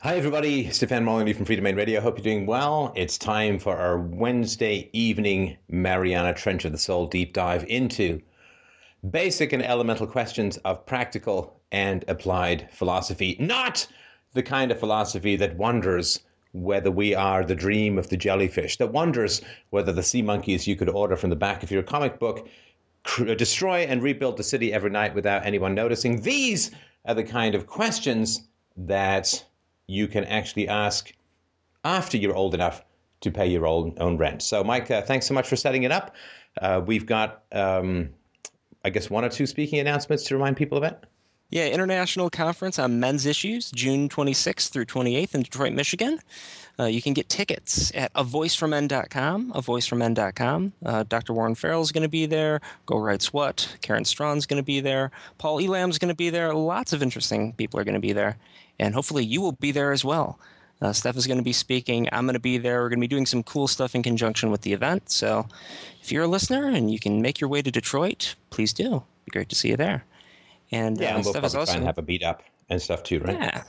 Hi, everybody. Stefan Molyneux from Free Domain Radio. Hope you're doing well. It's time for our Wednesday evening Mariana Trench of the Soul deep dive into basic and elemental questions of practical and applied philosophy. Not the kind of philosophy that wonders whether we are the dream of the jellyfish, that wonders whether the sea monkeys you could order from the back of your comic book destroy and rebuild the city every night without anyone noticing. These are the kind of questions that you can actually ask after you're old enough to pay your own rent. So, Mike, thanks so much for setting it up. We've got, I guess, one or two speaking announcements to remind people of it. Yeah, International Conference on Men's Issues, June 26th through 28th in Detroit, Michigan. You can get tickets at avoiceformen.com, avoiceformen.com. Dr. Warren Farrell is going to be there. Go Writes What? Karen Strawn is going to be there. Paul Elam is going to be there. Lots of interesting people are going to be there. And hopefully you will be there as well. Steph is going to be speaking. I'm going to be there. We're going to be doing some cool stuff in conjunction with the event. So if you're a listener and you can make your way to Detroit, please do. It'd be great to see you there. And yeah, and we'll probably try and have a beat up and stuff too, right?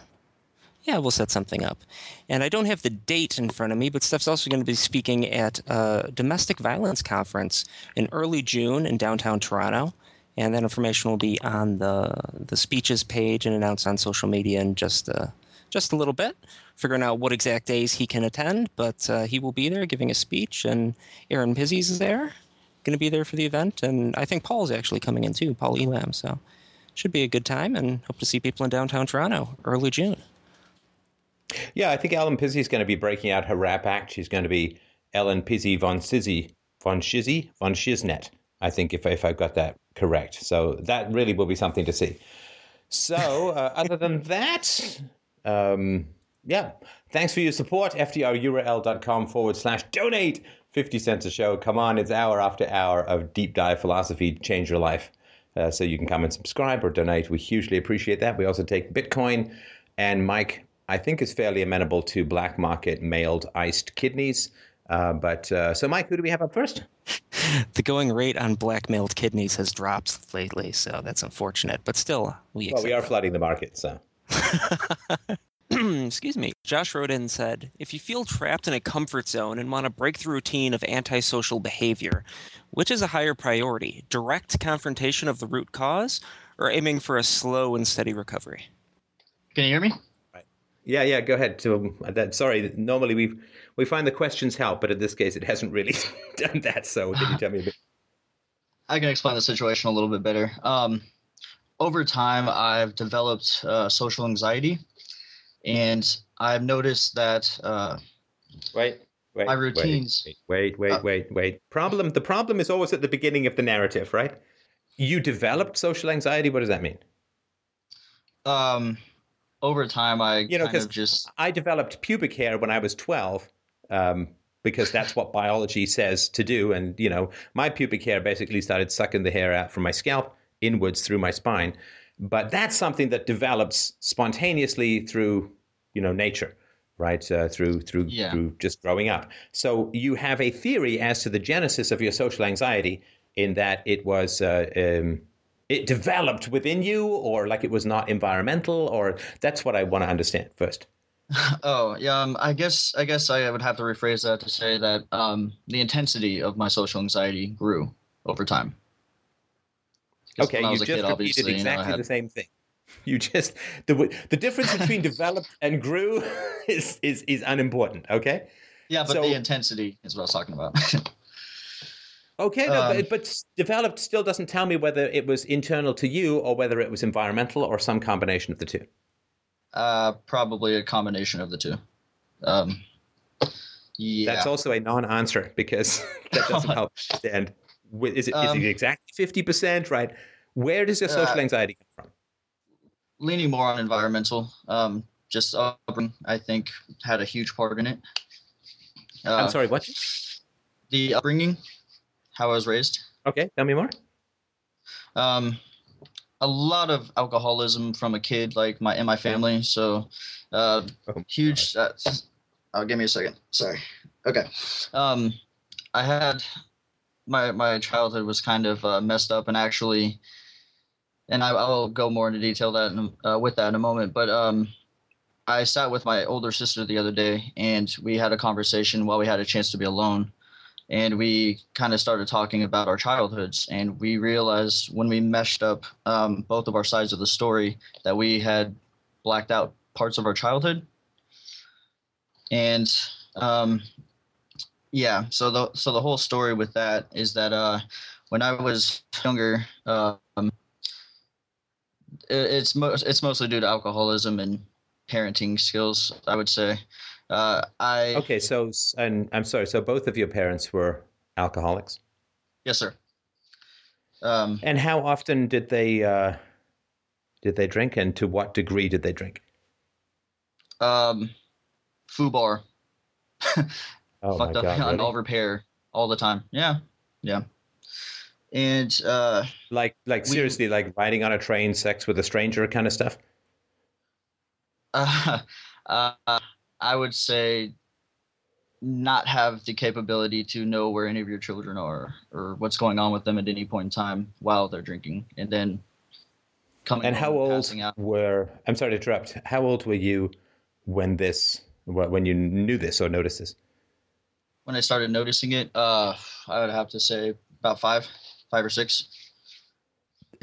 Yeah, we'll set something up. And I don't have the date in front of me, but Steph's also going to be speaking at a domestic violence conference in early June in downtown Toronto. And that information will be on the speeches page and announced on social media in just a little bit, figuring out what exact days he can attend. But he will be there giving a speech, and Erin Pizzey is there, going to be there for the event. And I think Paul's actually coming in too, Paul Elam. So should be a good time, and hope to see people in downtown Toronto early June. Yeah, I think Ellen Pizzey is going to be breaking out her rap act. She's going to be Ellen Pizzey von Schiznet, I think, if I've got that correct. So that really will be something to see. So other than that, yeah, thanks for your support. FDRURL.com/donate, 50 cents a show. Come on, it's hour after hour of deep dive philosophy. Change your life. So you can come and subscribe or donate. We hugely appreciate that. We also take Bitcoin, and Mike, I think, is fairly amenable to black market mailed iced kidneys. So, Mike, who do we have up first? The going rate on black mailed kidneys has dropped lately, so that's unfortunate. But still, we are flooding the market, so. Excuse me. Josh Rodin said, if you feel trapped in a comfort zone and want to break the routine of antisocial behavior, which is a higher priority, direct confrontation of the root cause or aiming for a slow and steady recovery? Can you hear me? Right. Yeah, go ahead. So, sorry, normally we find the questions help, but in this case it hasn't really done that. So can you tell me a bit? I can explain the situation a little bit better. Over time, I've developed social anxiety. And I've noticed that my routines. Wait. The problem is always at the beginning of the narrative, right? You developed social anxiety. What does that mean? Over time, I developed pubic hair when I was 12, because that's what biology says to do. And my pubic hair basically started sucking the hair out from my scalp inwards through my spine. But that's something that develops spontaneously through, nature, right? Through just growing up. So you have a theory as to the genesis of your social anxiety in that it was it developed within you, or like it was not environmental, or that's what I want to understand first. Oh yeah, I guess I would have to rephrase that to say that the intensity of my social anxiety grew over time. Okay, you just repeated exactly the same thing. You just the difference between developed and grew is unimportant. Okay. Yeah, but the intensity is what I was talking about. Okay, but developed still doesn't tell me whether it was internal to you or whether it was environmental or some combination of the two. Probably a combination of the two. Yeah. That's also a non-answer because that doesn't help understand. Is it exactly 50%, right? Where does your social anxiety come from? Leaning more on environmental. Just upbringing, I think, had a huge part in it. I'm sorry, what? The upbringing, how I was raised. Okay, tell me more. A lot of alcoholism from a kid, like in my family. So huge. Give me a second. Sorry. Okay. I had... My childhood was kind of messed up, and actually, and I'll go more into detail with that in a moment. But I sat with my older sister the other day, and we had a conversation while we had a chance to be alone. And we kind of started talking about our childhoods, and we realized when we meshed up both of our sides of the story that we had blacked out parts of our childhood. And so the whole story with that is that when I was younger, it's mostly due to alcoholism and parenting skills, I would say. I'm sorry. So both of your parents were alcoholics? Yes, sir. And how often did they drink, and to what degree did they drink? FUBAR. Oh, fucked up beyond all repair all the time. Yeah. And seriously, riding on a train, sex with a stranger, kind of stuff. I would say not have the capability to know where any of your children are or what's going on with them at any point in time while they're drinking, and then coming and how old passing out. I'm sorry to interrupt. How old were you when you knew this or noticed this? When I started noticing it, I would have to say about five or six.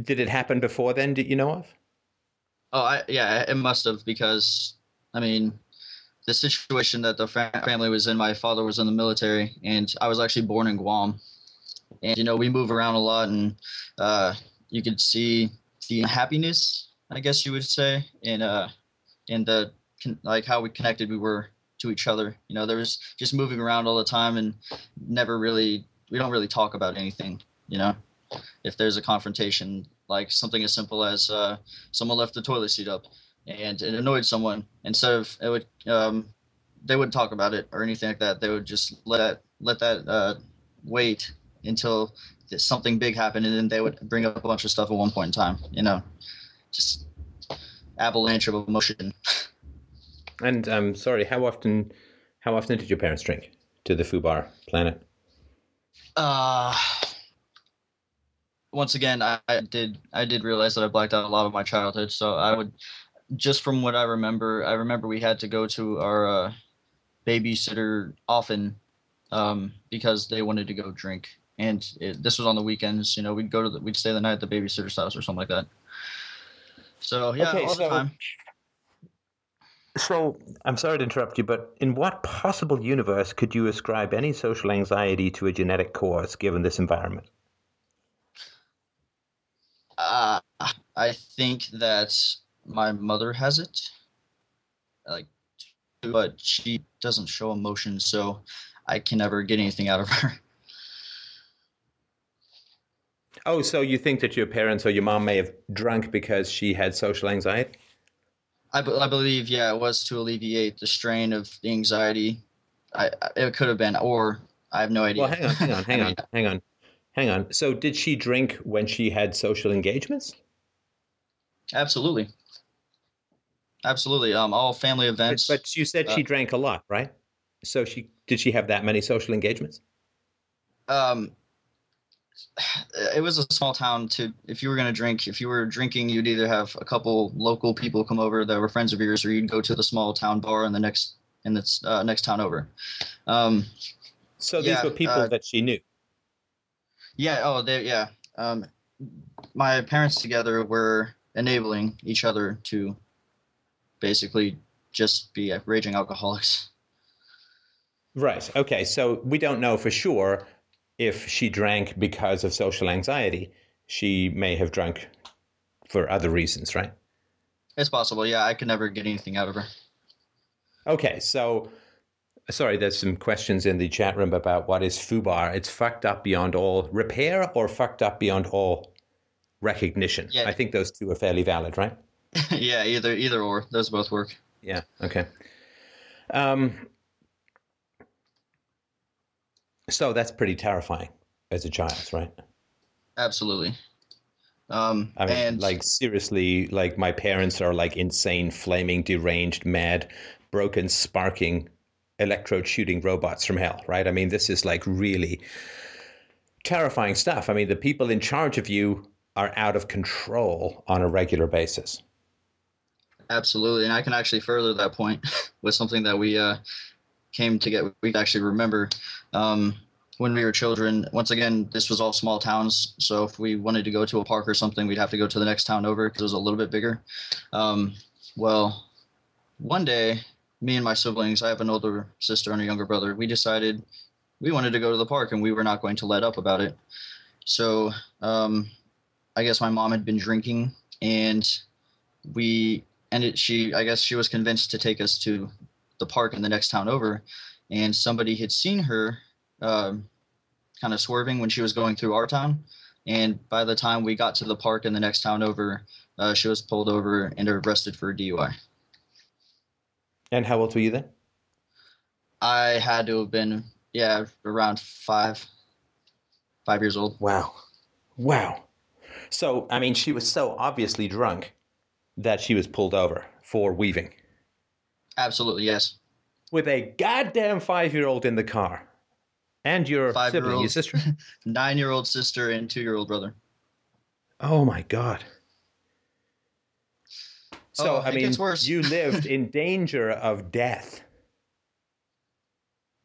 Did it happen before then? Did you know of? Oh, it must have, because I mean, the situation that the family was in, my father was in the military, and I was actually born in Guam. And, you know, we move around a lot, and you could see the happiness, I guess you would say, in how we connected we were to each other. You know, there was just moving around all the time, and we don't really talk about anything, you know. If there's a confrontation, like something as simple as someone left the toilet seat up, and it annoyed someone, instead of it would, they wouldn't talk about it or anything like that. They would just let that wait until something big happened, and then they would bring up a bunch of stuff at one point in time. You know, just avalanche of emotion. And I'm sorry, how often did your parents drink to the FUBAR planet? Once again, I did realize that I blacked out a lot of my childhood, so I would. Just from what I remember we had to go to our babysitter often because they wanted to go drink. And this was on the weekends. You know, we'd stay the night at the babysitter's house or something like that. So, yeah, okay, all the time. So, I'm sorry to interrupt you, but in what possible universe could you ascribe any social anxiety to a genetic cause given this environment? I think that my mother has it, but she doesn't show emotion, so I can never get anything out of her. Oh, so you think that your parents or your mom may have drunk because she had social anxiety? I believe, yeah, it was to alleviate the strain of the anxiety. It could have been, or I have no idea. Well, hang on. So did she drink when she had social engagements? Absolutely. All family events. But you said she drank a lot, right? So did she have that many social engagements? It was a small town. If you were drinking, you'd either have a couple local people come over that were friends of yours, or you'd go to the small town bar in the next town over. So these were people that she knew. Yeah. Oh, yeah. My parents together were enabling each other to basically just be raging alcoholics. Right. Okay. So we don't know for sure if she drank because of social anxiety. She may have drunk for other reasons, right? It's possible. Yeah. I could never get anything out of her. Okay. So, sorry, there's some questions in the chat room about what is FUBAR. It's fucked up beyond all repair or fucked up beyond all recognition. Yeah. I think those two are fairly valid, right? Yeah, either or. Those both work. Yeah, okay. So that's pretty terrifying as a child, right? Absolutely. I mean, seriously, my parents are insane, flaming, deranged, mad, broken, sparking, electrode shooting robots from hell, right? I mean, this is really terrifying stuff. I mean, the people in charge of you are out of control on a regular basis. Absolutely. And I can actually further that point with something that we came to get. We actually remember when we were children. Once again, this was all small towns. So if we wanted to go to a park or something, we'd have to go to the next town over because it was a little bit bigger. Well, one day, me and my siblings, I have an older sister and a younger brother, we decided we wanted to go to the park and we were not going to let up about it. So I guess my mom had been drinking and she was convinced to take us to the park in the next town over, and somebody had seen her kind of swerving when she was going through our town, and by the time we got to the park in the next town over, she was pulled over and arrested for a DUI. And how old were you then? I had to have been, around five years old. Wow. So, I mean, she was so obviously drunk that she was pulled over for weaving. Absolutely, yes. With a goddamn 5-year-old in the car. And your sibling, your sister? 9-year-old sister and 2-year-old brother. Oh, my God. So, it's worse. You lived in danger of death.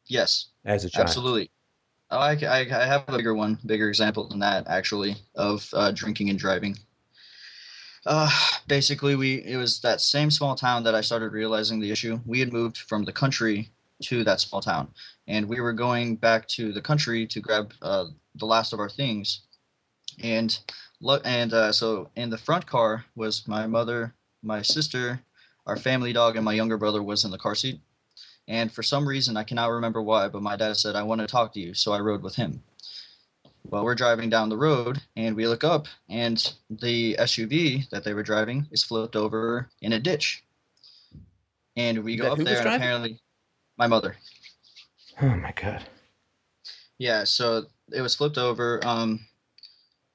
Yes. As a child. Absolutely. Oh, I have a bigger example than that, actually, of drinking and driving. Basically, it was that same small town that I started realizing the issue. We had moved from the country to that small town, and we were going back to the country to grab the last of our things. And so in the front car was my mother, my sister, our family dog, and my younger brother was in the car seat. And for some reason, I cannot remember why, but my dad said, "I want to talk to you," so I rode with him. Well, we're driving down the road, and we look up, and the SUV that they were driving is flipped over in a ditch. And we go up there, and apparently my mother. Oh, my God. Yeah, so it was flipped over.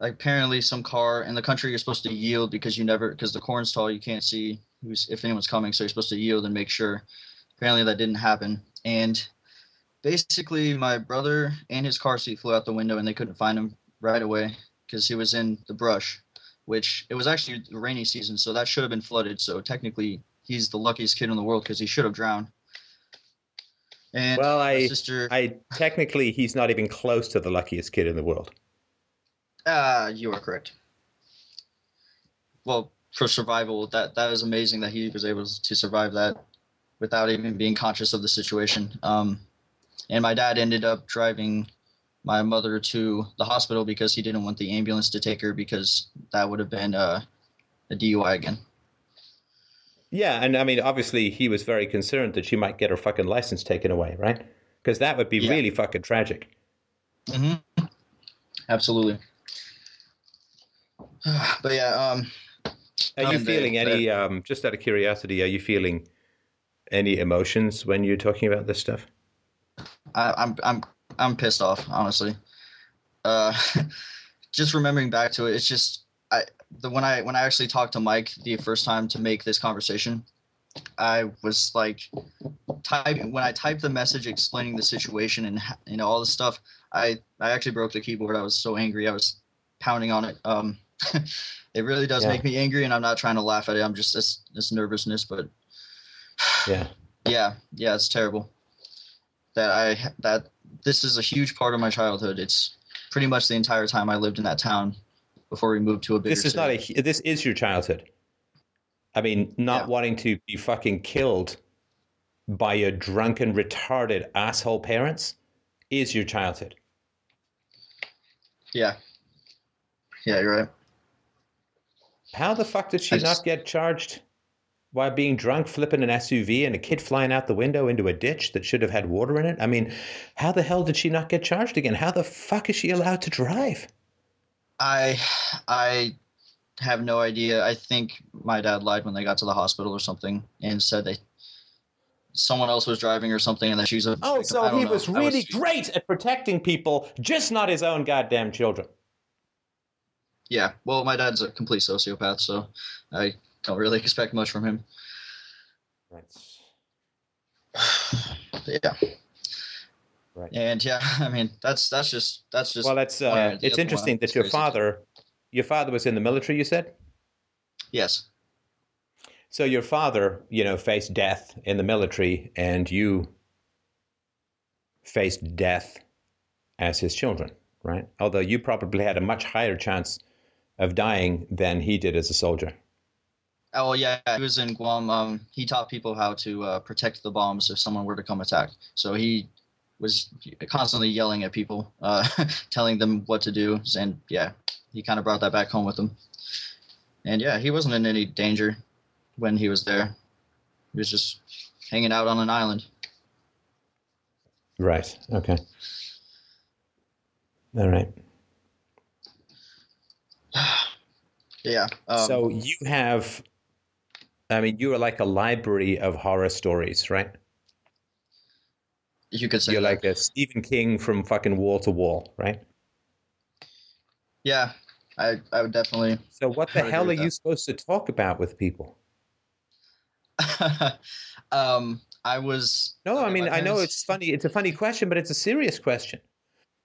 Apparently some car in the country, you're supposed to yield because the corn's tall, you can't see if anyone's coming, so you're supposed to yield and make sure. Apparently that didn't happen, and basically my brother and his car seat flew out the window, and they couldn't find him right away because he was in the brush, which it was actually the rainy season, so that should have been flooded, so technically he's the luckiest kid in the world because he should have drowned. And well, technically he's not even close to the luckiest kid in the world. You are correct. Well, for survival, that is amazing that he was able to survive that without even being conscious of the situation. And my dad ended up driving my mother to the hospital because he didn't want the ambulance to take her because that would have been a DUI again. Yeah, and I mean, obviously he was very concerned that she might get her fucking license taken away, right? Because that would be really fucking tragic. Mm-hmm. Absolutely. But are you feeling any, just out of curiosity, are you feeling any emotions when you're talking about this stuff? I'm pissed off, honestly. Just remembering back to it, it's just when I actually talked to Mike the first time to make this conversation, I was like, when I typed the message explaining the situation and all this stuff, I actually broke the keyboard. I was so angry. I was pounding on it. It really does make me angry, and I'm not trying to laugh at it. I'm just this nervousness, but. Yeah, it's terrible that this is a huge part of my childhood. It's pretty much the entire time I lived in that town before we moved to a bigger city. This is your childhood. I mean, not wanting to be fucking killed by your drunken, retarded asshole parents is your childhood. Yeah. Yeah, you're right. How the fuck did she not get charged? While being drunk, flipping an SUV and a kid flying out the window into a ditch that should have had water in it? I mean, how the hell did she not get charged again? How the fuck is she allowed to drive? I have no idea. I think my dad lied when they got to the hospital or something and said someone else was driving or something and that she's a... Oh, so he was really great at protecting people, just not his own goddamn children. Yeah, well, my dad's a complete sociopath, so I... don't really expect much from him. Right. Yeah. Right. And yeah, I mean that's just. Well, it's interesting that your father was in the military. You said. Yes. So your father, you know, faced death in the military, and you faced death as his children, right? Although you probably had a much higher chance of dying than he did as a soldier. Oh, yeah. He was in Guam. He taught people how to protect the bombs if someone were to come attack. So he was constantly yelling at people, telling them what to do. And, yeah, he kind of brought that back home with him. And, yeah, he wasn't in any danger when he was there. He was just hanging out on an island. Right. Okay. All right. Yeah. So you have, I mean, you are like a library of horror stories, right? You could say you're like a Stephen King from fucking wall to wall, right? Yeah, I would definitely. So what the hell are you supposed to talk about with people? I know it's funny. It's a funny question, but it's a serious question.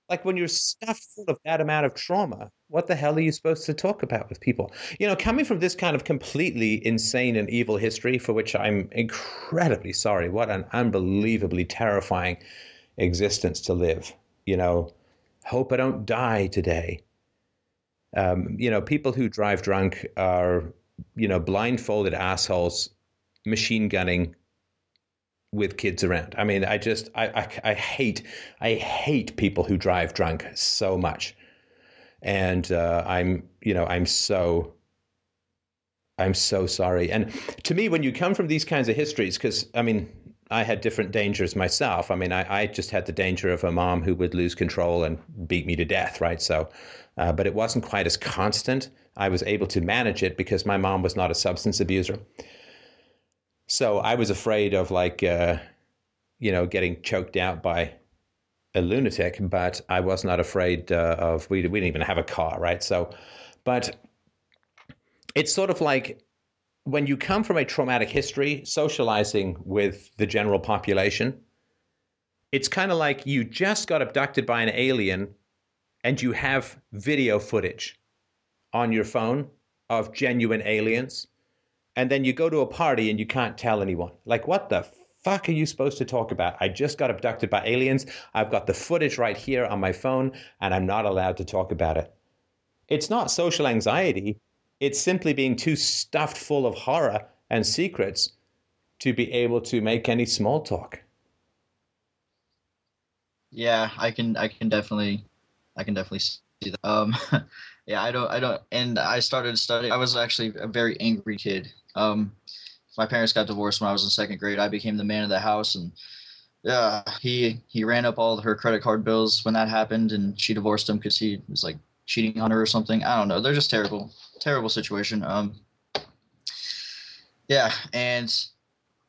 Like when you're stuffed full of that amount of trauma, what the hell are you supposed to talk about with people? You know, coming from this kind of completely insane and evil history, for which I'm incredibly sorry. What an unbelievably terrifying existence to live. You know, hope I don't die today. You know, people who drive drunk are, you know, blindfolded assholes, machine gunning with kids around. I mean, I hate people who drive drunk so much. And I'm so sorry. And to me, when you come from these kinds of histories, because I mean, I had different dangers myself. I mean, I just had the danger of a mom who would lose control and beat me to death, right? So, but it wasn't quite as constant. I was able to manage it because my mom was not a substance abuser. So I was afraid of like, you know, getting choked out by a lunatic, but I was not afraid of, we didn't even have a car, right? So, but it's sort of like when you come from a traumatic history, socializing with the general population, it's kind of like you just got abducted by an alien and you have video footage on your phone of genuine aliens. And then you go to a party and you can't tell anyone. Like, what the fuck are you supposed to talk about? I just got abducted by aliens. I've got the footage right here on my phone, and I'm not allowed to talk about it. It's not social anxiety. It's simply being too stuffed full of horror and secrets to be able to make any small talk. Yeah, I can definitely see that. Yeah, I don't, and I started studying. I was actually a very angry kid. My parents got divorced when I was in second grade. I became the man of the house, and yeah, he ran up all her credit card bills when that happened, and she divorced him because he was like cheating on her or something. I don't know. They're just terrible, terrible situation. Yeah, and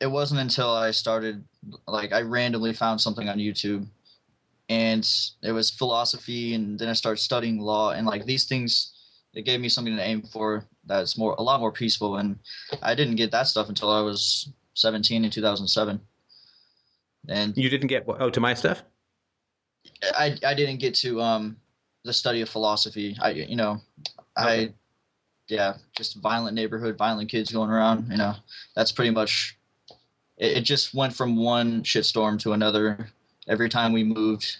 it wasn't until I started, like, I randomly found something on YouTube. And it was philosophy, and then I started studying law, and like these things, it gave me something to aim for that's more, a lot more peaceful. And I didn't get that stuff until I was 17 in 2007. And you didn't get to my stuff? I didn't get to the study of philosophy. Just violent neighborhood, violent kids going around. You know, that's pretty much. It just went from one shitstorm to another. Every time we moved,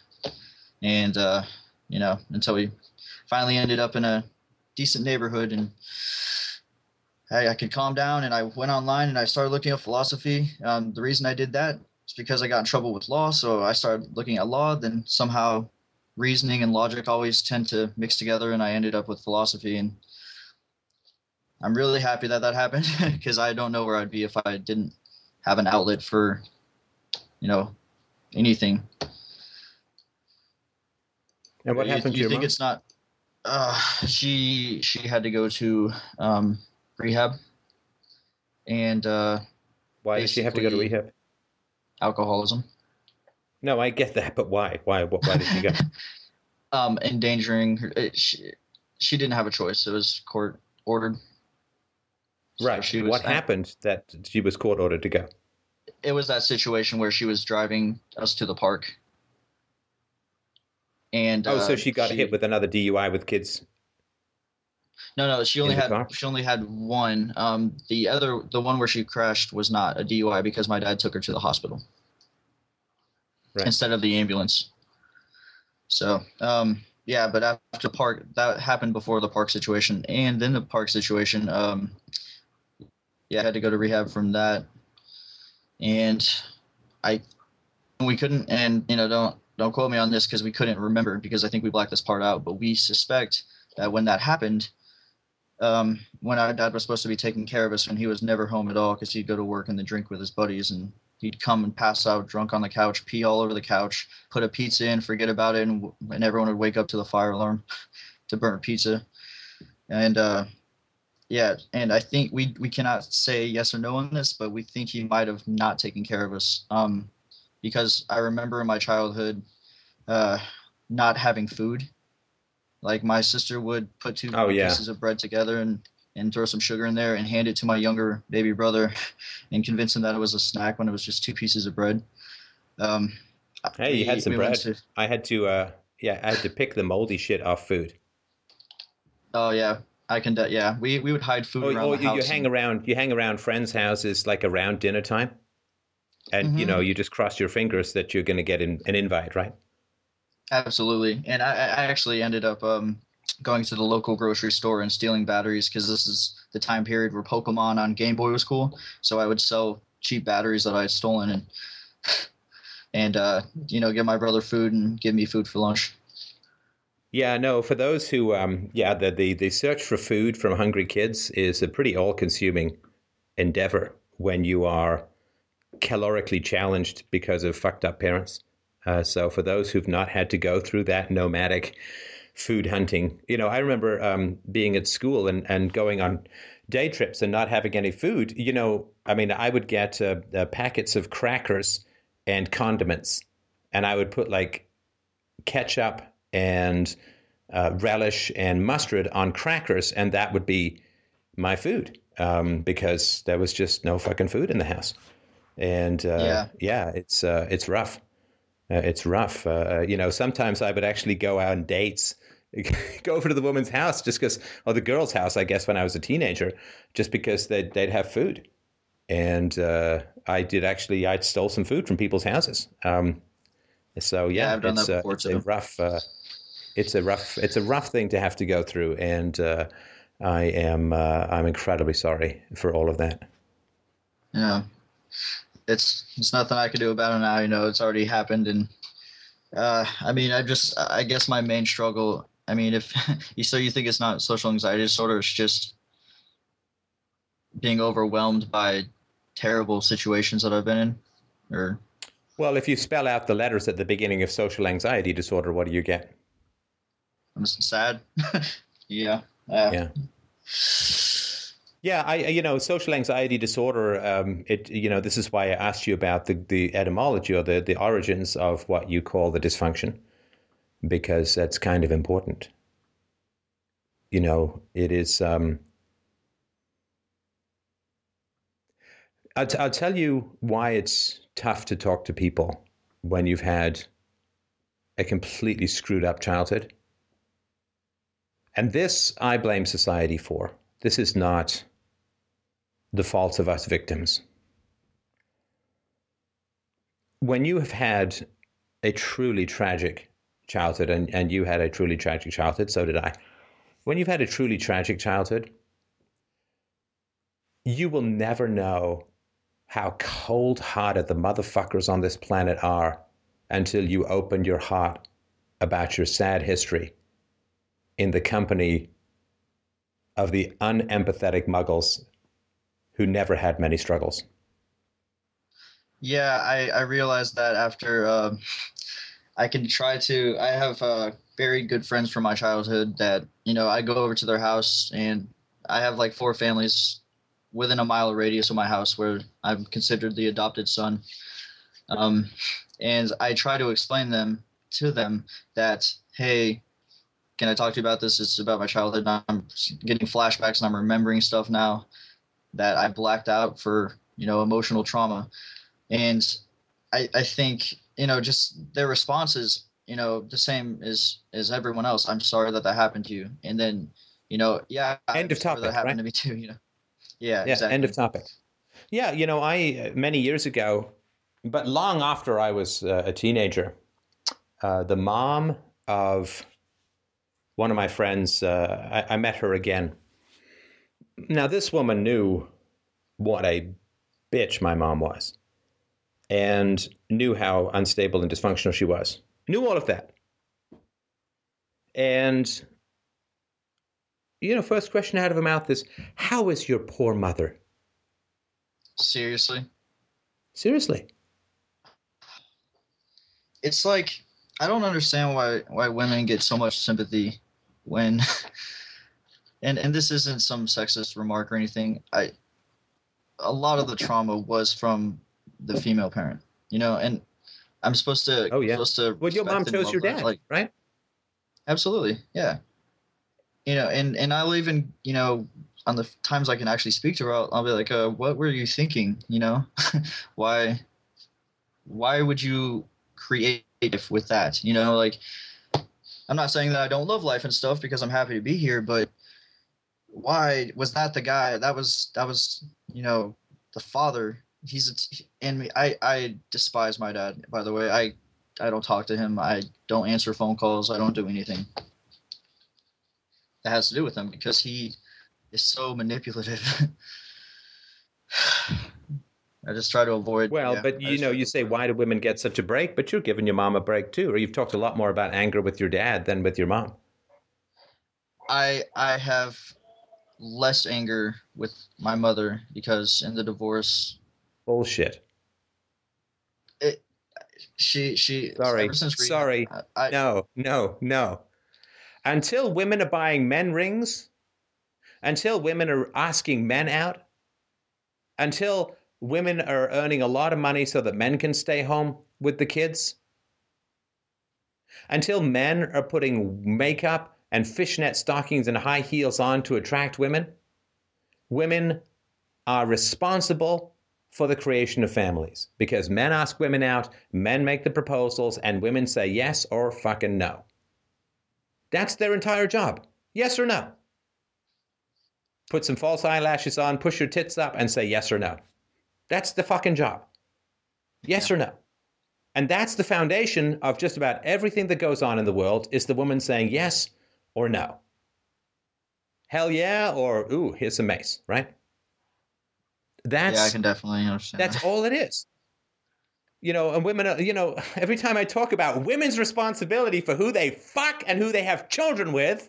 and, you know, until we finally ended up in a decent neighborhood, and I could calm down, and I went online and I started looking at philosophy. The reason I did that is because I got in trouble with law. So I started looking at law, then somehow reasoning and logic always tend to mix together. And I ended up with philosophy, and I'm really happy that that happened because I don't know where I'd be if I didn't have an outlet for, you know, anything. And what happened to your mom? You think it's not? She had to go to rehab. And why did she have to go to rehab? Alcoholism. No, I get that, but why? Why did she go? Endangering her. She didn't have a choice. It was court ordered. Right. So what happened that she was court ordered to go? It was that situation where she was driving us to the park. And so she got hit with another DUI with kids. No, she only had one. The one where she crashed was not a DUI because my dad took her to the hospital instead of the ambulance. So, yeah, but after park, that happened before the park situation, and then the park situation, I had to go to rehab from that, and we couldn't, and don't quote me on this because we couldn't remember, because I think we blacked this part out, but we suspect that when that happened, when our dad was supposed to be taking care of us, and he was never home at all because he'd go to work and then drink with his buddies, and he'd come and pass out drunk on the couch, pee all over the couch, put a pizza in, forget about it, and everyone would wake up to the fire alarm to burn pizza. And and I think we cannot say yes or no on this, but we think he might have not taken care of us. Because I remember in my childhood not having food. Like, my sister would put two pieces of bread together and throw some sugar in there and hand it to my younger baby brother and convince him that it was a snack when it was just two pieces of bread. Hey, you had some bread. I had to pick the moldy shit off food. Oh, yeah. We would hide food around the house. You hang around friends' houses, like, around dinner time. And, you just cross your fingers that you're going to get an invite, right? Absolutely. And I actually ended up going to the local grocery store and stealing batteries, because this is the time period where Pokemon on Game Boy was cool. So I would sell cheap batteries that I had stolen and give my brother food and give me food for lunch. Yeah, no, for those who the search for food from hungry kids is a pretty all-consuming endeavor when you are calorically challenged because of fucked up parents. So for those who've not had to go through that nomadic food hunting, I remember being at school and going on day trips and not having any food. I would get packets of crackers and condiments, and I would put like ketchup and relish and mustard on crackers, and that would be my food because there was just no fucking food in the house. And it's rough. It's rough. Sometimes I would actually go out on dates, go over to the woman's house just because, or the girl's house, I guess, when I was a teenager, just because they'd have food. And I stole some food from people's houses. I've done that before, too. It's a rough thing to have to go through. And I'm incredibly sorry for all of that. Yeah. It's nothing I could do about it now. It's already happened. And I guess my main struggle, if you think it's not social anxiety disorder, it's just being overwhelmed by terrible situations that I've been in. Or, well, if you spell out the letters at the beginning of social anxiety disorder, what do you get? I'm sad. Yeah. Yeah, I social anxiety disorder, this is why I asked you about the etymology or the origins of what you call the dysfunction, because that's kind of important. It is, I'll tell you why it's tough to talk to people when you've had a completely screwed up childhood. And this I blame society for. This is not the faults of us victims. When you have had a truly tragic childhood, and you had a truly tragic childhood, so did I. When you've had a truly tragic childhood, you will never know how cold-hearted the motherfuckers on this planet are until you open your heart about your sad history in the company of the unempathetic muggles who never had many struggles. Yeah, I realized that after I have very good friends from my childhood that, I go over to their house, and I have like four families within a mile radius of my house where I'm considered the adopted son. And I try to explain to them that, hey, can I talk to you about this? It's about my childhood. I'm getting flashbacks and I'm remembering stuff now that I blacked out for, emotional trauma. And I think, just their response is, the same as everyone else. I'm sorry that happened to you. And then you know, yeah. End of topic. That happened to me too, you know. Yeah, exactly. End of topic. Yeah, you know, I many years ago, but long after I was a teenager, the mom of one of my friends, I met her again. Now, this woman knew what a bitch my mom was and knew how unstable and dysfunctional she was. Knew all of that. And, you know, first question out of her mouth is, how is your poor mother? Seriously. It's like, I don't understand why women get so much sympathy when – and this isn't some sexist remark or anything. A lot of the trauma was from the female parent, you know, and I'm supposed to – Oh, yeah. Well, your mom chose your dad, like, right? Absolutely, yeah. You know, and I'll even, you know, on the times I can actually speak to her, I'll be like, what were you thinking, you know? Why would you create with that, you know? Like, I'm not saying that I don't love life and stuff because I'm happy to be here, but why was that the guy? That was, you know, the father. I despise my dad, by the way. I don't talk to him. I don't answer phone calls. I don't do anything that has to do with him because he is so manipulative. I just try to avoid. Well, yeah, but, you know, you say, why do women get such a break? But you're giving your mom a break, too. Or you've talked a lot more about anger with your dad than with your mom. I have less anger with my mother because in the divorce. Bullshit. Sorry. No. Until women are buying men rings, until women are asking men out, until women are earning a lot of money so that men can stay home with the kids, until men are putting makeup and fishnet stockings and high heels on to attract women, women are responsible for the creation of families because men ask women out, men make the proposals, and women say yes or fucking no. That's their entire job. Yes or no. Put some false eyelashes on, push your tits up, and say yes or no. That's the fucking job. Yes or no. And that's the foundation of just about everything that goes on in the world is the woman saying yes or no. Hell yeah, or ooh, here's some mace, right? I can definitely understand. That's all it is. You know, and women, you know, every time I talk about women's responsibility for who they fuck and who they have children with,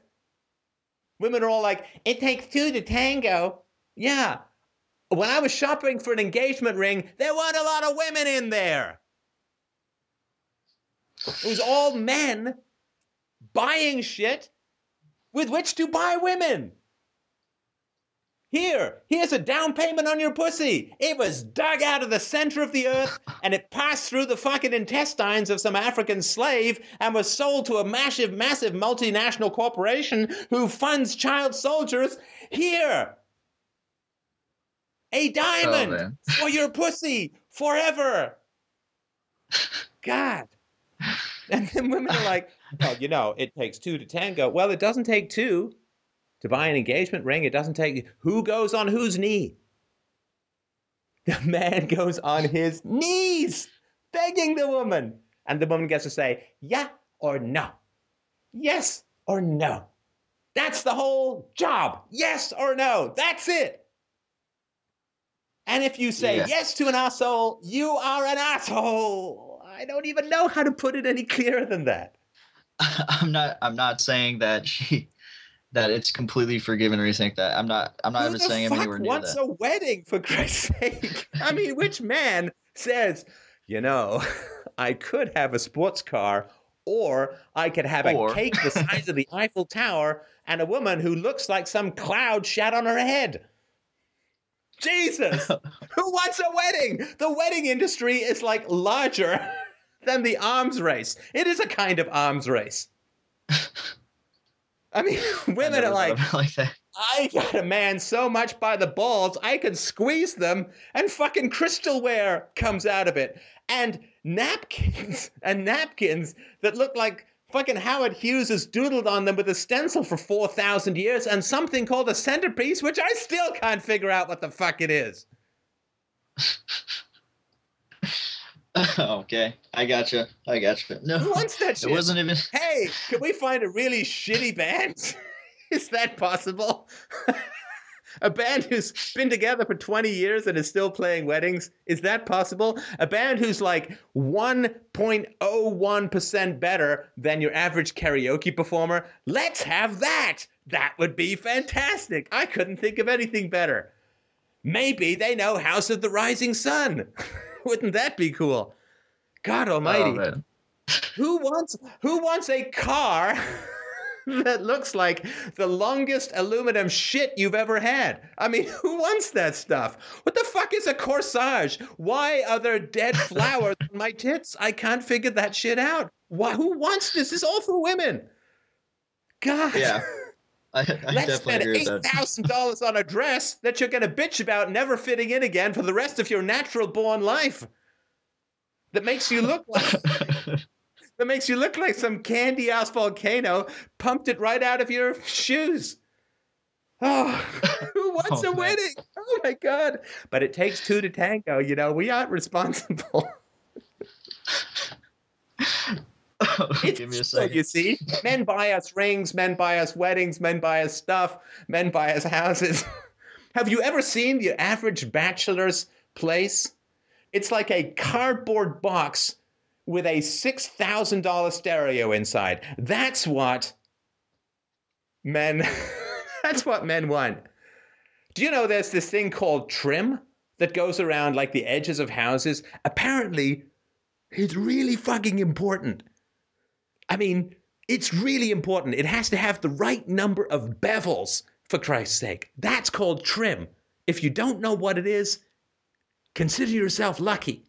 women are all like, it takes two to tango. Yeah. When I was shopping for an engagement ring, there weren't a lot of women in there. It was all men buying shit with which to buy women. Here's a down payment on your pussy. It was dug out of the center of the earth and it passed through the fucking intestines of some African slave and was sold to a massive, massive multinational corporation who funds child soldiers. Here. A diamond for your pussy forever. God. And then women are like, well, you know, it takes two to tango. Well, it doesn't take two to buy an engagement ring. It doesn't take – who goes on whose knee? The man goes on his knees begging the woman. And the woman gets to say, yeah or no. Yes or no. That's the whole job. Yes or no. That's it. And if you say yes to an asshole, you are an asshole. I don't even know how to put it any clearer than that. I'm not saying that that it's completely forgiven or anything like that. I'm not even saying I'm anywhere near that. Who the fuck wants a wedding, for Christ's sake? I mean, which man says, you know, I could have a sports car or I could have a cake the size of the Eiffel Tower and a woman who looks like some cloud shat on her head. Jesus! Who wants a wedding? The wedding industry is like larger than the arms race. It is a kind of arms race. I mean, women are like that. I got a man so much by the balls, I can squeeze them and fucking crystalware comes out of it. And napkins that look like Fucking Howard Hughes has doodled on them with a stencil for 4,000 years and something called a centerpiece, which I still can't figure out what the fuck it is. Okay, I gotcha. No, who wants that shit? It wasn't even... Hey, can we find a really shitty band? Is that possible? A band who's been together for 20 years and is still playing weddings? Is that possible? A band who's like 1.01% better than your average karaoke performer? Let's have that! That would be fantastic. I couldn't think of anything better. Maybe they know House of the Rising Sun. Wouldn't that be cool? God almighty. Oh, who wants a car that looks like the longest aluminum shit you've ever had? I mean, who wants that stuff? What the fuck is a corsage? Why are there dead flowers on my tits? I can't figure that shit out. Why? Who wants this? This is all for women. God. Yeah. Let's spend $8,000 on a dress that you're going to bitch about never fitting in again for the rest of your natural-born life. That makes you look like some candy-ass volcano pumped it right out of your shoes. Oh, who wants a wedding? Oh my God! But it takes two to tango. You know, we aren't responsible. Give me a second. You see, men buy us rings, men buy us weddings, men buy us stuff, men buy us houses. Have you ever seen the average bachelor's place? It's like a cardboard box with a $6,000 stereo inside. That's what men want. Do you know there's this thing called trim that goes around like the edges of houses? Apparently, it's really fucking important. I mean, it's really important. It has to have the right number of bevels, for Christ's sake. That's called trim. If you don't know what it is, consider yourself lucky.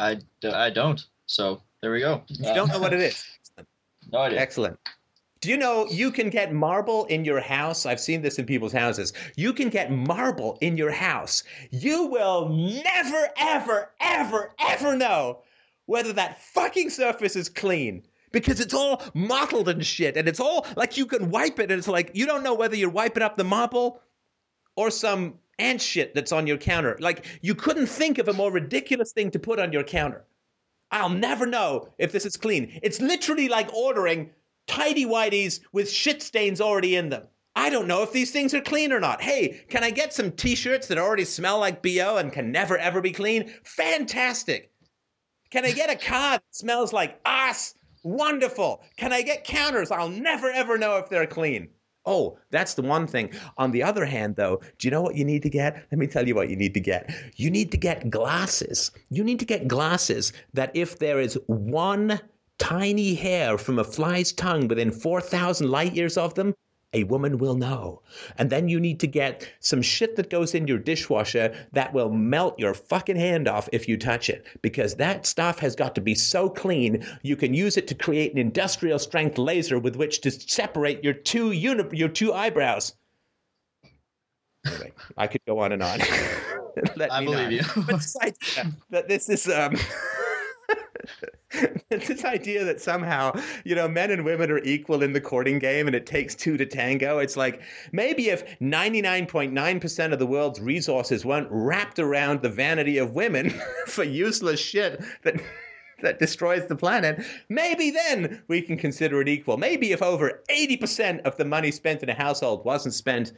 I don't. So there we go. You don't know what it is. No idea. Excellent. Do you know you can get marble in your house? I've seen this in people's houses. You can get marble in your house. You will never, ever, ever, ever know whether that fucking surface is clean, because it's all mottled and shit, and it's all like you can wipe it, and it's like you don't know whether you're wiping up the marble or some ant shit that's on your counter. Like, you couldn't think of a more ridiculous thing to put on your counter. I'll never know if this is clean. It's literally like ordering tighty-whities with shit stains already in them. I don't know if these things are clean or not. Hey, can I get some T-shirts that already smell like BO and can never, ever be clean? Fantastic. Can I get a car that smells like ass? Wonderful. Can I get counters? I'll never, ever know if they're clean. Oh, that's the one thing. On the other hand, though, do you know what you need to get? Let me tell you what you need to get. You need to get glasses. You need to get glasses that if there is one tiny hair from a fly's tongue within 4,000 light years of them, a woman will know. And then you need to get some shit that goes in your dishwasher that will melt your fucking hand off if you touch it, because that stuff has got to be so clean you can use it to create an industrial strength laser with which to separate your two eyebrows. Anyway, I could go on and on. I believe you. Besides that, this is this idea that somehow, you know, men and women are equal in the courting game and it takes two to tango. It's like, maybe if 99.9% of the world's resources weren't wrapped around the vanity of women for useless shit that destroys the planet, maybe then we can consider it equal. Maybe if over 80% of the money spent in a household wasn't spent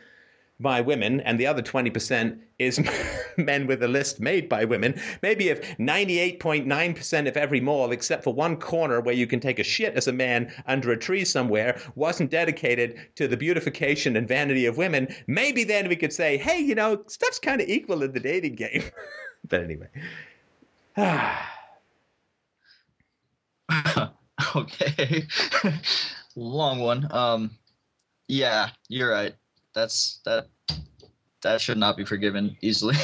by women and the other 20% is men with a list made by women. Maybe if 98.9% of every mall, except for one corner where you can take a shit as a man under a tree somewhere, wasn't dedicated to the beautification and vanity of women, maybe then we could say, hey, you know, stuff's kind of equal in the dating game. But anyway. Okay. Long one. Yeah, you're right. That should not be forgiven easily.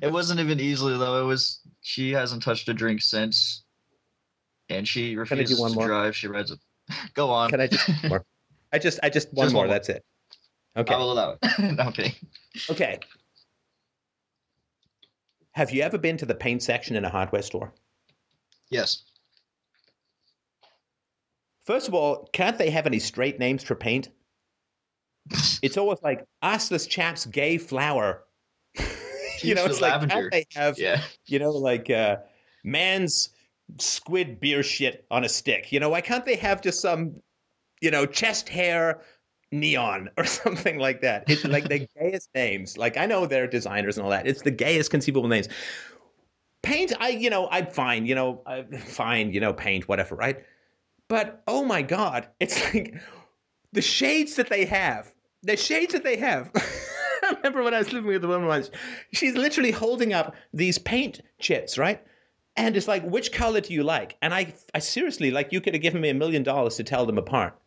It wasn't even easily, though. It was, she hasn't touched a drink since, and she refuses to drive. She rides it. Go on. Can I just one more? I just one more. That's it. Okay. I will allow it. No, I'm kidding. Okay. Have you ever been to the paint section in a hardware store? Yes. First of all, can't they have any straight names for paint? It's always like, ask this chap's gay flower. You know, it's like, can't they have, you know, like man's squid beer shit on a stick? You know, why can't they have just some, you know, chest hair neon or something like that? It's like the gayest names. Like, I know they're designers and all that. It's the gayest conceivable names. Paint, I'm fine, paint, whatever, right? But, oh my God, it's like the shades that they have. I remember when I was living with the woman once, she's literally holding up these paint chits, right? And it's like, which color do you like? And I seriously, like, you could have given me $1 million to tell them apart.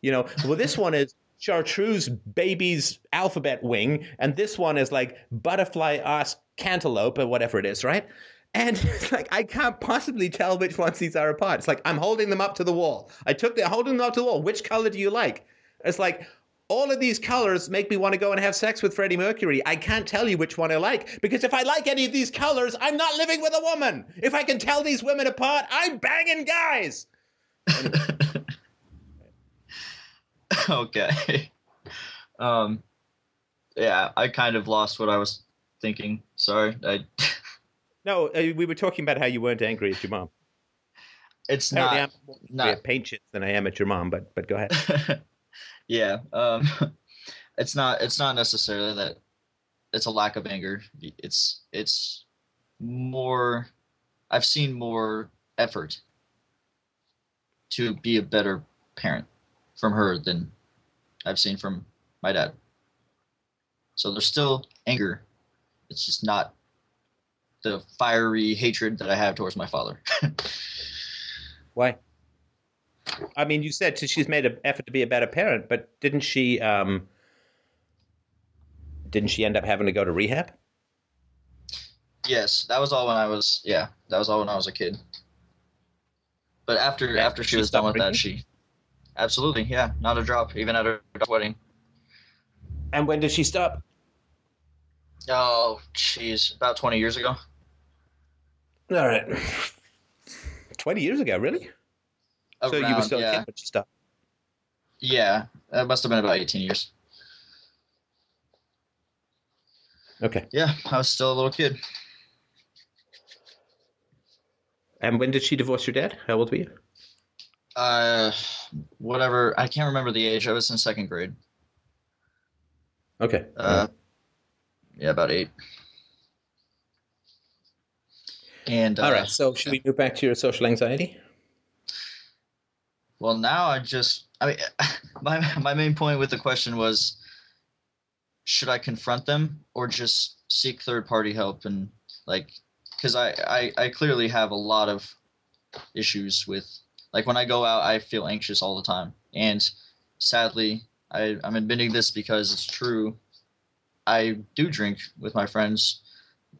You know, well, this one is chartreuse baby's alphabet wing, and this one is like butterfly ass cantaloupe or whatever it is, right? And it's like, I can't possibly tell which ones these are apart. It's like, I'm holding them up to the wall. Holding them up to the wall. Which color do you like? It's like, all of these colors make me want to go and have sex with Freddie Mercury. I can't tell you which one I like, because if I like any of these colors, I'm not living with a woman. If I can tell these women apart, I'm banging guys. Anyway. Okay. Yeah, I kind of lost what I was thinking. Sorry. No, we were talking about how you weren't angry at your mom. It's apparently not. I'm more angry at paint shits than I am at your mom, but go ahead. Yeah, it's not necessarily that it's a lack of anger. It's more. I've seen more effort to be a better parent from her than I've seen from my dad. So there's still anger. It's just not the fiery hatred that I have towards my father. Why? I mean, you said she's made an effort to be a better parent, but didn't she end up having to go to rehab? Yes, that was all when I was a kid. But after she was done with that, she absolutely, yeah, not a drop, even at her wedding. And when did she stop? Oh, jeez, about 20 years ago. All right. 20 years ago, really? So you were still a kid, but you stopped. Yeah, that must have been about 18 years. Okay. Yeah, I was still a little kid. And when did she divorce your dad? How old were you? Whatever. I can't remember the age. I was in second grade. Okay. Yeah, about 8. And all right. So should we move back to your social anxiety? Well, now my main point with the question was, should I confront them or just seek third-party help? And like, because I clearly have a lot of issues with, like, when I go out, I feel anxious all the time. And sadly, I'm admitting this because it's true. I do drink with my friends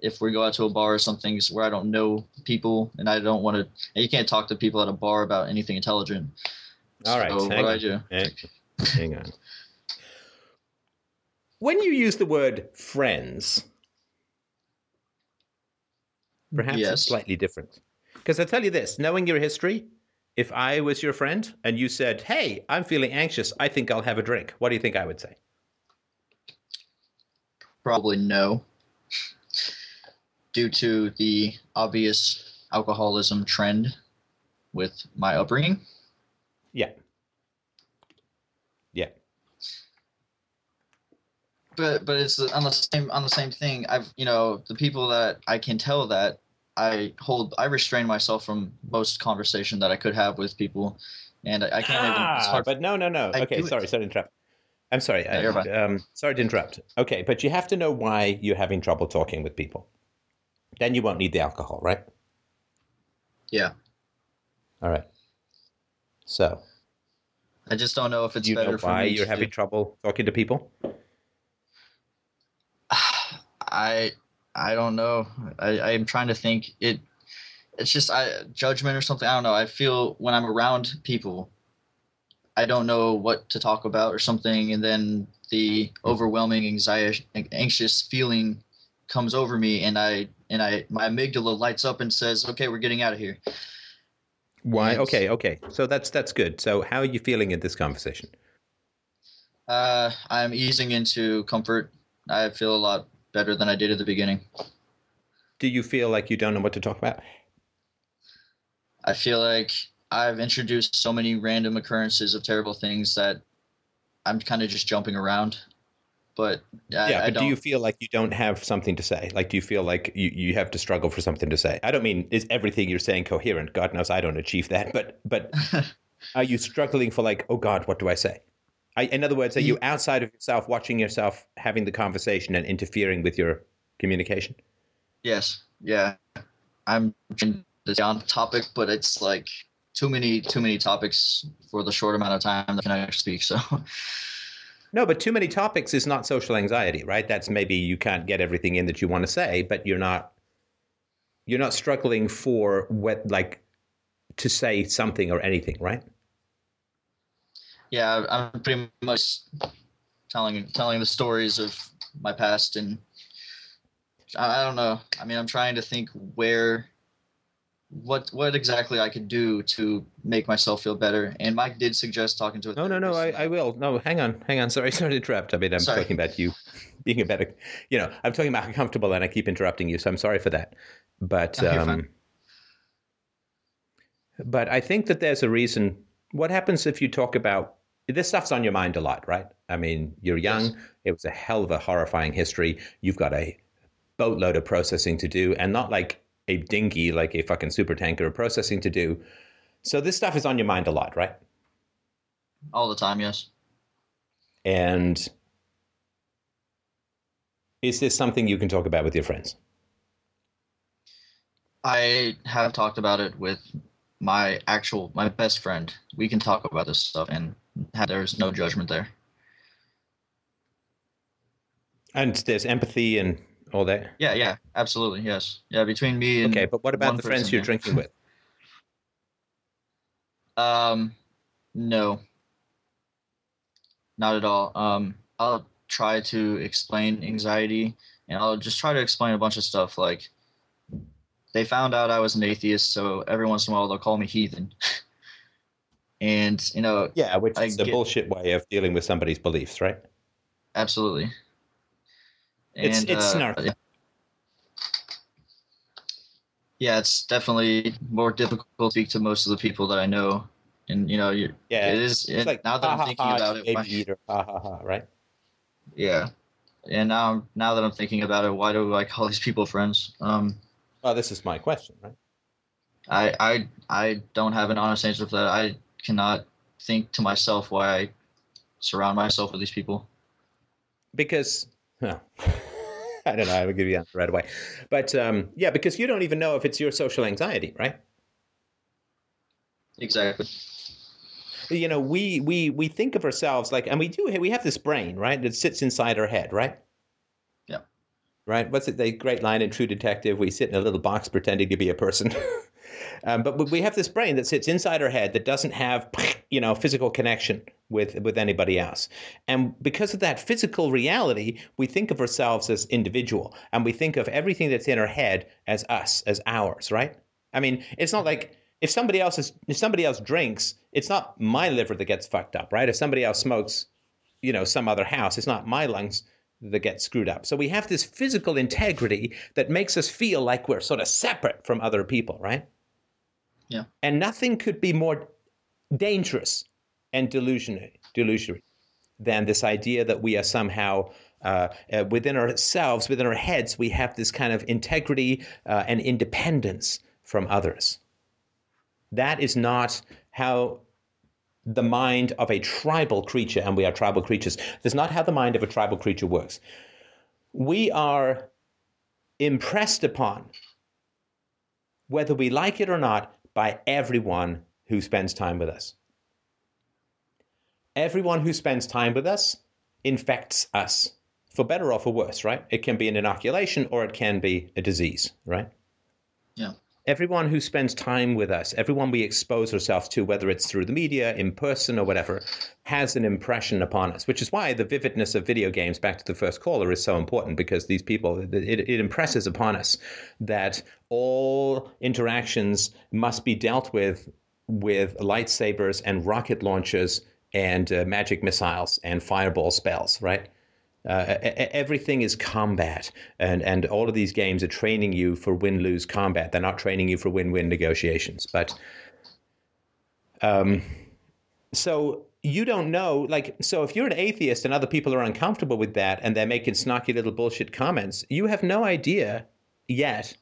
if we go out to a bar or something where I don't know people and I don't want to – you can't talk to people at a bar about anything intelligent. All right. So what do I do? Hang on. When you use the word friends, perhaps it's slightly different. Because I tell you this, knowing your history, if I was your friend and you said, hey, I'm feeling anxious, I think I'll have a drink, what do you think I would say? Probably no. Due to the obvious alcoholism trend with my upbringing. Yeah. Yeah. But it's on the same thing. The people that I can tell that I restrain myself from most conversation that I could have with people, and I can't even. It's hard. But no. Okay, sorry to interrupt. I'm sorry. No, you're fine. Sorry to interrupt. Okay, but you have to know why you're having trouble talking with people. Then you won't need the alcohol, right? Yeah. All right. So. I just don't know if it's better for me. Do you know why you're having trouble talking to people? I don't know. I'm trying to think. It's just judgment or something. I don't know. I feel when I'm around people, I don't know what to talk about or something. And then the overwhelming anxious feeling comes over me, and my amygdala lights up and says, okay, we're getting out of here. Why? Okay. So that's good. So how are you feeling in this conversation? I'm easing into comfort. I feel a lot better than I did at the beginning. Do you feel like you don't know what to talk about? I feel like I've introduced so many random occurrences of terrible things that I'm kind of just jumping around. But do you feel like you don't have something to say? Like, do you feel like you have to struggle for something to say? I don't mean is everything you're saying coherent? God knows I don't achieve that. But are you struggling for like, oh, God, what do I say? In other words, are you outside of yourself, watching yourself, having the conversation and interfering with your communication? Yes. Yeah. I'm trying to stay on topic, but it's like too many topics for the short amount of time that I can actually speak. So. No, but too many topics is not social anxiety, right? That's maybe you can't get everything in that you want to say, but you're not struggling for what, like, to say something or anything, right? Yeah, I'm pretty much telling the stories of my past, and I don't know. I mean, I'm trying to think what exactly I could do to make myself feel better. And Mike did suggest talking to a therapist. No, I will. No, hang on. Sorry to interrupt. I mean, I'm talking about you being a better, I'm talking about how comfortable, and I keep interrupting you, so I'm sorry for that. But, okay, but I think that there's a reason. What happens if you talk about, this stuff's on your mind a lot, right? I mean, you're young. Yes. It was a hell of a horrifying history. You've got a boatload of processing to do, and not like a dinghy, like a fucking super tanker of processing to do. So this stuff is on your mind a lot, right? All the time, yes. And is this something you can talk about with your friends? I have talked about it with my best friend. We can talk about this stuff, and there's no judgment there. And there's empathy and all that? Yeah, absolutely, yes. Yeah, between me and... Okay, but what about the friends you're drinking with? No. Not at all. I'll try to explain anxiety, and I'll just try to explain a bunch of stuff, like... They found out I was an atheist, so every once in a while they'll call me heathen. And, Yeah, which is the bullshit way of dealing with somebody's beliefs, right? Absolutely. And, it's snarky. Yeah, it's definitely more difficult to speak to most of the people that I know. And, it is. It's like, now that I'm thinking about it. Right? Yeah. And now that I'm thinking about it, why do I call these people friends? Well, this is my question, right? I don't have an honest answer for that. I cannot think to myself why I surround myself with these people. Because, I don't know. I would give you the answer right away. But, because you don't even know if it's your social anxiety, right? Exactly. We think of ourselves like – and we have this brain, right, that sits inside our head, right? Right? What's it? The great line in True Detective, we sit in a little box pretending to be a person. But we have this brain that sits inside our head that doesn't have, physical connection with anybody else. And because of that physical reality, we think of ourselves as individual. And we think of everything that's in our head as us, as ours, right? I mean, it's not like if somebody else drinks, it's not my liver that gets fucked up, right? If somebody else smokes, some other house, it's not my lungs that get screwed up. So we have this physical integrity that makes us feel like we're sort of separate from other people, right? Yeah. And nothing could be more dangerous and delusional than this idea that we are somehow within ourselves, within our heads, we have this kind of integrity and independence from others. That is not how the mind of a tribal creature, and we are tribal creatures. That's not how the mind of a tribal creature works. We are impressed upon, whether we like it or not, by everyone who spends time with us. Everyone who spends time with us infects us, for better or for worse, right? It can be an inoculation or it can be a disease, right? Yeah. Everyone who spends time with us, everyone we expose ourselves to, whether it's through the media, in person or whatever, has an impression upon us, which is why the vividness of video games, back to the first caller, is so important, because these people, it impresses upon us that all interactions must be dealt with with lightsabers and rocket launchers and magic missiles and fireball spells, right? Everything is combat, and all of these games are training you for win-lose combat. They're not training you for win-win negotiations. But so you don't know, like, so if you're an atheist and other people are uncomfortable with that and they're making snarky little bullshit comments, you have no idea yet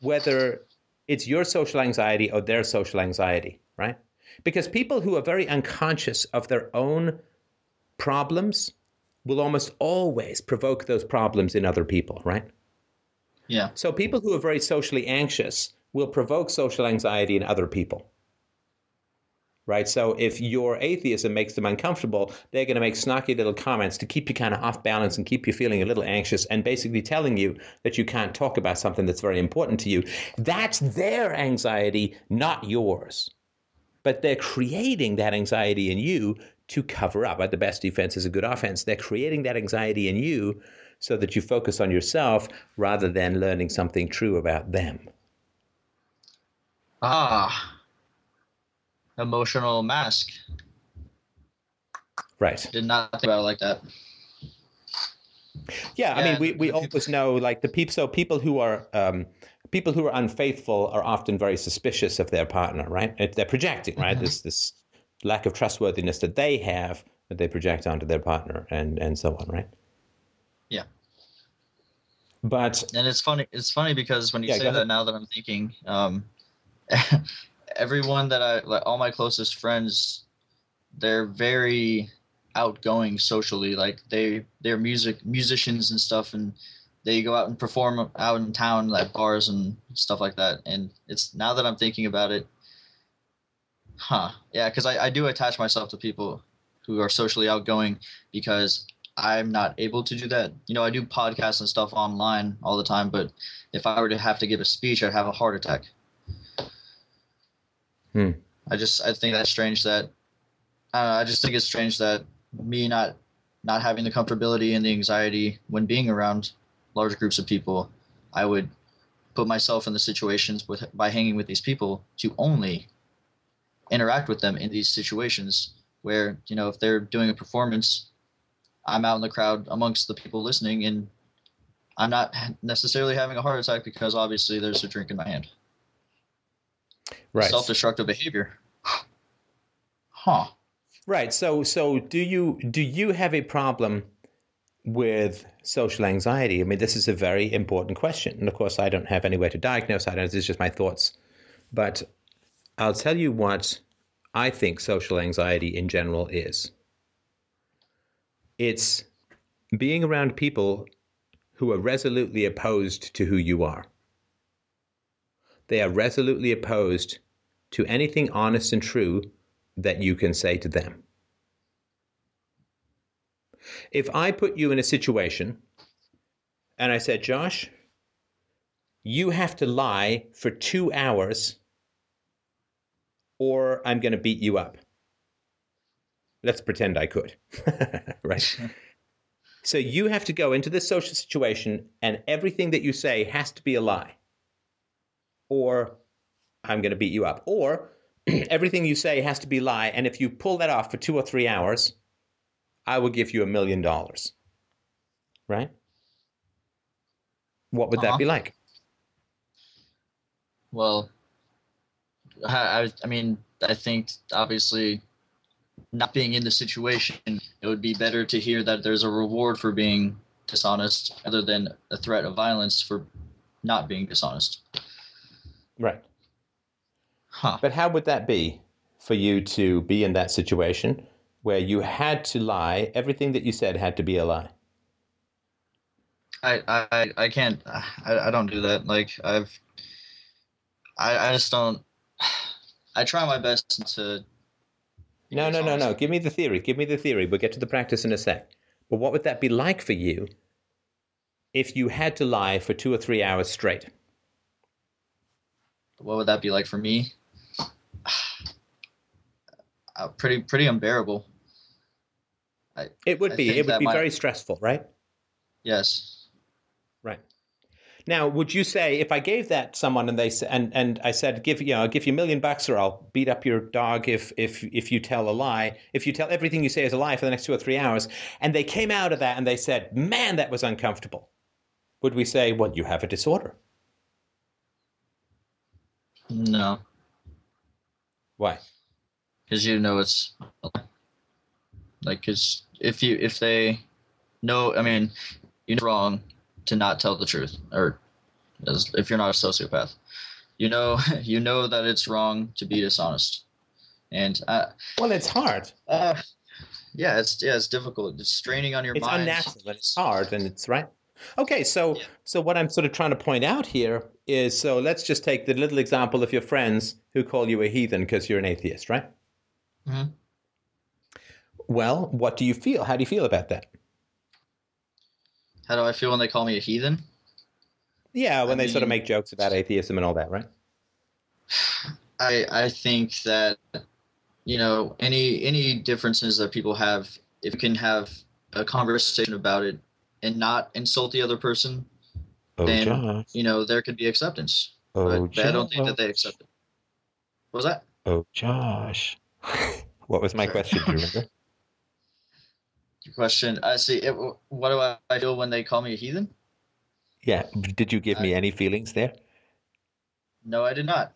whether it's your social anxiety or their social anxiety, right? Because people who are very unconscious of their own problems will almost always provoke those problems in other people, right? Yeah. So people who are very socially anxious will provoke social anxiety in other people, right? So if your atheism makes them uncomfortable, they're going to make snarky little comments to keep you kind of off balance and keep you feeling a little anxious and basically telling you that you can't talk about something that's very important to you. That's their anxiety, not yours. But they're creating that anxiety in you to cover up. Right? The best defense is a good offense. They're creating that anxiety in you so that you focus on yourself rather than learning something true about them. Ah, emotional mask. Right. Did not think about it like that. Yeah, I mean, we always know, like, people who are unfaithful are often very suspicious of their partner, right? They're projecting, right? This lack of trustworthiness that they have that they project onto their partner and so on, right? Yeah. But and it's funny because when you say that, now that I'm thinking, everyone that all my closest friends, they're very outgoing socially. Like they're musicians and stuff, and they go out and perform out in town at bars and stuff like that. And it's, now that I'm thinking about it, yeah, because I do attach myself to people who are socially outgoing because I'm not able to do that. You know, I do podcasts and stuff online all the time, but if I were to have to give a speech, I'd have a heart attack. I think that's strange that I just think it's strange that me not having the comfortability and the anxiety when being around large groups of people, I would put myself in the situations by hanging with these people to only interact with them in these situations where, you know, if they're doing a performance, I'm out in the crowd amongst the people listening, and I'm not necessarily having a heart attack because obviously there's a drink in my hand. Right. Self-destructive behavior. Right. So do you have a problem with social anxiety? I mean, this is a very important question. And of course, I don't have any way to diagnose. This is just my thoughts. But I'll tell you what I think social anxiety in general is. It's being around people who are resolutely opposed to who you are. They are resolutely opposed to anything honest and true that you can say to them. If I put you in a situation and I said, Josh, you have to lie for 2 hours or I'm going to beat you up. Let's pretend I could, right? So you have to go into this social situation and everything that you say has to be a lie or I'm going to beat you up, or everything you say has to be a lie. And if you pull that off for 2 or 3 hours, I will give you $1 million, right? What would that be like? Well, I mean, I think obviously not being in the situation, it would be better to hear that there's a reward for being dishonest rather than a threat of violence for not being dishonest. Right. But how would that be for you to be in that situation where you had to lie? Everything that you said had to be a lie. I can't. I don't do that. Like I just don't. I try my best to. No. Give me the theory. We'll get to the practice in a sec. But what would that be like for you if you had to lie for 2 or 3 hours straight? What would that be like for me? Pretty unbearable. It would be very stressful, right? Yes. Right. Now, would you say if I gave that to someone and they and I said, I'll give you $1 million or I'll beat up your dog if you tell a lie, if you tell everything you say is a lie for the next 2 or 3 hours, and they came out of that and they said, man, that was uncomfortable, would we say, well, you have a disorder? No. Why? Because you know it's like, because if they know, I mean, you know it's wrong to not tell the truth, or if you're not a sociopath, you know that it's wrong to be dishonest. And well, it's hard. It's difficult. It's straining on your mind. It's unnatural. And it's hard, and it's right. Okay, so what I'm sort of trying to point out here is, so let's just take the little example of your friends who call you a heathen because you're an atheist, right? Mm-hmm. Well, what do you feel? How do you feel about that? How do I feel when they call me a heathen? Yeah, when they sort of make jokes about atheism and all that, right? I think that, any differences that people have, if you can have a conversation about it and not insult the other person, there could be acceptance. Oh, but I don't think that they accept it. What was that? Oh, Josh. What was my question? Do you remember? Your question. I see. What do I feel when they call me a heathen? Yeah. Did you give me any feelings there? No, I did not.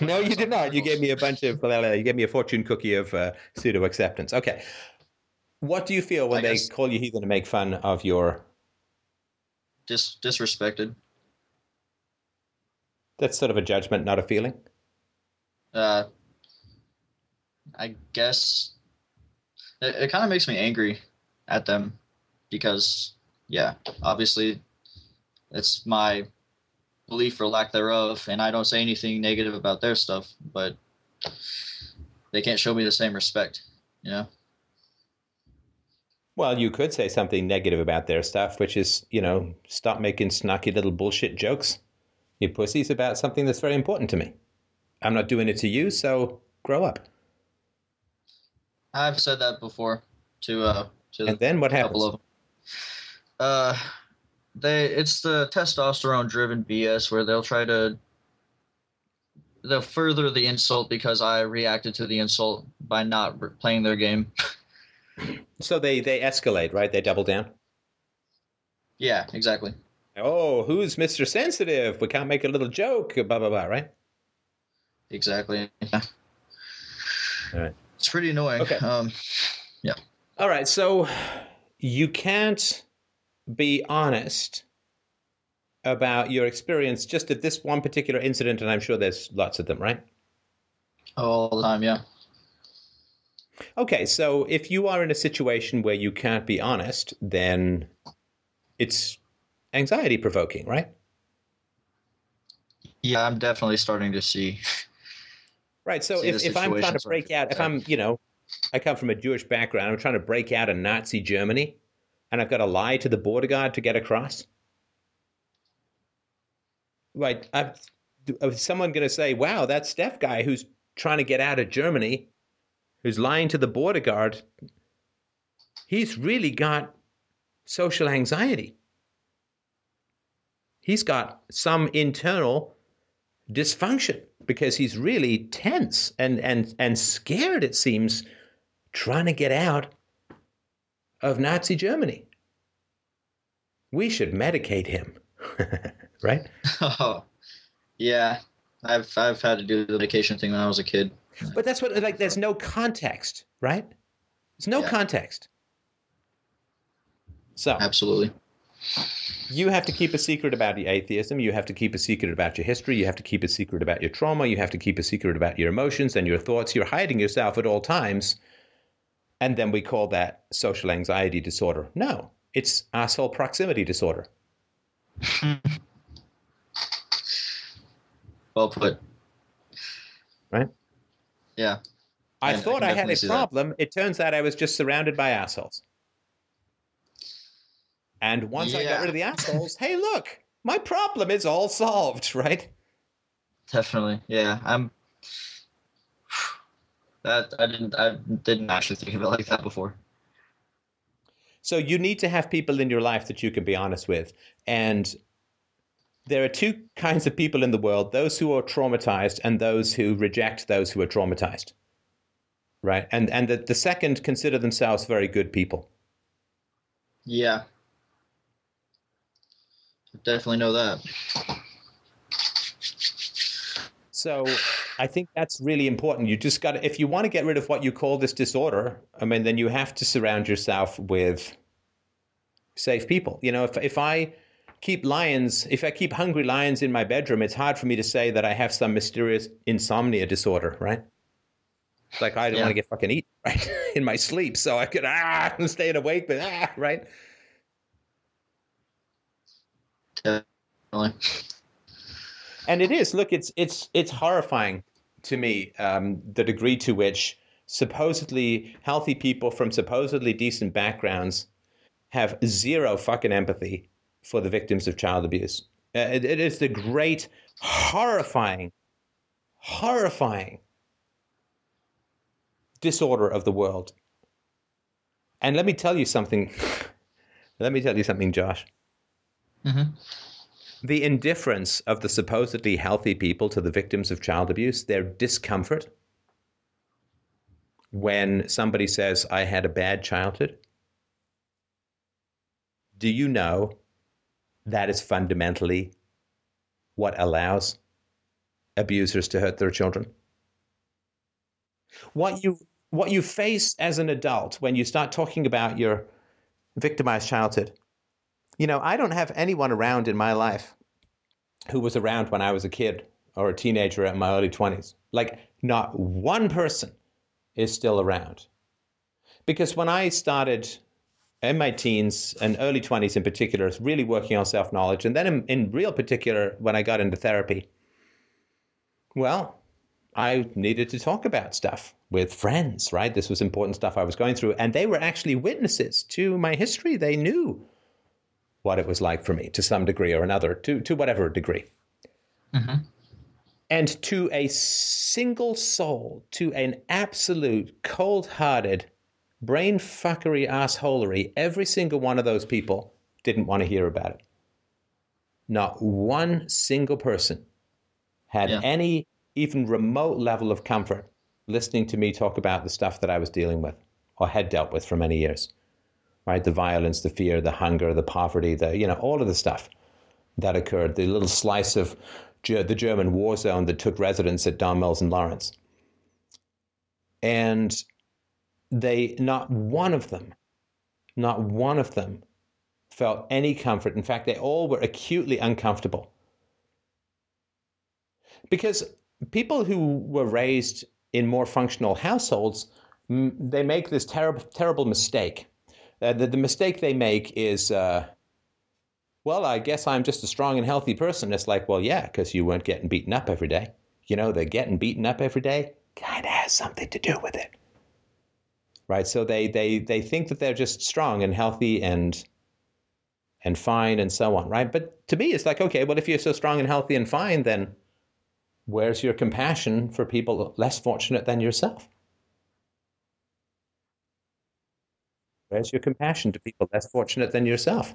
No, you did not. You gave me a bunch of. You gave me a fortune cookie of pseudo acceptance. Okay. What do you feel when they call you heathen and make fun of your? Disrespected. That's sort of a judgment, not a feeling. I guess it kind of makes me angry at them because, obviously it's my belief or lack thereof, and I don't say anything negative about their stuff, but they can't show me the same respect, Well, you could say something negative about their stuff, which is, stop making snarky little bullshit jokes, you pussies, about something that's very important to me. I'm not doing it to you, so grow up. I've said that before to what happens? Couple of them. It's the testosterone-driven BS where they'll further the insult because I reacted to the insult by not playing their game. So they escalate, right? They double down? Yeah, exactly. Oh, who's Mr. Sensitive? We can't make a little joke, blah, blah, blah, right? Exactly. All right. It's pretty annoying. Okay. Yeah. All right. So you can't be honest about your experience just at this one particular incident, and I'm sure there's lots of them, right? All the time, yeah. Okay. So if you are in a situation where you can't be honest, then it's anxiety provoking, right? Yeah, I'm definitely starting to see. Right, so if I'm trying to break out, I come from a Jewish background, I'm trying to break out of Nazi Germany, and I've got to lie to the border guard to get across. Right, is someone going to say, wow, that Steph guy who's trying to get out of Germany, who's lying to the border guard, he's really got social anxiety. He's got some internal dysfunction, because he's really tense and scared, it seems, trying to get out of Nazi Germany. We should medicate him, right? Oh, yeah. I've had to do the medication thing when I was a kid. But that's what, there's no context, right? There's no context. So absolutely. You have to keep a secret about your atheism. You have to keep a secret about your history. You have to keep a secret about your trauma. You have to keep a secret about your emotions and your thoughts. You're hiding yourself at all times. And then we call that social anxiety disorder. No, it's asshole proximity disorder. Well put. Right? Yeah. I thought I had a problem. It turns out I was just surrounded by assholes. And once I got rid of the assholes, hey, look, my problem is all solved, right? Definitely, yeah. I didn't actually think of it like that before. So you need to have people in your life that you can be honest with, and There are two kinds of people in the world, those who are traumatized and those who reject those who are traumatized, right? And the second consider themselves very good people. Yeah. I definitely know that. So I think that's really important. You just got to, if you want to get rid of what you call this disorder, I mean, then you have to surround yourself with safe people. You know, if I keep hungry lions in my bedroom, it's hard for me to say that I have some mysterious insomnia disorder, right? It's like, I don't want to get fucking eaten, right? In my sleep. So I could, staying awake, but, right? Definitely. And it is, look, it's horrifying to me, the degree to which supposedly healthy people from supposedly decent backgrounds have zero fucking empathy for the victims of child abuse. It is the great, horrifying disorder of the world. And let me tell you something. Josh. Mm-hmm. The indifference of the supposedly healthy people to the victims of child abuse, their discomfort when somebody says, I had a bad childhood. Do you know that is fundamentally what allows abusers to hurt their children? What you face as an adult when you start talking about your victimized childhood, you know, I don't have anyone around in my life who was around when I was a kid or a teenager in my early 20s. Like, not one person is still around. Because when I started in my teens and early 20s in particular, really working on self-knowledge, and then in real particular when I got into therapy, well, I needed to talk about stuff with friends, right? This was important stuff I was going through. And they were actually witnesses to my history. They knew what it was like for me to some degree or another, to whatever degree. Mm-hmm. And to a single soul, to an absolute cold-hearted brain fuckery, assholery, every single one of those people didn't want to hear about it. Not one single person had any even remote level of comfort listening to me talk about the stuff that I was dealing with or had dealt with for many years, right? The violence, the fear, the hunger, the poverty, the, you know, all of the stuff that occurred, the little slice of the German war zone that took residence at Don Mills and Lawrence. And not one of them felt any comfort. In fact, they all were acutely uncomfortable. Because people who were raised in more functional households, they make this terrible mistake. The mistake they make is, well, I guess I'm just a strong and healthy person. It's like, well, yeah, because you weren't getting beaten up every day. You know, the getting beaten up every day kind of has something to do with it. Right, so they think that they're just strong and healthy and fine and so on, right? But to me, it's like, okay, well, if you're so strong and healthy and fine, then where's your compassion for people less fortunate than yourself? Where's your compassion to people less fortunate than yourself?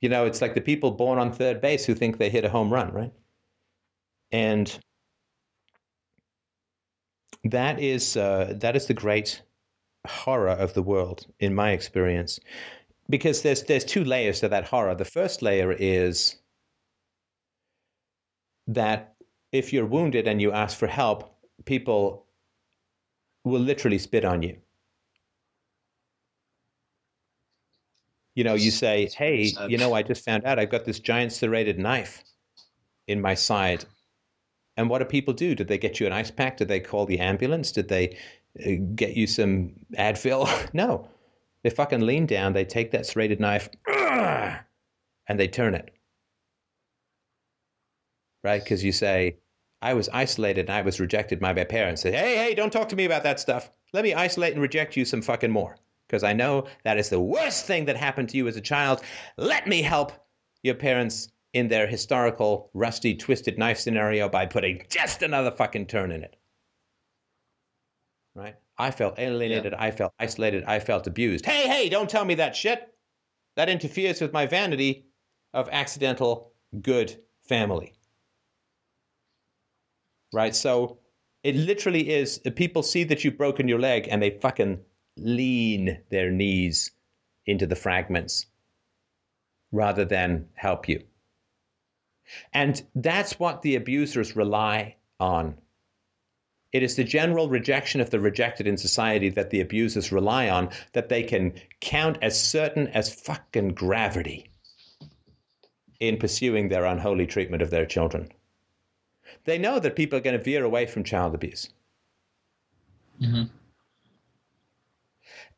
You know, it's like the people born on third base who think they hit a home run, right? And that is the great horror of the world, in my experience, because there's two layers to that horror. The first layer is that if you're wounded and you ask for help, people will literally spit on you. You know, you say, hey, you know, I just found out I've got this giant serrated knife in my side. And what do people do? Did they get you an ice pack? Did they call the ambulance? Did they get you some Advil? No. They fucking lean down. They take that serrated knife and they turn it. Right? Because you say, I was isolated and I was rejected by my parents. Say, hey, don't talk to me about that stuff. Let me isolate and reject you some fucking more. Because I know that is the worst thing that happened to you as a child. Let me help your parents in their historical, rusty, twisted knife scenario by putting just another fucking turn in it, right? I felt alienated. Yeah. I felt isolated. I felt abused. Hey, don't tell me that shit. That interferes with my vanity. of accidental good family. Right? So it literally is, people see that you've broken your leg and they fucking lean their knees into the fragments rather than help you. And that's what the abusers rely on. It is the general rejection of the rejected in society that the abusers rely on, that they can count as certain as fucking gravity in pursuing their unholy treatment of their children. They know that people are going to veer away from child abuse. Mm-hmm.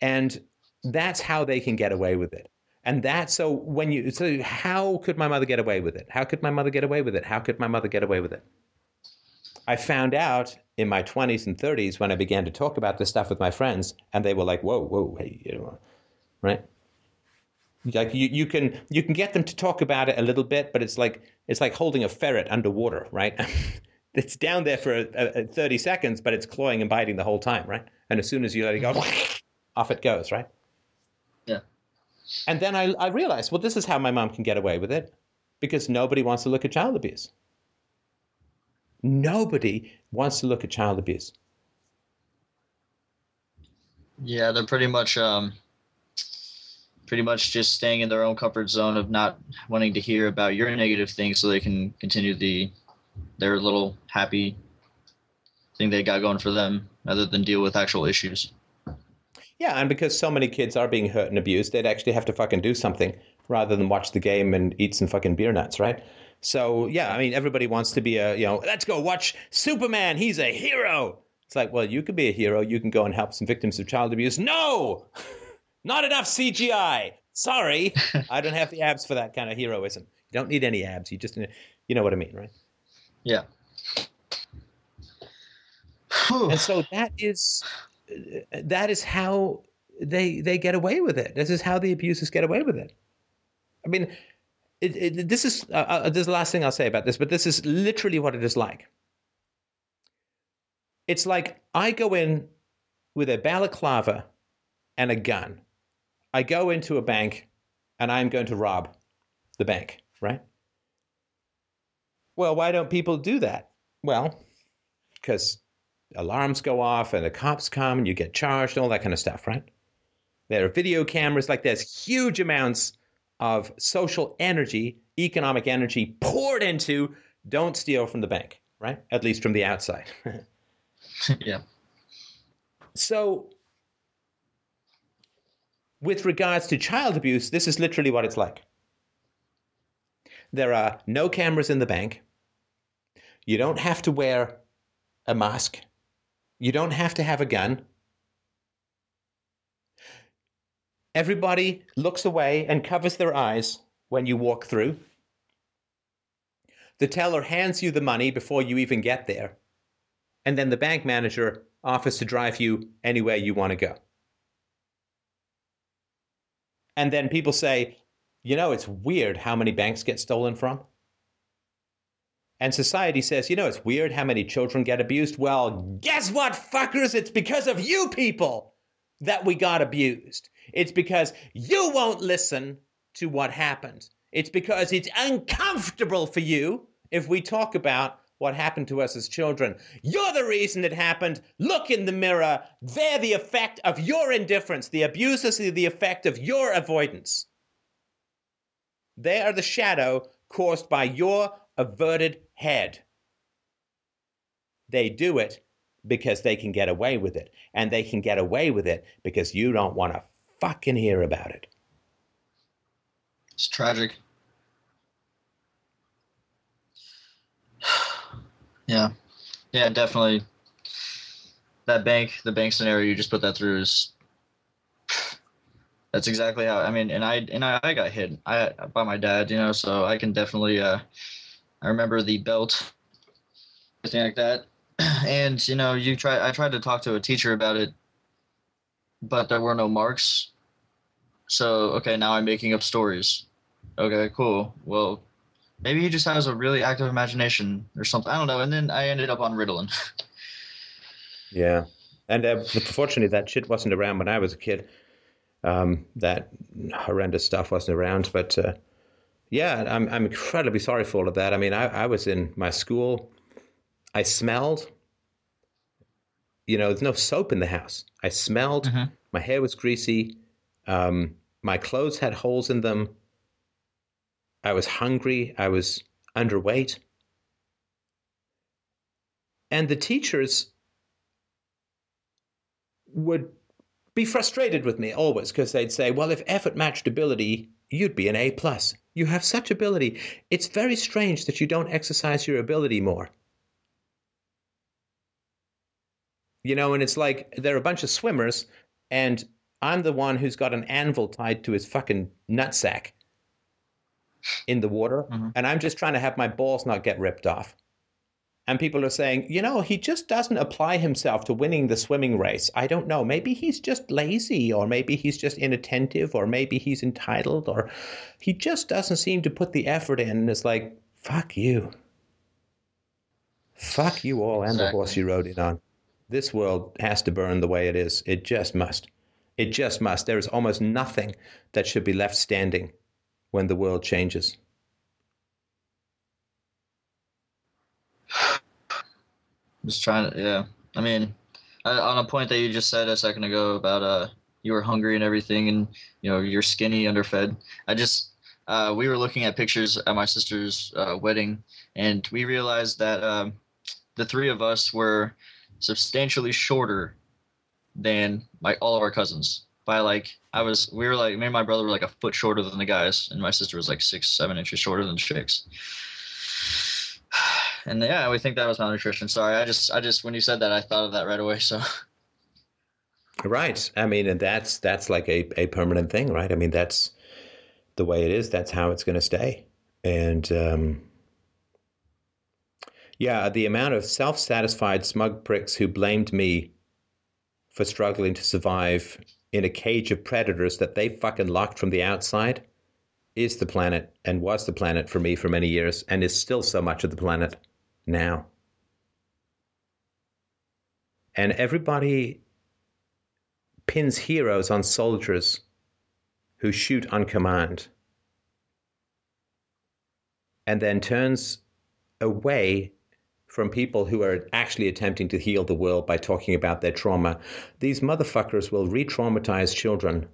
And that's how they can get away with it. And that's so how could my mother get away with it? How could my mother get away with it? How could my mother get away with it? I found out in my 20s and 30s when I began to talk about this stuff with my friends, and they were like, whoa, hey, you know, right? Like you can get them to talk about it a little bit, but it's like holding a ferret underwater, right? It's down there for 30 seconds, but it's clawing and biting the whole time, right? And as soon as you let it go, off it goes, right? Yeah. And then I realized, well, this is how my mom can get away with it, because nobody wants to look at child abuse. Nobody wants to look at child abuse. Yeah, they're pretty much just staying in their own comfort zone of not wanting to hear about your negative things so they can continue their little happy thing they got going for them rather than deal with actual issues. Yeah, and because so many kids are being hurt and abused, they'd actually have to fucking do something rather than watch the game and eat some fucking beer nuts, right? So, yeah, I mean, everybody wants to be let's go watch Superman, he's a hero. It's like, well, you could be a hero. You can go and help some victims of child abuse. No! Not enough CGI. Sorry. I don't have the abs for that kind of heroism. You don't need any abs. You just need, you know what I mean, right? Yeah. And so that is how they get away with it. This is how the abusers get away with it. I mean, this is the last thing I'll say about this, but this is literally what it is like. It's like I go in with a balaclava and a gun. I go into a bank and I'm going to rob the bank, right? Well, why don't people do that? Well, because alarms go off and the cops come and you get charged and all that kind of stuff, right? There are video cameras, like there's huge amounts of social energy, economic energy poured into don't steal from the bank, right? At least from the outside. Yeah. So with regards to child abuse, this is literally what it's like. There are no cameras in the bank. You don't have to wear a mask. You don't have to have a gun. Everybody looks away and covers their eyes when you walk through. The teller hands you the money before you even get there. And then the bank manager offers to drive you anywhere you want to go. And then people say, you know, it's weird how many banks get stolen from. And society says, you know, it's weird how many children get abused. Well, guess what, fuckers? It's because of you people that we got abused. It's because you won't listen to what happened. It's because it's uncomfortable for you if we talk about what happened to us as children. You're the reason it happened. Look in the mirror. They're the effect of your indifference. The abusers are the effect of your avoidance. They are the shadow caused by your averted head. They do it because they can get away with it. And they can get away with it because you don't want to fucking hear about it. It's tragic. Yeah. Yeah, definitely. That bank, the bank scenario you just put that through is... That's exactly how, I mean, and I got hit by my dad, you know, so I can definitely, I remember the belt, everything like that. And, you know, I tried to talk to a teacher about it, but there were no marks. So, okay, now I'm making up stories. Okay, cool. Well, maybe he just has a really active imagination or something. I don't know. And then I ended up on Ritalin. Yeah. And fortunately, that shit wasn't around when I was a kid. That horrendous stuff wasn't around, but Yeah, I'm incredibly sorry for all of that. I mean, I was in my school. I smelled. You know, there's no soap in the house. I smelled. Uh-huh. My hair was greasy. My clothes had holes in them. I was hungry. I was underweight. And the teachers would be frustrated with me always because they'd say, well, if effort matched ability, you'd be an A+. You have such ability. It's very strange that you don't exercise your ability more. You know, and it's like there are a bunch of swimmers, and I'm the one who's got an anvil tied to his fucking nutsack in the water, mm-hmm. and I'm just trying to have my balls not get ripped off. And people are saying, you know, he just doesn't apply himself to winning the swimming race. I don't know. Maybe he's just lazy, or maybe he's just inattentive, or maybe he's entitled, or he just doesn't seem to put the effort in. And it's like, fuck you. Fuck you all and the horse you rode in on. This world has to burn the way it is. It just must. It just must. There is almost nothing that should be left standing when the world changes. Just trying to, yeah. I mean, on a point that you just said a second ago about you were hungry and everything, and you know you're skinny, underfed. I just we were looking at pictures at my sister's wedding, and we realized that the three of us were substantially shorter than like all of our cousins. By like we were like me and my brother were like a foot shorter than the guys, and my sister was like 6-7 inches shorter than chicks. And yeah, we think that was malnutrition. Sorry, I just when you said that, I thought of that right away. So, right. I mean, and that's like a permanent thing, right? I mean, that's the way it is. That's how it's going to stay. And yeah, the amount of self-satisfied smug pricks who blamed me for struggling to survive in a cage of predators that they fucking locked from the outside is the planet, and was the planet for me for many years, and is still so much of the planet now. And everybody pins heroes on soldiers who shoot on command, and then turns away from people who are actually attempting to heal the world by talking about their trauma. These motherfuckers will re-traumatize children,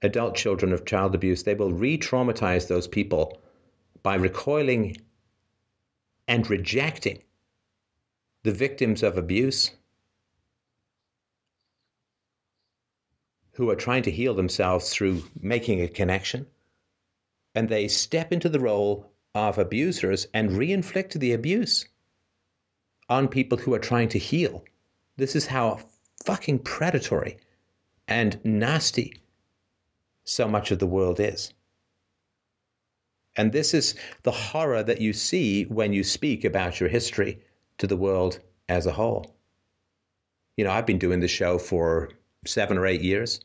adult children of child abuse. They will re-traumatize those people by recoiling and rejecting the victims of abuse who are trying to heal themselves through making a connection. And they step into the role of abusers and re-inflict the abuse on people who are trying to heal. This is how fucking predatory and nasty so much of the world is. And this is the horror that you see when you speak about your history to the world as a whole. You know, I've been doing this show for 7 or 8 years.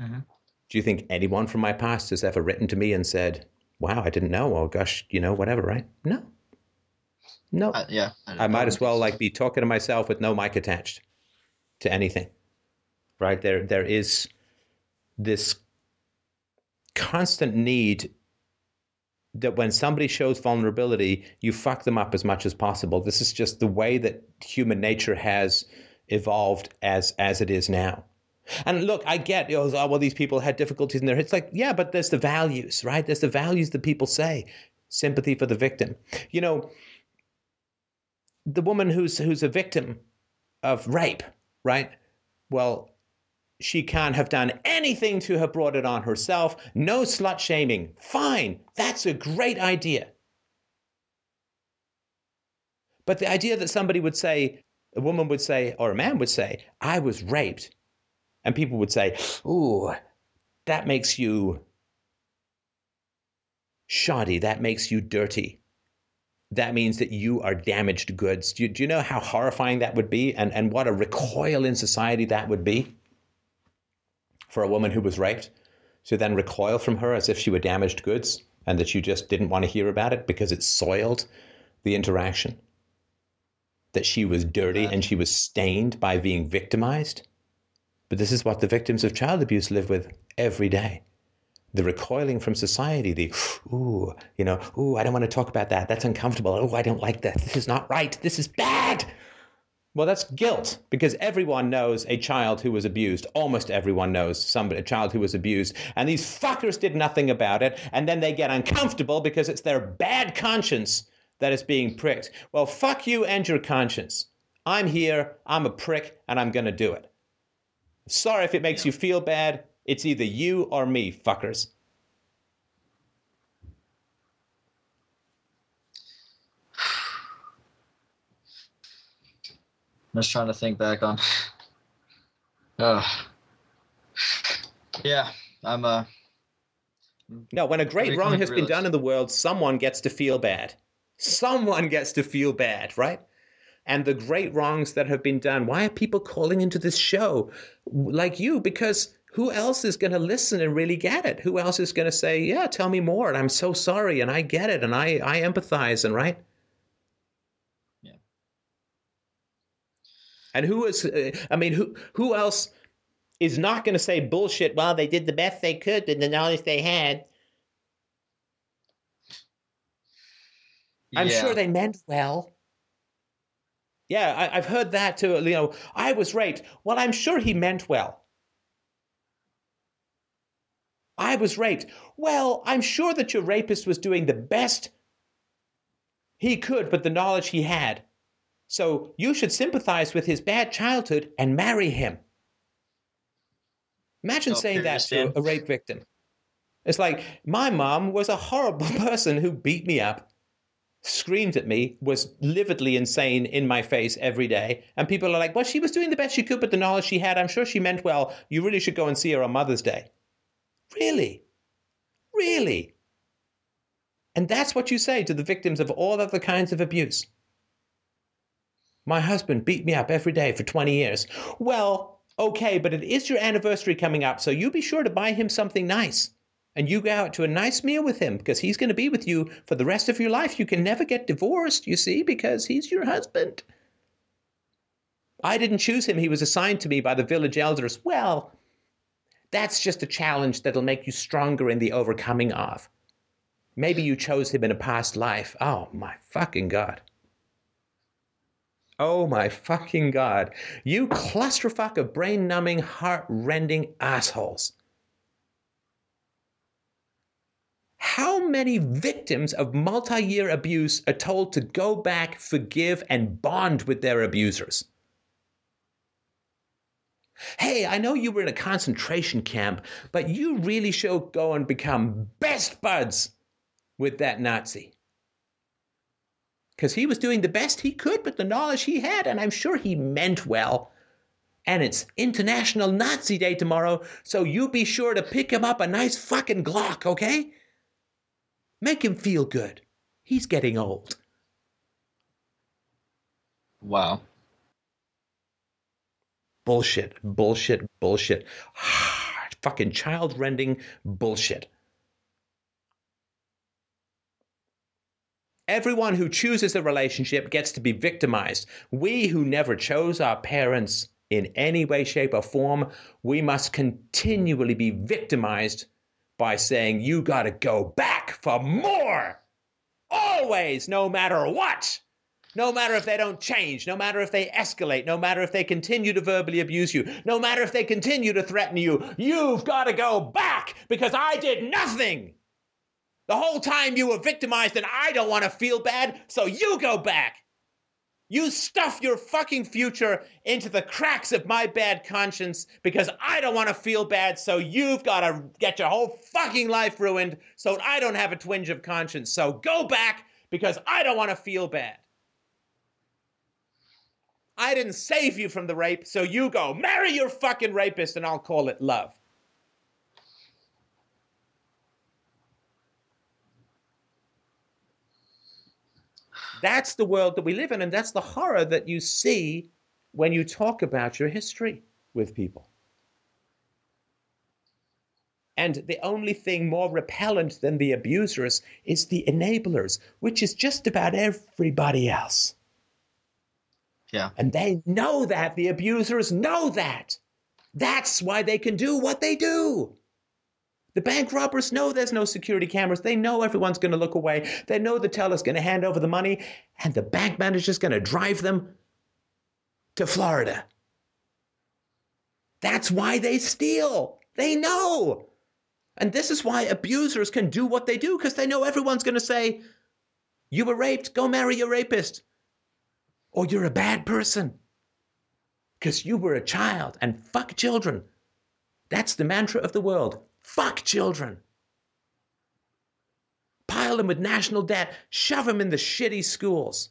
Mm-hmm. Do you think anyone from my past has ever written to me and said, wow, I didn't know, oh gosh, you know, whatever, right? No. Yeah. I might as well like be talking to myself with no mic attached to anything, right? There is this constant need that when somebody shows vulnerability, you fuck them up as much as possible. This is just the way that human nature has evolved as it is now. And look, I get, you know, oh, well, these people had difficulties in their heads. It's like, yeah, but there's the values, right? There's the values that people say. Sympathy for the victim. You know, the woman who's a victim of rape, right? Well, she can't have done anything to have brought it on herself. No slut shaming. Fine. That's a great idea. But the idea that somebody would say, a woman would say, or a man would say, I was raped. And people would say, ooh, that makes you shoddy. That makes you dirty. That means that you are damaged goods. Do you know how horrifying that would be? And what a recoil in society that would be? For a woman who was raped to then recoil from her as if she were damaged goods and that you just didn't want to hear about it because it soiled the interaction, that she was dirty and she was stained by being victimized. But this is what the victims of child abuse live with every day. the recoiling from society, the, I don't want to talk about that. That's uncomfortable. Oh, I don't like that. This is not right. This is bad. Well, that's guilt, because everyone knows a child who was abused. Almost everyone knows a child who was abused. And these fuckers did nothing about it. And then they get uncomfortable because it's their bad conscience that is being pricked. Well, fuck you and your conscience. I'm here, I'm a prick, and I'm going to do it. Sorry if it makes you feel bad. It's either you or me, fuckers. I'm just trying to think back on. No, when a great wrong has been done in the world, someone gets to feel bad. Someone gets to feel bad, right? And the great wrongs that have been done. Why are people calling into this show like you? Because who else is going to listen and really get it? Who else is going to say, yeah, tell me more, and I'm so sorry, and I get it, and I empathize, and right? And who else is not going to say bullshit? Well, they did the best they could with the knowledge they had. Yeah. I'm sure they meant well. Yeah, I've heard that too. I was raped. Well, I'm sure he meant well. I was raped. Well, I'm sure that your rapist was doing the best he could with the knowledge he had. So you should sympathize with his bad childhood and marry him. Imagine saying that to a rape victim. It's like, my mom was a horrible person who beat me up, screamed at me, was lividly insane in my face every day. And people are like, well, she was doing the best she could with the knowledge she had. I'm sure she meant well. You really should go and see her on Mother's Day. Really? Really? And that's what you say to the victims of all other kinds of abuse. My husband beat me up every day for 20 years. Well, okay, but it is your anniversary coming up, so you be sure to buy him something nice. And you go out to a nice meal with him, because he's going to be with you for the rest of your life. You can never get divorced, you see, because he's your husband. I didn't choose him. He was assigned to me by the village elders. Well, that's just a challenge that'll make you stronger in the overcoming of. Maybe you chose him in a past life. Oh, my fucking God. Oh, my fucking God. You clusterfuck of brain-numbing, heart-rending assholes. How many victims of multi-year abuse are told to go back, forgive, and bond with their abusers? Hey, I know you were in a concentration camp, but you really should go and become best buds with that Nazi. Because he was doing the best he could with the knowledge he had, and I'm sure he meant well. And it's International Nazi Day tomorrow, so you be sure to pick him up a nice fucking Glock, okay? Make him feel good. He's getting old. Wow. Bullshit, bullshit, bullshit. Fucking child-rending bullshit. Everyone who chooses a relationship gets to be victimized. We who never chose our parents in any way, shape, or form, we must continually be victimized by saying, you got to go back for more. Always, no matter what. No matter if they don't change, no matter if they escalate, no matter if they continue to verbally abuse you, no matter if they continue to threaten you, you've got to go back because I did nothing. The whole time you were victimized and I don't want to feel bad, so you go back. You stuff your fucking future into the cracks of my bad conscience because I don't want to feel bad, so you've got to get your whole fucking life ruined so I don't have a twinge of conscience. So go back because I don't want to feel bad. I didn't save you from the rape, so you go marry your fucking rapist and I'll call it love. That's the world that we live in, and that's the horror that you see when you talk about your history with people. And the only thing more repellent than the abusers is the enablers, which is just about everybody else. Yeah. And they know that. The abusers know that. That's why they can do what they do. The bank robbers know there's no security cameras. They know everyone's going to look away. They know the teller's going to hand over the money, and the bank manager's going to drive them to Florida. That's why they steal. They know. And this is why abusers can do what they do, because they know everyone's going to say, you were raped, go marry your rapist. Or you're a bad person because you were a child, and fuck children. That's the mantra of the world. Fuck children. Pile them with national debt. Shove them in the shitty schools.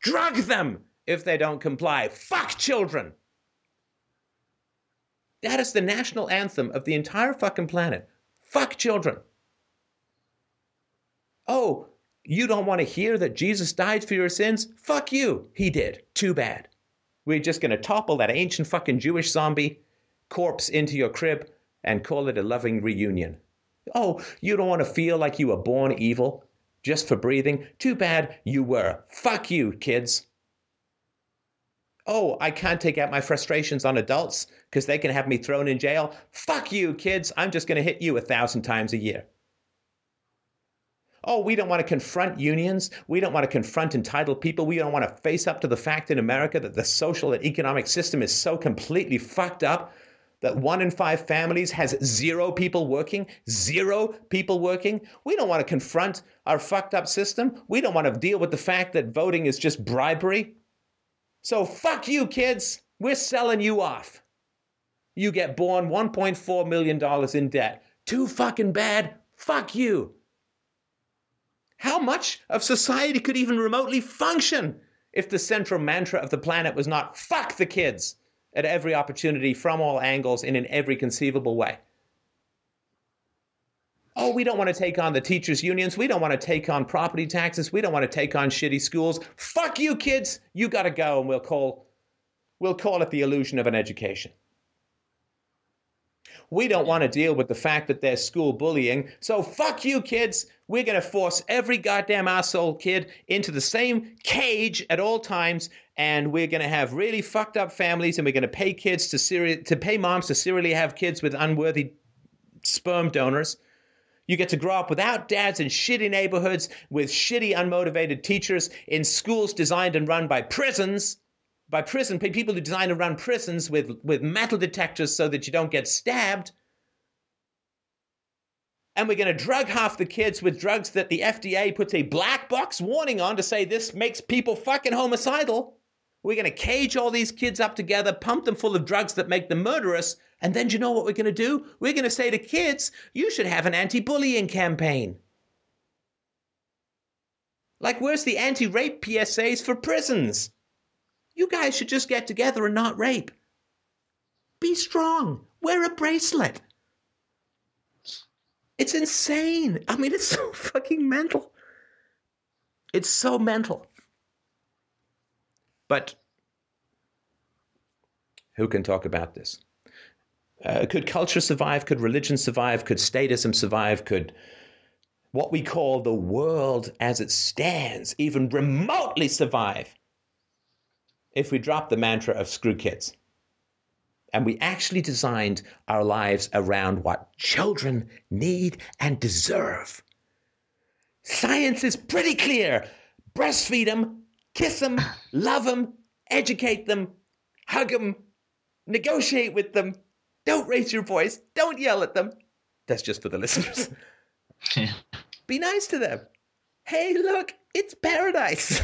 Drug them if they don't comply. Fuck children. That is the national anthem of the entire fucking planet. Fuck children. Oh, you don't want to hear that Jesus died for your sins? Fuck you. He did. Too bad. We're just going to topple that ancient fucking Jewish zombie corpse into your crib and call it a loving reunion. Oh, you don't want to feel like you were born evil just for breathing? Too bad you were. Fuck you, kids. Oh, I can't take out my frustrations on adults because they can have me thrown in jail. Fuck you, kids. I'm just going to hit you 1,000 times a year. Oh, we don't want to confront unions. We don't want to confront entitled people. We don't want to face up to the fact in America that the social and economic system is so completely fucked up that 1 in 5 families has 0 people working. 0 people working. We don't want to confront our fucked up system. We don't want to deal with the fact that voting is just bribery. So fuck you, kids. We're selling you off. You get born $1.4 million in debt. Too fucking bad. Fuck you. How much of society could even remotely function if the central mantra of the planet was not fuck the kids at every opportunity, from all angles, and in every conceivable way? Oh, we don't want to take on the teachers' unions. We don't want to take on property taxes. We don't want to take on shitty schools. Fuck you, kids. You got to go, and we'll call it the illusion of an education. We don't want to deal with the fact that there's school bullying. So fuck you, kids. We're going to force every goddamn asshole kid into the same cage at all times. And we're going to have really fucked up families. And we're going to pay kids to pay moms to serially have kids with unworthy sperm donors. You get to grow up without dads in shitty neighborhoods with shitty, unmotivated teachers in schools designed and run by prisons. By prison, people who design and run prisons with metal detectors so that you don't get stabbed. And we're going to drug half the kids with drugs that the FDA puts a black box warning on to say this makes people fucking homicidal. We're going to cage all these kids up together, pump them full of drugs that make them murderous. And then do you know what we're going to do? We're going to say to kids, you should have an anti-bullying campaign. Like, where's the anti-rape PSAs for prisons? You guys should just get together and not rape. Be strong. Wear a bracelet. It's insane. I mean, it's so fucking mental. It's so mental. But who can talk about this? Could culture survive? Could religion survive? Could statism survive? Could what we call the world as it stands even remotely survive? If we drop the mantra of screw kids and we actually designed our lives around what children need and deserve. Science is pretty clear. Breastfeed them, kiss them, love them, educate them, hug them, negotiate with them. Don't raise your voice. Don't yell at them. That's just for the listeners. Yeah. Be nice to them. Hey, look, it's paradise.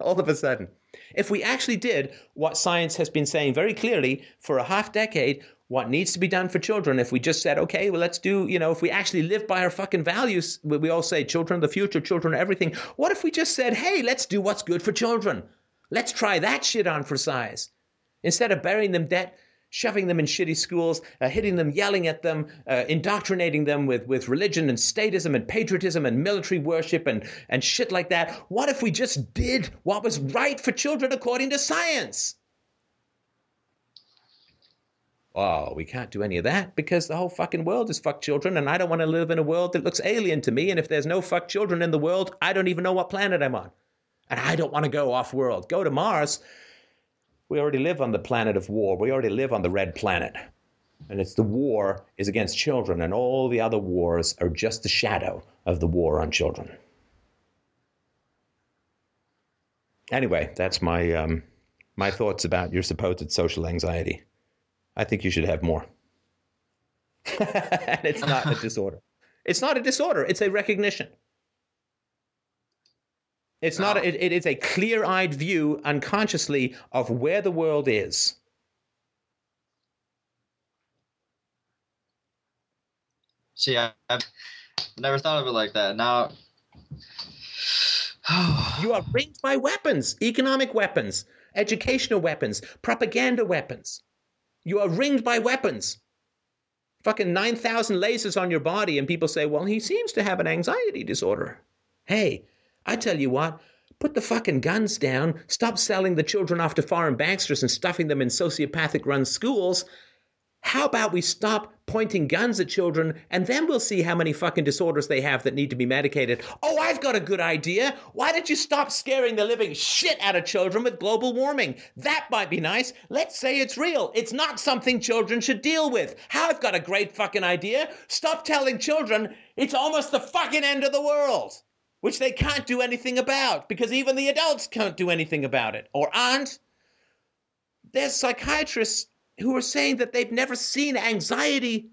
All of a sudden. If we actually did what science has been saying very clearly for a 50 years, what needs to be done for children, if we just said, okay, well, let's do, if we actually live by our fucking values, we all say children, the future, children, everything. What if we just said, hey, let's do what's good for children. Let's try that shit on for size. Instead of burying them debt, shoving them in shitty schools, hitting them, yelling at them, indoctrinating them with religion and statism and patriotism and military worship and shit like that. What if we just did what was right for children according to science? Oh, we can't do any of that because the whole fucking world is fuck children, and I don't want to live in a world that looks alien to me. And if there's no fuck children in the world, I don't even know what planet I'm on. And I don't want to go off world. Go to Mars. We already live on the planet of war. We already live on the red planet. And it's the war is against children, and all the other wars are just the shadow of the war on children. Anyway, that's my my thoughts about your supposed social anxiety. I think you should have more. And it's not a disorder. It's not a disorder. It's a recognition. It's not. It is a clear-eyed view unconsciously of where the world is. See, I've never thought of it like that. Now, you are ringed by weapons, economic weapons, educational weapons, propaganda weapons. You are ringed by weapons. Fucking 9,000 lasers on your body, and people say, well, he seems to have an anxiety disorder. Hey, I tell you what, put the fucking guns down, stop selling the children off to foreign banksters and stuffing them in sociopathic-run schools. How about we stop pointing guns at children, and then we'll see how many fucking disorders they have that need to be medicated. Oh, I've got a good idea. Why don't you stop scaring the living shit out of children with global warming? That might be nice. Let's say it's real. It's not something children should deal with. I've got a great fucking idea. Stop telling children it's almost the fucking end of the world, which they can't do anything about because even the adults can't do anything about it or aren't. There's psychiatrists who are saying that they've never seen anxiety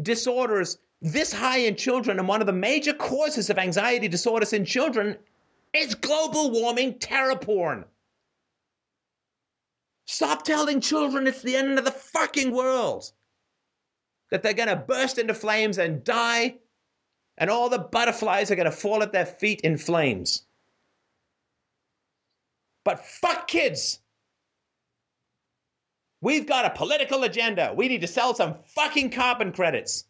disorders this high in children. And one of the major causes of anxiety disorders in children is global warming terror porn. Stop telling children it's the end of the fucking world, that they're going to burst into flames and die, and all the butterflies are going to fall at their feet in flames. But fuck kids. We've got a political agenda. We need to sell some fucking carbon credits.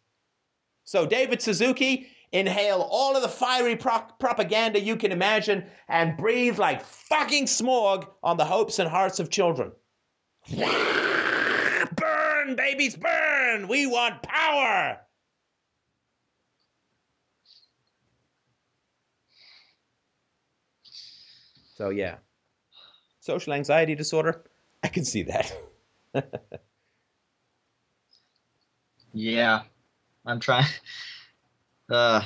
So David Suzuki, inhale all of the fiery propaganda you can imagine and breathe like fucking smog on the hopes and hearts of children. Burn, babies, burn! We want power! So yeah, social anxiety disorder, I can see that. Yeah, I'm trying. I'm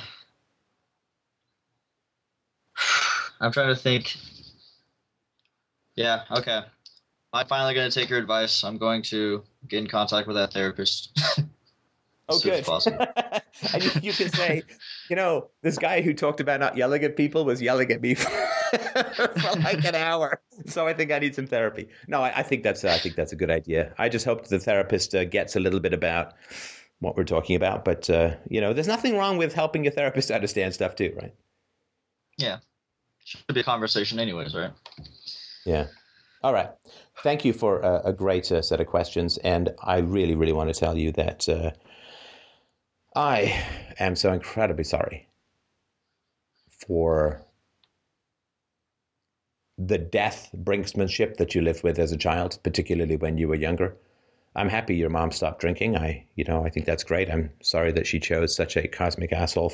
trying to think. Yeah, okay. I'm finally going to take your advice. I'm going to get in contact with that therapist. Oh, good. And you can say, you know, this guy who talked about not yelling at people was yelling at me for like an hour. So I think I need some therapy. No, I think that's a good idea. I just hope the therapist gets a little bit about what we're talking about. But, you know, there's nothing wrong with helping your therapist understand stuff too, right? Yeah. Should be a conversation anyways, right? Yeah. All right. Thank you for a great set of questions. And I really, really want to tell you that I am so incredibly sorry for the death brinksmanship that you lived with as a child, particularly when you were younger. I'm happy your mom stopped drinking. I think that's great. I'm sorry that she chose such a cosmic asshole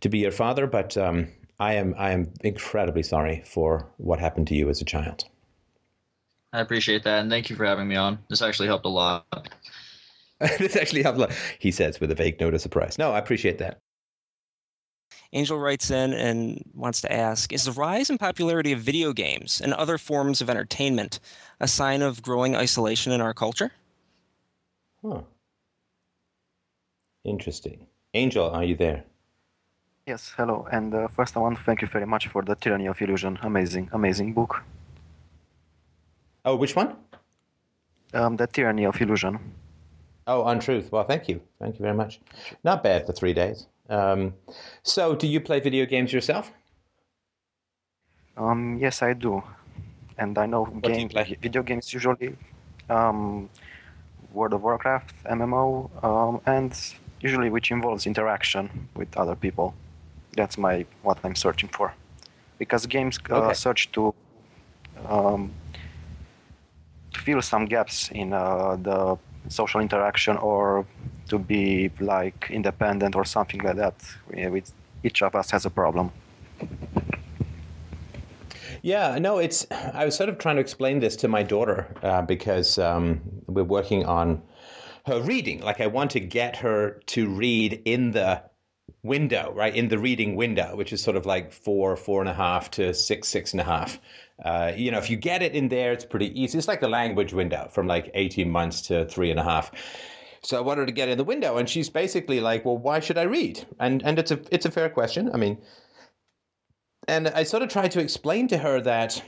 to be your father, but I am incredibly sorry for what happened to you as a child. I appreciate that, and thank you for having me on. This actually helped a lot. This actually helped a lot, he says with a vague note of surprise. No, I appreciate that. Angel writes in and wants to ask, is the rise in popularity of video games and other forms of entertainment a sign of growing isolation in our culture? Huh. Interesting. Angel, are you there? Yes, hello. And first I want to thank you very much for The Tyranny of Illusion. Amazing, amazing book. Oh, which one? The Tyranny of Illusion. Oh, Untruth. Well, thank you. Thank you very much. Not bad for 3 days. So do you play video games yourself? Yes, I do. And I know video games usually World of Warcraft, MMO, and usually which involves interaction with other people. That's what I'm searching for. Because games search to fill some gaps in the social interaction, or to be like independent or something like that. Each of us has a problem. Yeah, no, I was sort of trying to explain this to my daughter because we're working on her reading. Like I want to get her to read in the window, right? In the reading window, which is sort of like 4, 4.5 to 6, 6.5. You know, if you get it in there, it's pretty easy. It's like the language window from like 18 months to 3.5. So I wanted to get in the window, and she's basically like, well, why should I read? And it's a fair question. I mean, and I sort of tried to explain to her that,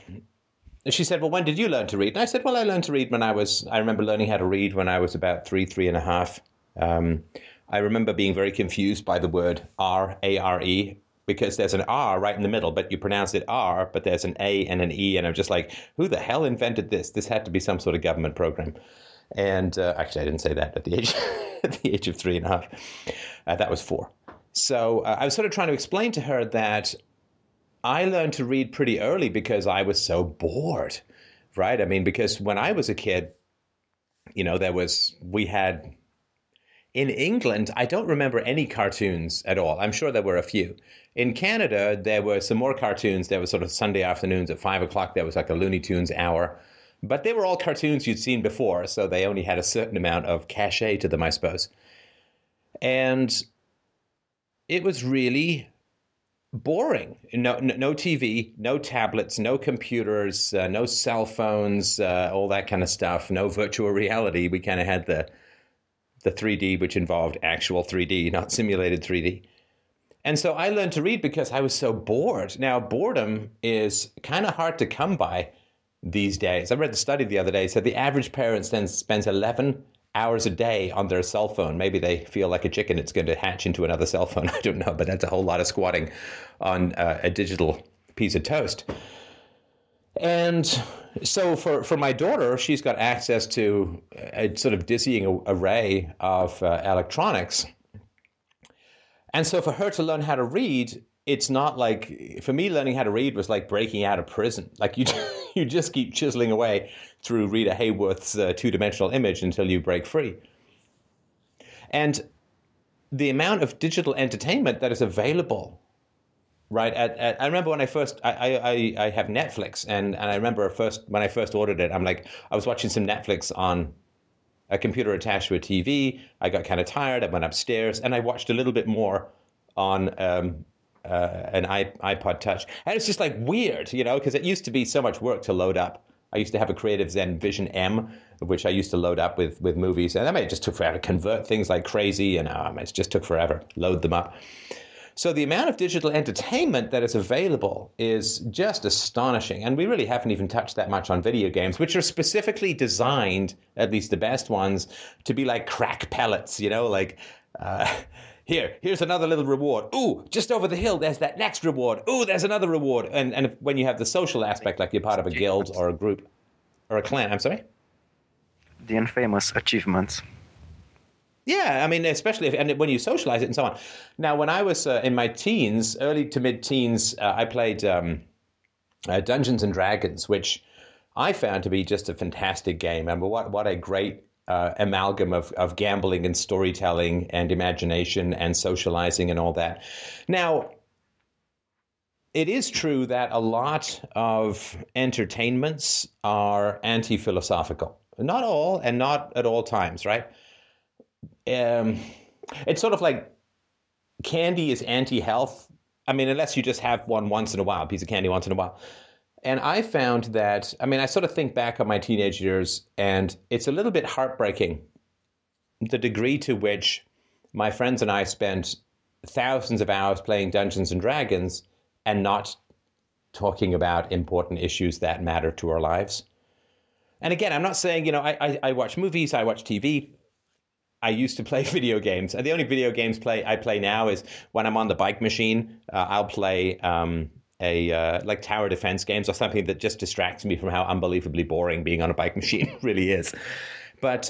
she said, well, when did you learn to read? And I said, well, I learned to read when I remember learning how to read when I was about 3, 3.5. I remember being very confused by the word R, A-R-E, because there's an R right in the middle, but you pronounce it R, but there's an A and an E. And I'm just like, who the hell invented this? This had to be some sort of government program. And actually, I didn't say that at the age of 3.5. That was 4. So I was sort of trying to explain to her that I learned to read pretty early because I was so bored, right? I mean, because when I was a kid, you know, we had... In England, I don't remember any cartoons at all. I'm sure there were a few. In Canada, there were some more cartoons. There was sort of Sunday afternoons at 5 o'clock. There was like a Looney Tunes hour. But they were all cartoons you'd seen before, so they only had a certain amount of cachet to them, I suppose. And it was really boring. No TV, no tablets, no computers, no cell phones, all that kind of stuff, no virtual reality. We kind of had the 3D, which involved actual 3D, not simulated 3D. And so I learned to read because I was so bored. Now, boredom is kind of hard to come by these days. I read the study the other day. It said the average parent then spends 11 hours a day on their cell phone. Maybe they feel like a chicken. It's going to hatch into another cell phone. I don't know, but that's a whole lot of squatting on a digital piece of toast. And so for my daughter, she's got access to a sort of dizzying array of electronics. And so for her to learn how to read, it's not like, for me, learning how to read was like breaking out of prison. Like you just keep chiseling away through Rita Hayworth's two-dimensional image until you break free. And the amount of digital entertainment that is available, right. I remember when I first, I have Netflix, and I remember when I first ordered it, I'm like, I was watching some Netflix on a computer attached to a TV. I got kind of tired. I went upstairs and I watched a little bit more on an iPod Touch. And it's just like weird, you know, because it used to be so much work to load up. I used to have a Creative Zen Vision M, which I used to load up with movies. And I mean, it just took forever to convert things like crazy. And it just took forever, load them up. So the amount of digital entertainment that is available is just astonishing. And we really haven't even touched that much on video games, which are specifically designed, at least the best ones, to be like crack pellets, you know, like, here's another little reward. Ooh, just over the hill, there's that next reward. Ooh, there's another reward. And if, when you have the social aspect, like you're part of a guild or a group or a clan, I'm sorry? The infamous achievements. Yeah, I mean, especially when you socialize it and so on. Now, when I was in my teens, early to mid-teens, I played Dungeons and Dragons, which I found to be just a fantastic game. And what a great amalgam of gambling and storytelling and imagination and socializing and all that. Now, it is true that a lot of entertainments are anti-philosophical. Not all, and not at all times, right? It's sort of like candy is anti-health. I mean, unless you just have one once in a while, a piece of candy once in a while. And I found that, I mean, I sort of think back on my teenage years, and it's a little bit heartbreaking, the degree to which my friends and I spent thousands of hours playing Dungeons and Dragons and not talking about important issues that matter to our lives. And again, I'm not saying, you know, I watch movies, I watch TV. I used to play video games, and the only video games I play now is when I'm on the bike machine. I'll play like tower defense games or something that just distracts me from how unbelievably boring being on a bike machine really is. But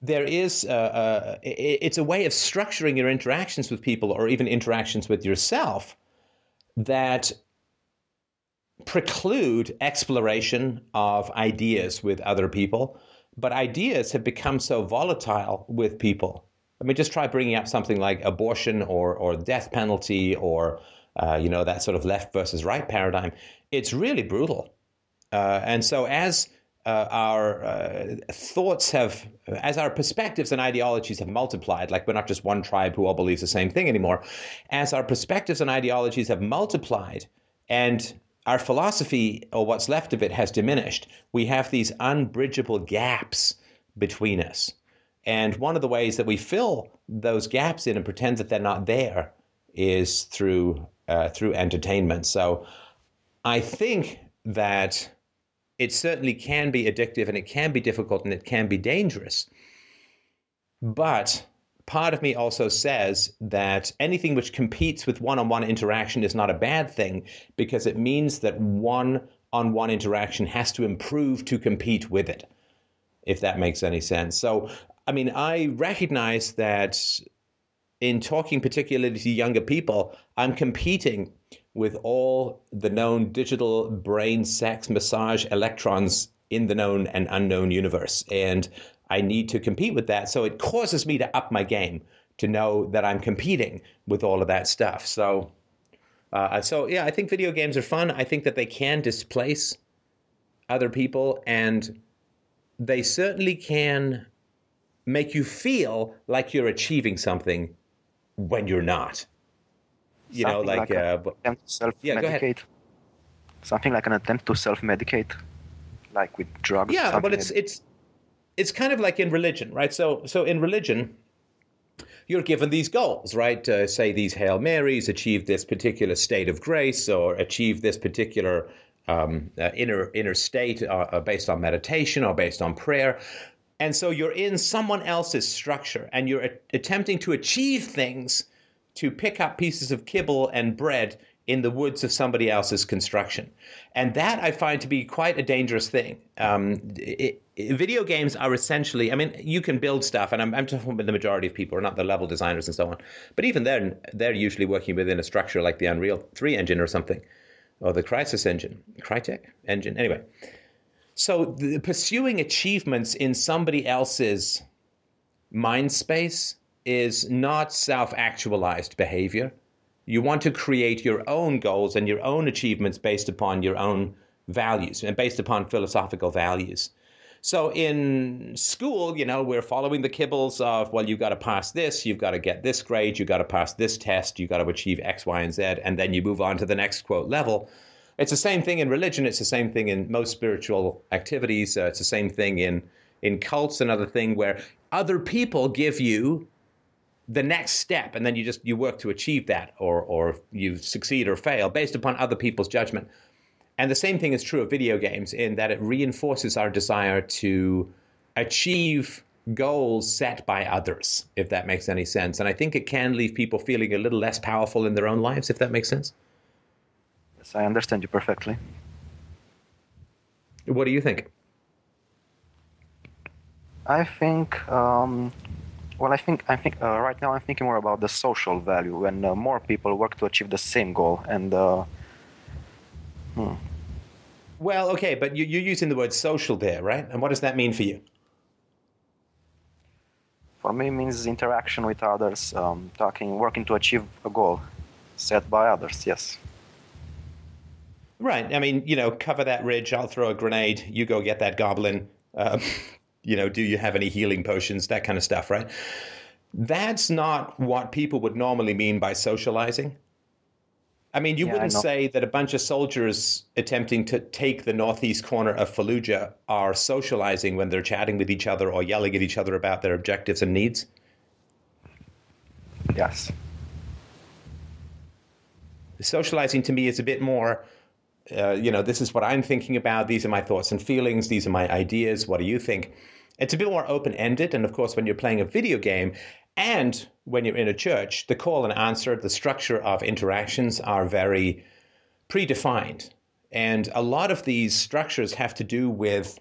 there is it's a way of structuring your interactions with people or even interactions with yourself that preclude exploration of ideas with other people. But ideas have become so volatile with people. I mean, just try bringing up something like abortion or death penalty or, you know, that sort of left versus right paradigm. It's really brutal. And so as our thoughts have, as our perspectives and ideologies have multiplied, like we're not just one tribe who all believes the same thing anymore, as our perspectives and ideologies have multiplied and our philosophy, or what's left of it, has diminished, we have these unbridgeable gaps between us. And one of the ways that we fill those gaps in and pretend that they're not there is through entertainment. So I think that it certainly can be addictive, and it can be difficult, and it can be dangerous. But part of me also says that anything which competes with one-on-one interaction is not a bad thing, because it means that one-on-one interaction has to improve to compete with it, if that makes any sense. So, I mean, I recognize that in talking particularly to younger people, I'm competing with all the known digital brain sex massage electrons in the known and unknown universe. And I need to compete with that. So it causes me to up my game, to know that I'm competing with all of that stuff. So, I think video games are fun. I think that they can displace other people, and they certainly can make you feel like you're achieving something when you're not. You something know, like go ahead. Something like an attempt to self-medicate, like with drugs. Yeah, but it's kind of like in religion, right? So in religion, you're given these goals, right? Say these Hail Marys, achieve this particular state of grace, or achieve this particular inner state, based on meditation or based on prayer. And so you're in someone else's structure, and you're attempting to achieve things, to pick up pieces of kibble and bread in the woods of somebody else's construction. And that I find to be quite a dangerous thing. Video games are essentially, I mean, you can build stuff, and I'm talking about the majority of people, are not the level designers and so on, but even then, they're usually working within a structure like the Unreal 3 engine or something, or the Crytek engine, anyway. So pursuing achievements in somebody else's mind space is not self-actualized behavior. You want to create your own goals and your own achievements based upon your own values and based upon philosophical values. So in school, we're following the kibbles of, well, you've got to pass this, you've got to get this grade, you've got to pass this test, you've got to achieve X, Y, and Z, and then you move on to the next, quote, level. It's the same thing in religion. It's the same thing in most spiritual activities. It's the same thing in cults, another thing where other people give you the next step, and then you work to achieve that, or you succeed or fail based upon other people's judgment. And the same thing is true of video games, in that it reinforces our desire to achieve goals set by others, if that makes any sense. And I think it can leave people feeling a little less powerful in their own lives, if that makes sense. Yes, I understand you perfectly. What do you think? I think... Well, I think right now I'm thinking more about the social value, when more people work to achieve the same goal. And Well, okay, but you're using the word social there, right? And what does that mean for you? For me, it means interaction with others, working to achieve a goal set by others. Yes. Right. I mean, cover that ridge. I'll throw a grenade. You go get that goblin. Do you have any healing potions, that kind of stuff, right? That's not what people would normally mean by socializing. I mean, you wouldn't say that a bunch of soldiers attempting to take the northeast corner of Fallujah are socializing when they're chatting with each other or yelling at each other about their objectives and needs. Yes. Socializing to me is a bit more... this is what I'm thinking about. These are my thoughts and feelings. These are my ideas. What do you think? It's a bit more open-ended. And of course, when you're playing a video game and when you're in a church, the call and answer, the structure of interactions are very predefined. And a lot of these structures have to do with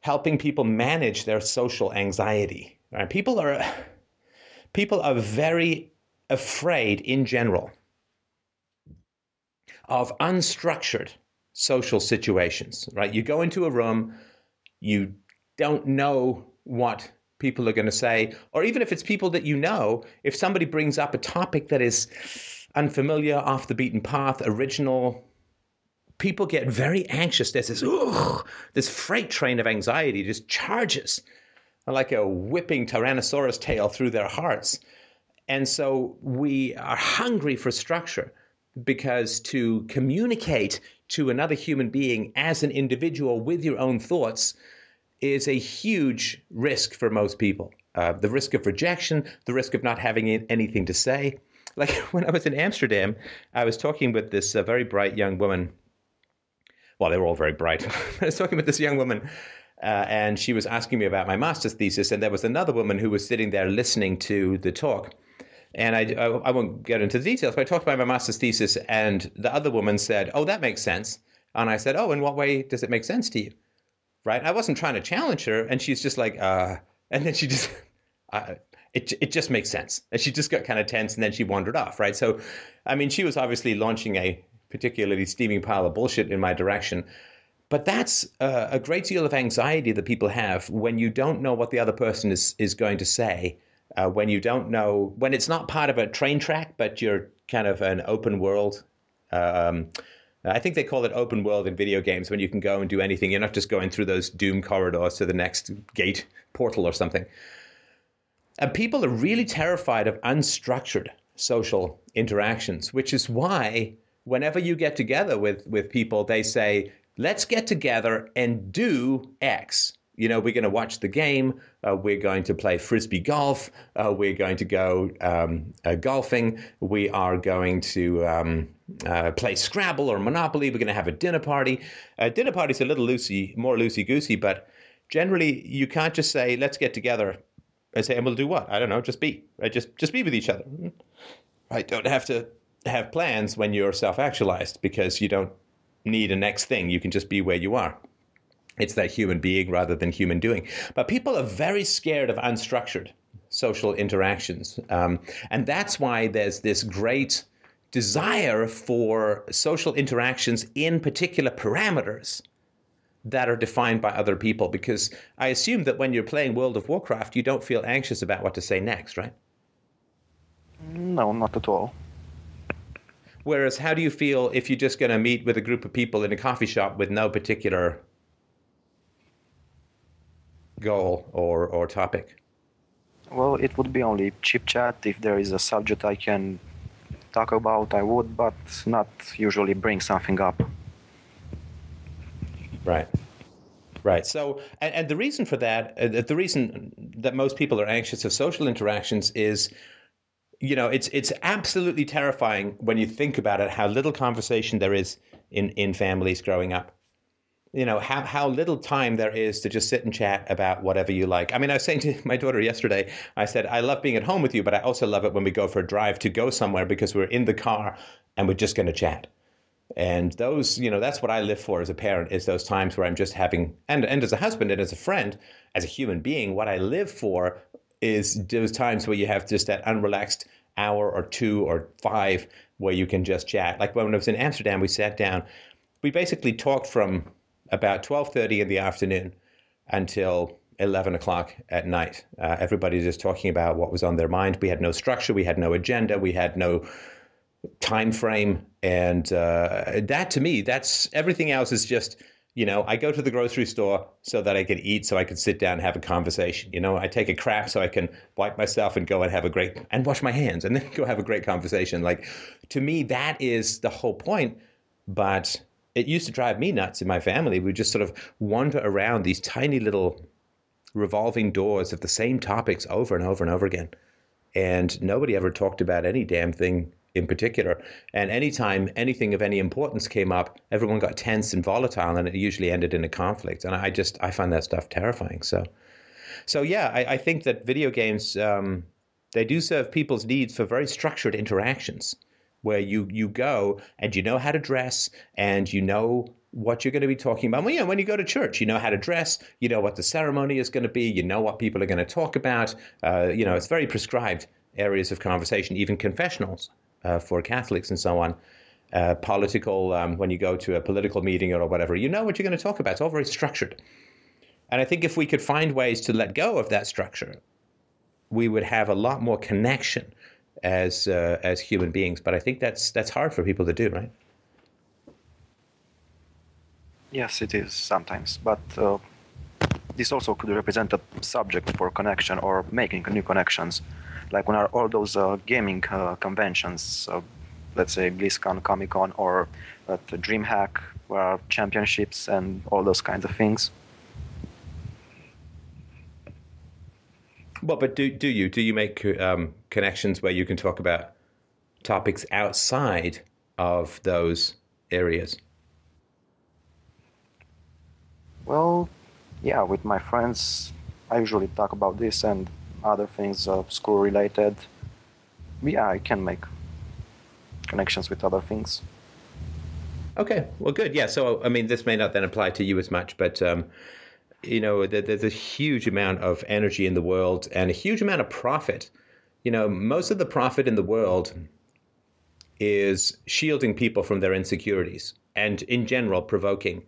helping people manage their social anxiety. Right? People are very afraid in general of unstructured social situations, right? You go into a room, you don't know what people are going to say, or even if it's people that you know, if somebody brings up a topic that is unfamiliar, off the beaten path, original, people get very anxious. There's this freight train of anxiety just charges like a whipping Tyrannosaurus tail through their hearts. And so we are hungry for structure, because to communicate to another human being as an individual with your own thoughts is a huge risk for most people. The risk of rejection, the risk of not having anything to say. Like when I was in Amsterdam, I was talking with this very bright young woman. Well, they were all very bright. I was talking with this young woman and she was asking me about my master's thesis. And there was another woman who was sitting there listening to the talk. And I won't get into the details, but I talked about my master's thesis, and the other woman said, "Oh, that makes sense." And I said, "Oh, in what way does it make sense to you?" Right? I wasn't trying to challenge her, and she's just like, and then she just, it just makes sense. And she just got kind of tense, and then she wandered off, right? So, I mean, she was obviously launching a particularly steaming pile of bullshit in my direction. But that's a great deal of anxiety that people have when you don't know what the other person is going to say. When you don't know, when it's not part of a train track, but you're kind of an open world. I think they call it open world in video games, when you can go and do anything. You're not just going through those doom corridors to the next gate portal or something. And people are really terrified of unstructured social interactions, which is why whenever you get together with people, they say, "Let's get together and do X. You know, we're going to watch the game, we're going to play Frisbee golf, we're going to go golfing, we are going to play Scrabble or Monopoly, we're going to have a dinner party." Dinner party's a little more loosey-goosey, but generally you can't just say, "Let's get together and say, and we'll do what?" I don't know, just be, right? Just be with each other. Right? Don't have to have plans when you're self-actualized, because you don't need a next thing. You can just be where you are. It's that human being rather than human doing. But people are very scared of unstructured social interactions. And that's why there's this great desire for social interactions in particular parameters that are defined by other people. Because I assume that when you're playing World of Warcraft, you don't feel anxious about what to say next, right? No, not at all. Whereas how do you feel if you're just going to meet with a group of people in a coffee shop with no particular goal or topic? Well, it would be only chit chat. If there is a subject I can talk about, I would, but not usually bring something up. Right. So, and the reason for that, the reason that most people are anxious of social interactions is, you know, it's absolutely terrifying when you think about it, how little conversation there is in families growing up. You know, how little time there is to just sit and chat about whatever you like. I mean, I was saying to my daughter yesterday, I said, "I love being at home with you, but I also love it when we go for a drive to go somewhere, because we're in the car and we're just going to chat." And those, you know, that's what I live for as a parent, is those times where I'm just having, and as a husband and as a friend, as a human being, what I live for is those times where you have just that unrelaxed hour or two or five where you can just chat. Like when I was in Amsterdam, we sat down, we basically talked from about 12:30 in the afternoon until 11 o'clock at night. Everybody just talking about what was on their mind. We had no structure. We had no agenda. We had no time frame. And that, to me, that's everything else is just, you know, I go to the grocery store so that I can eat, so I can sit down and have a conversation. You know, I take a crap so I can wipe myself and go and have a great, and wash my hands and then go have a great conversation. Like, to me, that is the whole point. But it used to drive me nuts in my family. We just sort of wander around these tiny little revolving doors of the same topics over and over and over again. And nobody ever talked about any damn thing in particular. And anytime anything of any importance came up, everyone got tense and volatile, and it usually ended in a conflict. And I find that stuff terrifying. So yeah, I think that video games, they do serve people's needs for very structured interactions, where you go and you know how to dress and you know what you're going to be talking about. Well, yeah, when you go to church, you know how to dress, you know what the ceremony is going to be, you know what people are going to talk about. You know, it's very prescribed areas of conversation, even confessionals for Catholics and so on. Political, when you go to a political meeting or whatever, you know what you're going to talk about. It's all very structured. And I think if we could find ways to let go of that structure, we would have a lot more connection as human beings. But I think that's hard for people to do, right? Yes, it is sometimes, but this also could represent a subject for connection or making new connections. Like when are all those gaming conventions, let's say BlizzCon, Comic-Con, or at DreamHack, where are championships and all those kinds of things. Well, but do you make connections where you can talk about topics outside of those areas? Well, yeah, with my friends, I usually talk about this and other things school-related. Yeah, I can make connections with other things. Okay, well, good. Yeah, so, I mean, this may not then apply to you as much, but, you know, there's a huge amount of energy in the world and a huge amount of profit. You know, most of the profit in the world is shielding people from their insecurities and, in general, provoking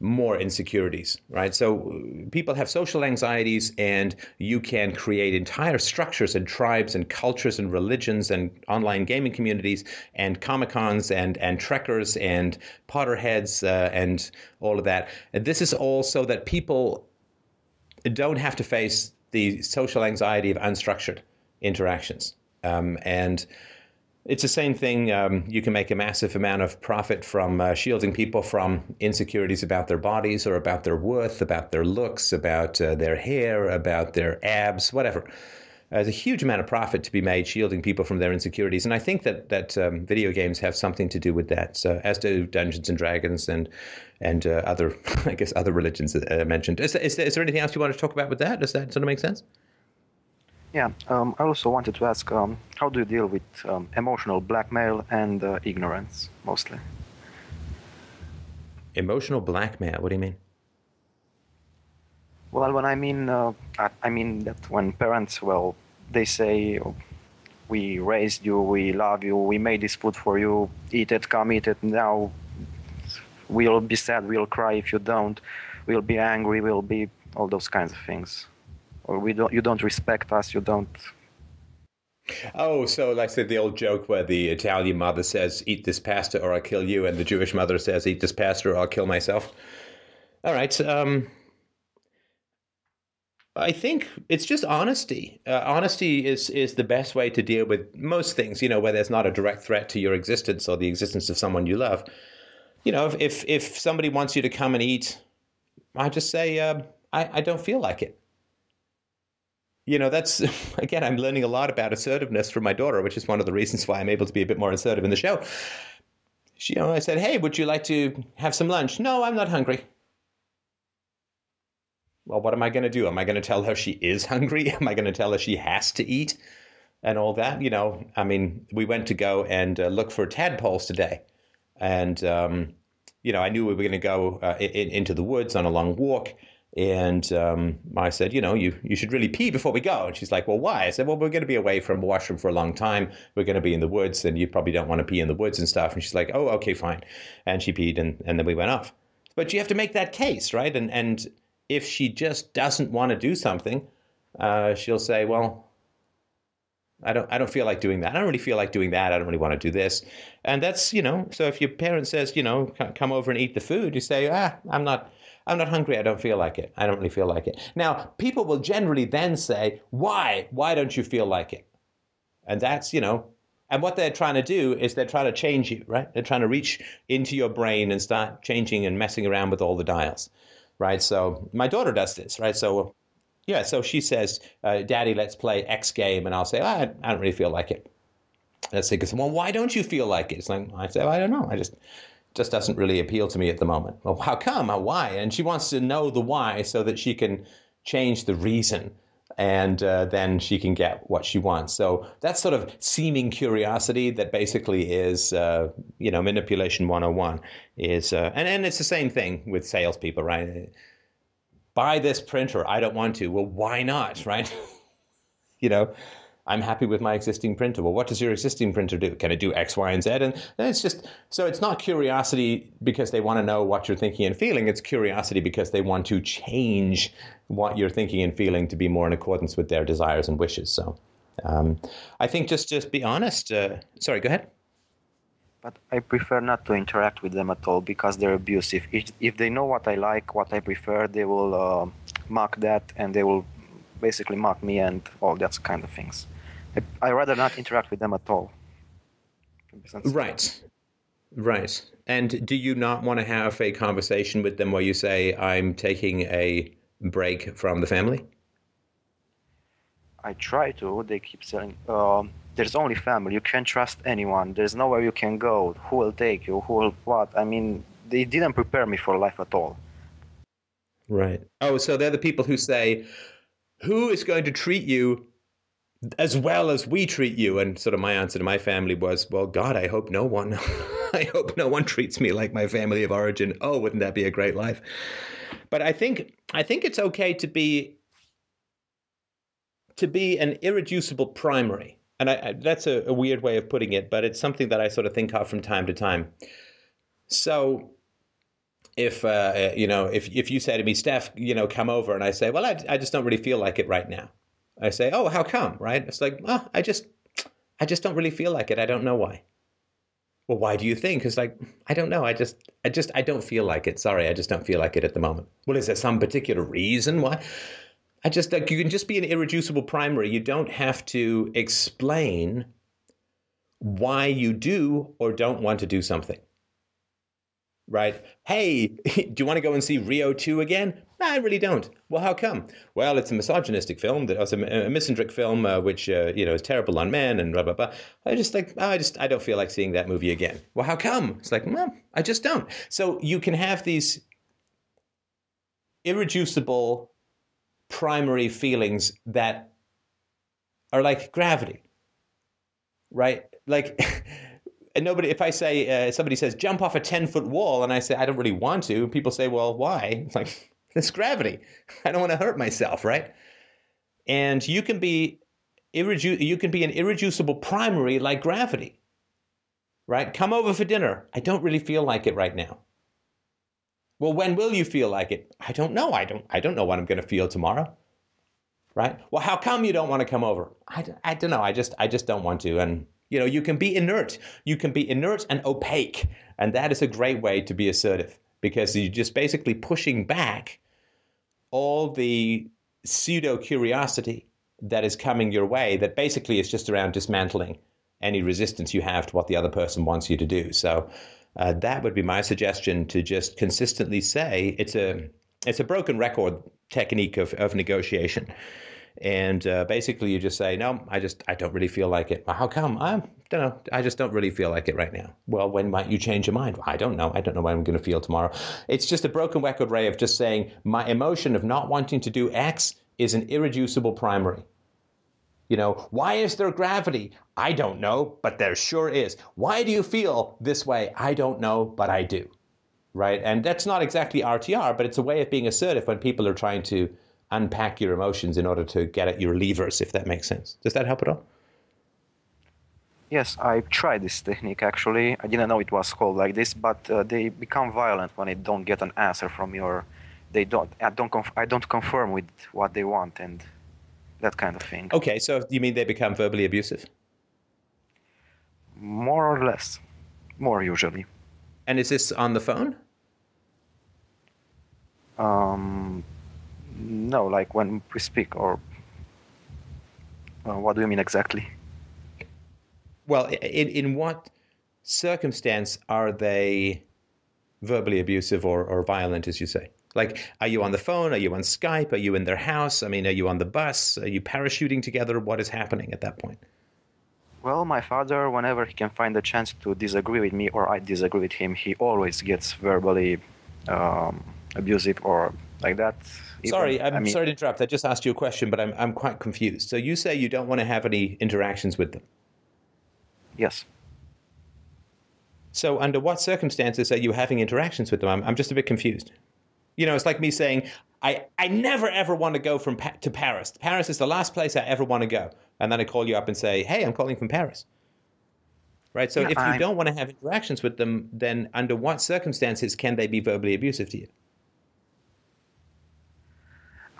more insecurities, right? So people have social anxieties, and you can create entire structures and tribes and cultures and religions and online gaming communities and Comic-Cons and trekkers and Potterheads and all of that. And this is all so that people don't have to face the social anxiety of unstructured interactions. And it's the same thing. You can make a massive amount of profit from shielding people from insecurities about their bodies or about their worth, about their looks, about their hair, about their abs, whatever. There's a huge amount of profit to be made shielding people from their insecurities. And I think that video games have something to do with that, so, as do Dungeons and Dragons and other, I guess, other religions that I mentioned. Is there anything else you want to talk about with that? Does that sort of make sense? Yeah, I also wanted to ask, how do you deal with emotional blackmail and ignorance, mostly? Emotional blackmail? What do you mean? Well, when I mean that when parents, well, they say, we raised you, we love you, we made this food for you, eat it, come eat it, now we'll be sad, we'll cry if you don't, we'll be angry, we'll be all those kinds of things. Or you don't respect us, you don't... Oh, so like the old joke where the Italian mother says, eat this pasta or I'll kill you, and the Jewish mother says, eat this pasta or I'll kill myself. All right. I think it's just honesty. Honesty is the best way to deal with most things, you know, where there's not a direct threat to your existence or the existence of someone you love. You know, if somebody wants you to come and eat, I just say, I don't feel like it. You know, that's, again, I'm learning a lot about assertiveness from my daughter, which is one of the reasons why I'm able to be a bit more assertive in the show. She, you know, I said, hey, would you like to have some lunch? No, I'm not hungry. Well, what am I going to do? Am I going to tell her she is hungry? Am I going to tell her she has to eat and all that? You know, I mean, we went to go and look for tadpoles today. And, you know, I knew we were going to go into the woods on a long walk. And I said, you know, you should really pee before we go. And she's like, well, why? I said, well, we're going to be away from the washroom for a long time. We're going to be in the woods, and you probably don't want to pee in the woods and stuff. And she's like, oh, okay, fine. And she peed, and then we went off. But you have to make that case, right? And if she just doesn't want to do something, she'll say, well, I don't feel like doing that. I don't really feel like doing that. I don't really want to do this. And that's, you know, so if your parent says, you know, come over and eat the food, you say, I'm not hungry. I don't feel like it. I don't really feel like it. Now, people will generally then say, why? Why don't you feel like it? And that's, you know, and what they're trying to do is they're trying to change you, right? They're trying to reach into your brain and start changing and messing around with all the dials, right? So my daughter does this, right? So, yeah, so she says, Daddy, let's play X game. And I'll say, I don't really feel like it. Let's say, well, why don't you feel like it? It's like, I say, well, I don't know. I just doesn't really appeal to me at the moment. Well, how come? Why? And she wants to know the why so that she can change the reason, and then she can get what she wants. So that's sort of seeming curiosity that basically is, you know, manipulation 101 is, and it's the same thing with salespeople, right? Buy this printer. I don't want to. Well, why not? Right? You know, I'm happy with my existing printer. Well, what does your existing printer do? Can it do X, Y, and Z? And it's just, so it's not curiosity because they want to know what you're thinking and feeling. It's curiosity because they want to change what you're thinking and feeling to be more in accordance with their desires and wishes. So I think just be honest. Sorry, go ahead. But I prefer not to interact with them at all because they're abusive. If they know what I like, what I prefer, they will mock that, and they will basically mock me and all that kind of things. I rather not interact with them at all. Right. Right. And do you not want to have a conversation with them where you say, I'm taking a break from the family? I try to. They keep saying, there's only family. You can't trust anyone. There's nowhere you can go. Who will take you? Who will what? I mean, they didn't prepare me for life at all. Right. Oh, so they're the people who say, who is going to treat you as well as we treat you? And sort of my answer to my family was, well, God, I hope no one, I hope no one treats me like my family of origin. Oh, wouldn't that be a great life? But I think it's okay to be an irreducible primary. And that's a weird way of putting it, but it's something that I sort of think of from time to time. So if you say to me, Steph, come over, and I say, well, I just don't really feel like it right now. I say, oh, how come, right? It's like, well, I just don't really feel like it. I don't know why. Well, why do you think? It's like, I don't know. I don't feel like it. Sorry, I just don't feel like it at the moment. Well, is there some particular reason why? You can just be an irreducible primary. You don't have to explain why you do or don't want to do something, right? Hey, do you want to go and see Rio 2 again? No, I really don't. Well, how come? Well, it's a misogynistic film. It's a misandric film, which is terrible on men and blah, blah, blah. I don't feel like seeing that movie again. Well, how come? It's like, no, I just don't. So you can have these irreducible primary feelings that are like gravity, right? Like, and nobody, if I say, somebody says, jump off a 10-foot wall, and I say, I don't really want to, people say, well, why? It's like, it's gravity. I don't want to hurt myself, right? And you can be an irreducible primary like gravity, right? Come over for dinner. I don't really feel like it right now. Well, when will you feel like it? I don't know. I don't know what I'm going to feel tomorrow, right? Well, how come you don't want to come over? I don't know. I just don't want to. And, you can be inert. You can be inert and opaque. And that is a great way to be assertive because you're just basically pushing back all the pseudo-curiosity that is coming your way that basically is just around dismantling any resistance you have to what the other person wants you to do. So that would be my suggestion, to just consistently say it's a broken record technique of negotiation. And basically you just say, no, I don't really feel like it. Well, how come? I don't know. I just don't really feel like it right now. Well, when might you change your mind? Well, I don't know. I don't know what I'm going to feel tomorrow. It's just a broken record way of just saying my emotion of not wanting to do X is an irreducible primary. Why is there gravity? I don't know, but there sure is. Why do you feel this way? I don't know, but I do, right? And that's not exactly RTR, but it's a way of being assertive when people are trying to unpack your emotions in order to get at your levers, if that makes sense. Does that help at all? Yes, I tried this technique, actually. I didn't know it was called like this, but they become violent when they don't get an answer from your... I don't confirm with what they want, and... that kind of thing. Okay, so you mean they become verbally abusive? More or less. More usually. And is this on the phone? No, like when we speak, or... what do you mean exactly? Well, in what circumstance are they verbally abusive or violent, as you say? Like, are you on the phone? Are you on Skype? Are you in their house? I mean, are you on the bus? Are you parachuting together? What is happening at that point? Well, my father, whenever he can find a chance to disagree with me or I disagree with him, he always gets verbally abusive or like that. Sorry, I'm sorry to interrupt. I just asked you a question, but I'm quite confused. So you say you don't want to have any interactions with them? Yes. So under what circumstances are you having interactions with them? I'm just a bit confused. It's like me saying, I never, ever want to go to Paris. Paris is the last place I ever want to go. And then I call you up and say, hey, I'm calling from Paris. Right? So if you don't want to have interactions with them, then under what circumstances can they be verbally abusive to you?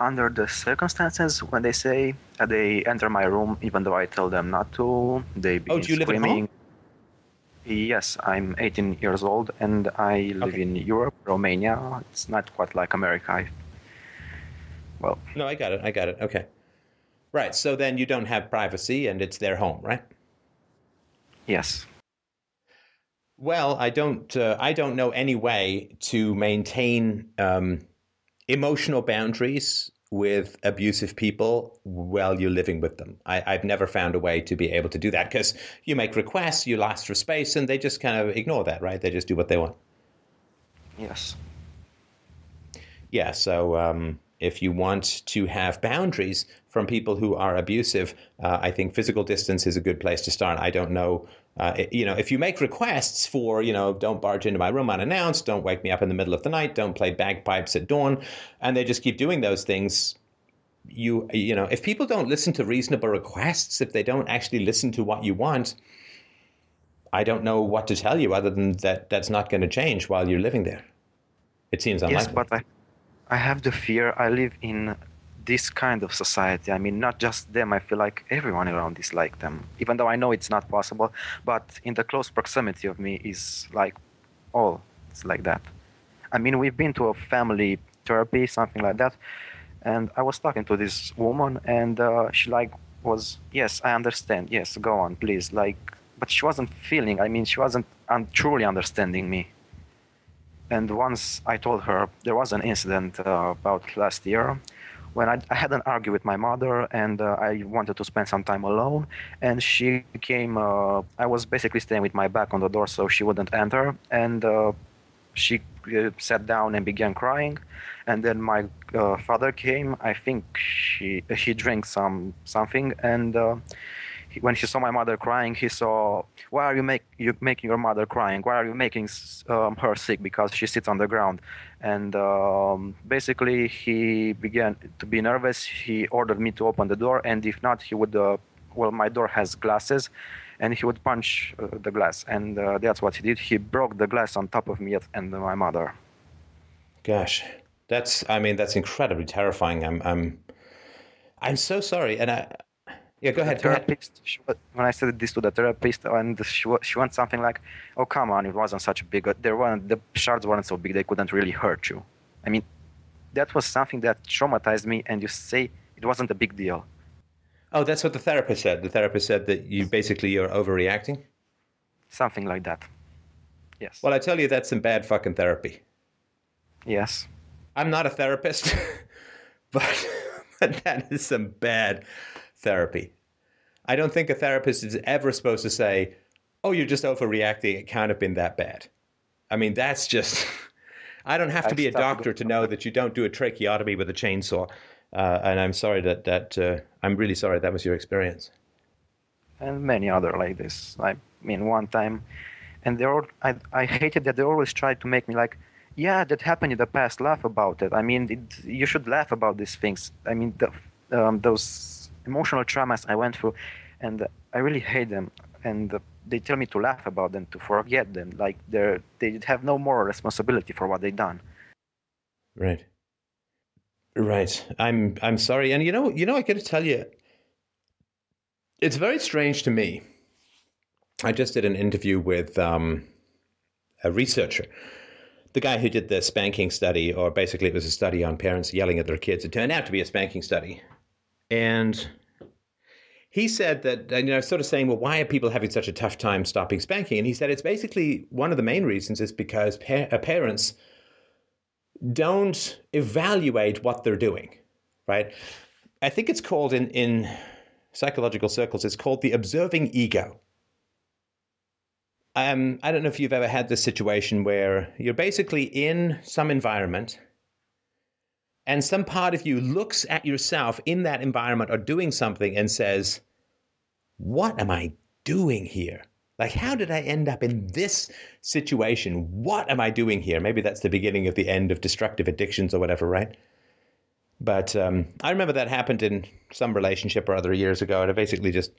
Under the circumstances when they say they enter my room, even though I tell them not to, they be screaming. Oh, do you live at home? Yes, I'm 18 years old and I live in Europe, Romania. It's not quite like America. No, I got it. Okay. Right, so then you don't have privacy and it's their home, right? Yes. Well, I don't know any way to maintain emotional boundaries with abusive people while you're living with them. I've never found a way to be able to do that because you make requests, you ask for space, and they just kind of ignore that, right? They just do what they want. Yes. Yeah, so if you want to have boundaries from people who are abusive, I think physical distance is a good place to start. I don't know. If you make requests for, don't barge into my room unannounced, don't wake me up in the middle of the night, don't play bagpipes at dawn, and they just keep doing those things, if people don't listen to reasonable requests, if they don't actually listen to what you want, I don't know what to tell you other than that that's not going to change while you're living there. It seems unlikely. Yes, but I have the fear. I live in this kind of society. I mean, not just them. I feel like everyone around is like them, even though I know it's not possible. But in the close proximity of me is like all. It's like that. I mean, we've been to a family therapy, something like that. And I was talking to this woman and she was, yes, I understand. Yes, go on, please. But she wasn't feeling. I mean, she wasn't truly understanding me. And once I told her there was an incident about last year when I had an argument with my mother and I wanted to spend some time alone, and she came, I was basically staying with my back on the door so she wouldn't enter, and she sat down and began crying, and then my father came, I think he drank something, and when he saw my mother crying, he saw, why are you making your mother crying? Why are you making her sick? Because she sits on the ground. And basically, he began to be nervous. He ordered me to open the door. And if not, he would, my door has glasses. And he would punch the glass. And that's what he did. He broke the glass on top of me and my mother. Gosh, that's incredibly terrifying. I'm so sorry. And yeah, go ahead. When I said this to the therapist, and she went something like, "Oh, come on, it wasn't such big. The shards weren't so big; they couldn't really hurt you." I mean, that was something that traumatized me, and you say it wasn't a big deal. Oh, that's what the therapist said. The therapist said that you're overreacting. Something like that. Yes. Well, I tell you, that's some bad fucking therapy. Yes. I'm not a therapist, but that is some bad therapy. I don't think a therapist is ever supposed to say, "Oh, you're just overreacting. It can't have been that bad." I mean, that's just. I don't have to be a doctor to know that you don't do a tracheotomy with a chainsaw. And I'm sorry that I'm really sorry that was your experience. And many other like this. I mean, one time, and I hated that they always tried to make me like, yeah, that happened in the past. Laugh about it. I mean, you should laugh about these things. I mean, those emotional traumas I went through, and I really hate them, and they tell me to laugh about them, to forget them, like they have no moral responsibility for what they've done. Right. I'm sorry, and I gotta tell you, it's very strange to me. I just did an interview with a researcher, the guy who did the spanking study, or basically it was a study on parents yelling at their kids. It turned out to be a spanking study. And he said that, sort of saying, well, why are people having such a tough time stopping spanking? And he said it's basically one of the main reasons is because parents don't evaluate what they're doing, right? I think it's called in psychological circles, it's called the observing ego. I don't know if you've ever had this situation where you're basically in some environment and some part of you looks at yourself in that environment or doing something and says, what am I doing here? Like, how did I end up in this situation? What am I doing here? Maybe that's the beginning of the end of destructive addictions or whatever, right? But I remember that happened in some relationship or other years ago, and I basically just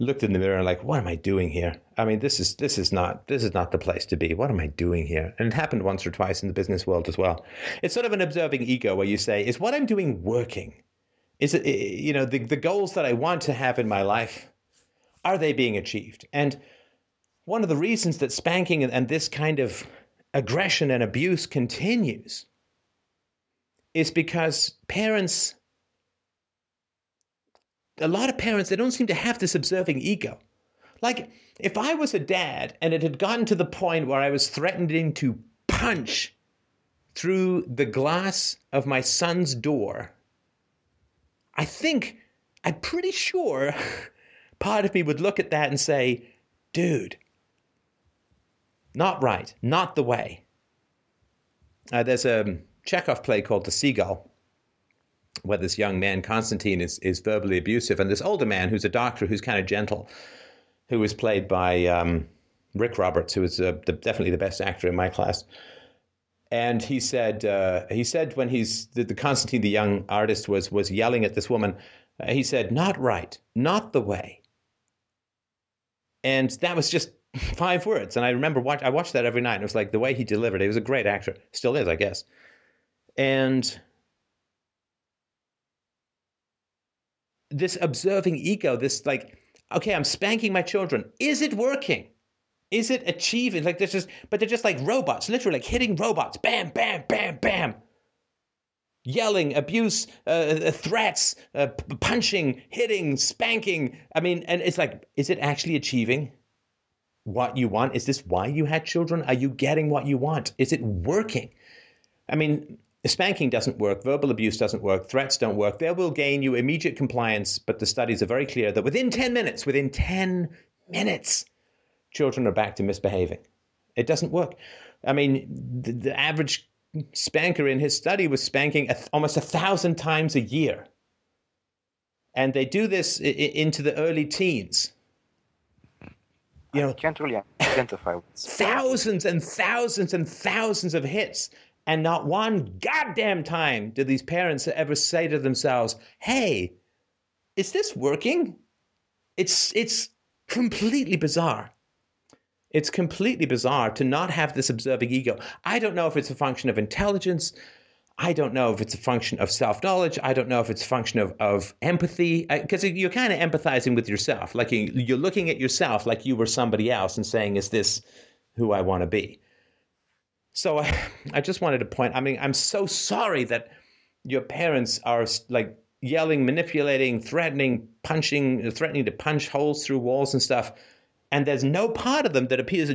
looked in the mirror and like, what am I doing here? I mean, this is not the place to be. What am I doing here? And it happened once or twice in the business world as well. It's sort of an observing ego where you say, is what I'm doing working? Is it, the goals that I want to have in my life, are they being achieved? And one of the reasons that spanking and this kind of aggression and abuse continues is because parents, a lot of parents, they don't seem to have this observing ego. Like, if I was a dad and it had gotten to the point where I was threatening to punch through the glass of my son's door, I think, I'm pretty sure part of me would look at that and say, dude, not right, not the way. There's a Chekhov play called The Seagull, where this young man, Constantine, is verbally abusive, and this older man who's a doctor who's kind of gentle, who was played by Rick Roberts, who was definitely the best actor in my class. And he said when the Constantine, the young artist, was yelling at this woman, he said, not right, not the way. And that was just 5 words. And I remember I watched that every night. And it was like the way he delivered it. He was a great actor. Still is, I guess. And this observing ego, this like, okay, I'm spanking my children. Is it working? Is it achieving? Like, but they're just like robots, literally like hitting robots. Bam, bam, bam, bam. Yelling, abuse, threats, punching, hitting, spanking. I mean, and it's like, is it actually achieving what you want? Is this why you had children? Are you getting what you want? Is it working? I mean, spanking doesn't work. Verbal abuse doesn't work. Threats don't work. They will gain you immediate compliance, but the studies are very clear that within 10 minutes, children are back to misbehaving. It doesn't work. I mean, the average spanker in his study was spanking almost 1,000 times a year. And they do this into the early teens. You know, I can't really identify with thousands and thousands and thousands of hits. And not one goddamn time did these parents ever say to themselves, hey, is this working? It's completely bizarre. It's completely bizarre to not have this observing ego. I don't know if it's a function of intelligence. I don't know if it's a function of self-knowledge. I don't know if it's a function of empathy. Because you're kind of empathizing with yourself. Like you're looking at yourself like you were somebody else and saying, is this who I want to be? So I just wanted to point, I mean, I'm so sorry that your parents are like yelling, manipulating, threatening, punching, threatening to punch holes through walls and stuff. And there's no part of them that appears,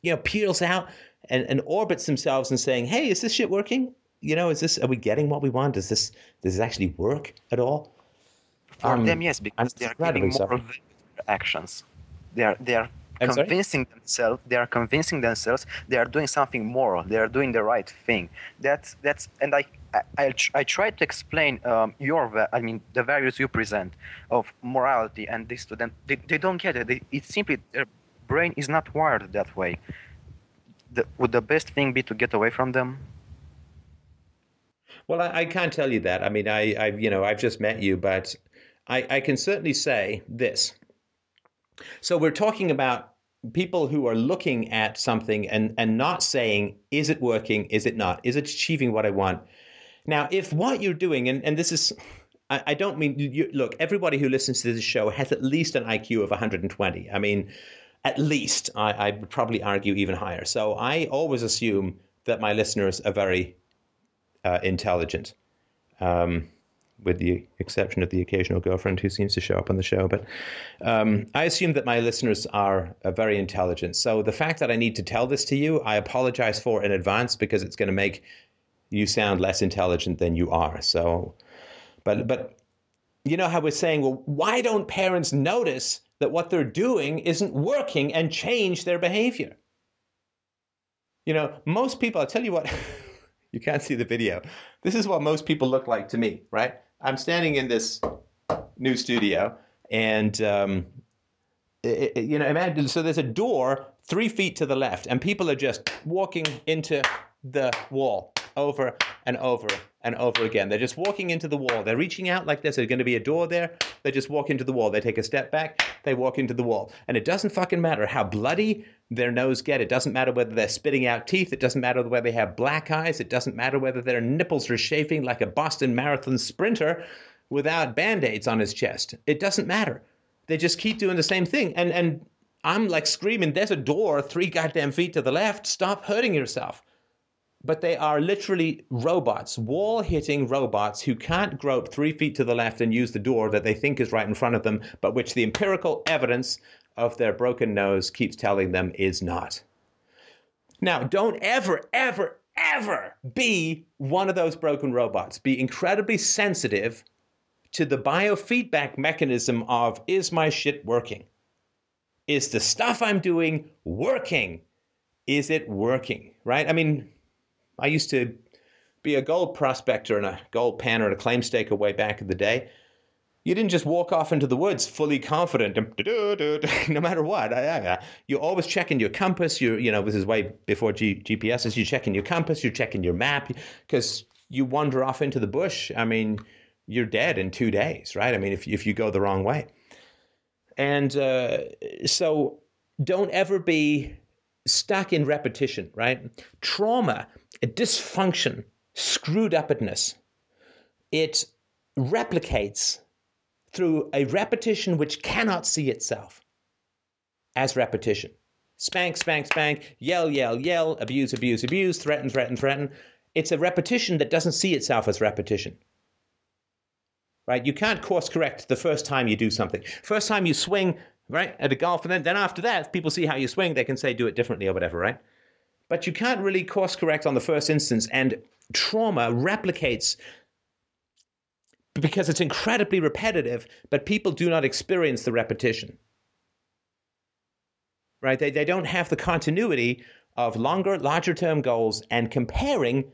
you know, peels out and orbits themselves and saying, hey, is this shit working? You know, are we getting what we want? Does this actually work at all? For them, yes, because they are giving more of their actions. They are convincing themselves they are doing something moral. They are doing the right thing. That's and I try to explain the values you present of morality, and this to them they don't get it. It's simply their brain is not wired that way. Would the best thing be to get away from them? Well, I can't tell you that. I mean, I've just met you, but I can certainly say this. So we're talking about people who are looking at something and not saying, is it working? Is it not? Is it achieving what I want? Now, if what you're doing, and this is, I don't mean, look, everybody who listens to this show has at least an IQ of 120. I mean, at least, I would probably argue even higher. So I always assume that my listeners are very intelligent, with the exception of the occasional girlfriend who seems to show up on the show. But I assume that my listeners are very intelligent. So the fact that I need to tell this to you, I apologize for in advance because it's going to make you sound less intelligent than you are. So, but you know how we're saying, well, why don't parents notice that what they're doing isn't working and change their behavior? You know, most people, I'll tell you what, you can't see the video. This is what most people look like to me, right? I'm standing in this new studio, and imagine. So there's a door 3 feet to the left, and people are just walking into the wall over and over and over again. They're just walking into the wall. They're reaching out like this. There's going to be a door there. They just walk into the wall. They take a step back. They walk into the wall, and it doesn't fucking matter how bloody their nose get. It doesn't matter whether they're spitting out teeth. It doesn't matter whether they have black eyes. It doesn't matter whether their nipples are chafing like a Boston Marathon sprinter without Band-Aids on his chest. It doesn't matter. They just keep doing the same thing. And I'm like screaming, there's a door 3 goddamn feet to the left. Stop hurting yourself. But they are literally robots, wall-hitting robots who can't grope 3 feet to the left and use the door that they think is right in front of them, but which the empirical evidence of their broken nose keeps telling them is not. Now, don't ever, ever, ever be one of those broken robots. Be incredibly sensitive to the biofeedback mechanism of, is my shit working? Is the stuff I'm doing working? Is it working, right? I mean, I used to be a gold prospector and a gold panner and a claim staker way back in the day. You didn't just walk off into the woods fully confident, no matter what. You're always checking your compass. This is way before GPSs. You're checking your compass. You're checking your map, because you wander off into the bush. I mean, you're dead in 2 days, right? I mean, if you go the wrong way. And so don't ever be stuck in repetition, right? Trauma, dysfunction, screwed upness, it replicates through a repetition which cannot see itself as repetition. Spank, spank, spank, yell, yell, yell, abuse, abuse, abuse, threaten, threaten, threaten. It's a repetition that doesn't see itself as repetition. Right? You can't course correct the first time you do something. First time you swing, right, at a golf, and then after that, if people see how you swing, they can say do it differently or whatever, right? But you can't really course correct on the first instance, and trauma replicates because it's incredibly repetitive, but people do not experience the repetition, right? They don't have the continuity of longer, larger-term goals and comparing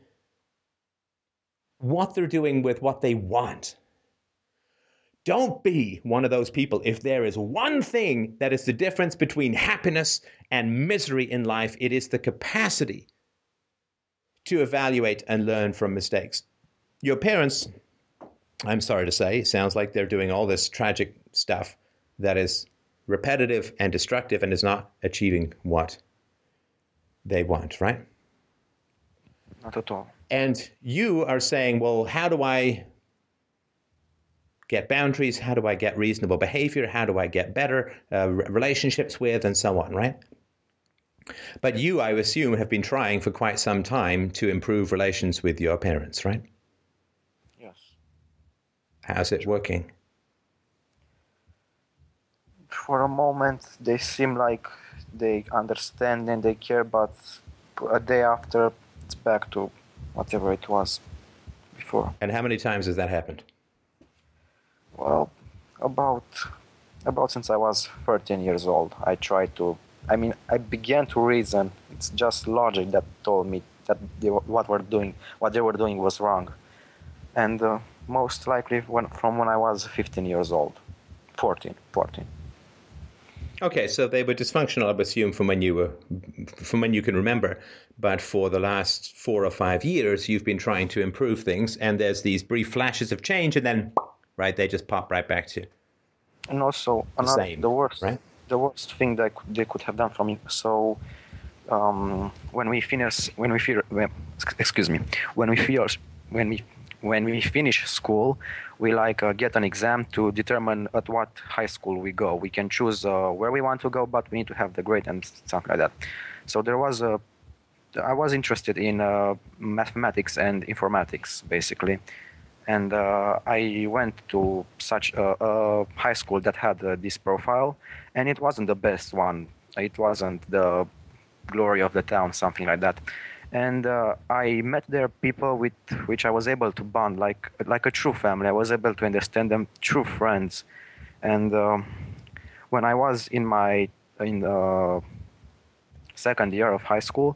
what they're doing with what they want. Don't be one of those people. If there is one thing that is the difference between happiness and misery in life, it is the capacity to evaluate and learn from mistakes. Your parents, I'm sorry to say, sounds like they're doing all this tragic stuff that is repetitive and destructive and is not achieving what they want, right? Not at all. And you are saying, well, how do I get boundaries? How do I get reasonable behavior? How do I get better relationships with, and so on, right? But you, I assume, have been trying for quite some time to improve relations with your parents, right? Yes. How's it working? For a moment, they seem like they understand and they care, but a day after, it's back to whatever it was before. And how many times has that happened? Well, about since I was 13 years old, I began to reason. It's just logic that told me that what they were doing was wrong. And most likely from when I was 15 years old, 14. Okay, so they were dysfunctional, I would assume, from when you can remember. But for the last 4 or 5 years, you've been trying to improve things, and there's these brief flashes of change, and then, right, they just pop right back to you. And also, the worst thing that they could have done for me. So, when we finish school, we get an exam to determine at what high school we go. We can choose where we want to go, but we need to have the grade and stuff like that. So I was interested in mathematics and informatics, basically. And I went to such a high school that had this profile, and it wasn't the best one. It wasn't the glory of the town, something like that. And I met there people with which I was able to bond, like a true family. I was able to understand them, true friends. And when I was in the second year of high school,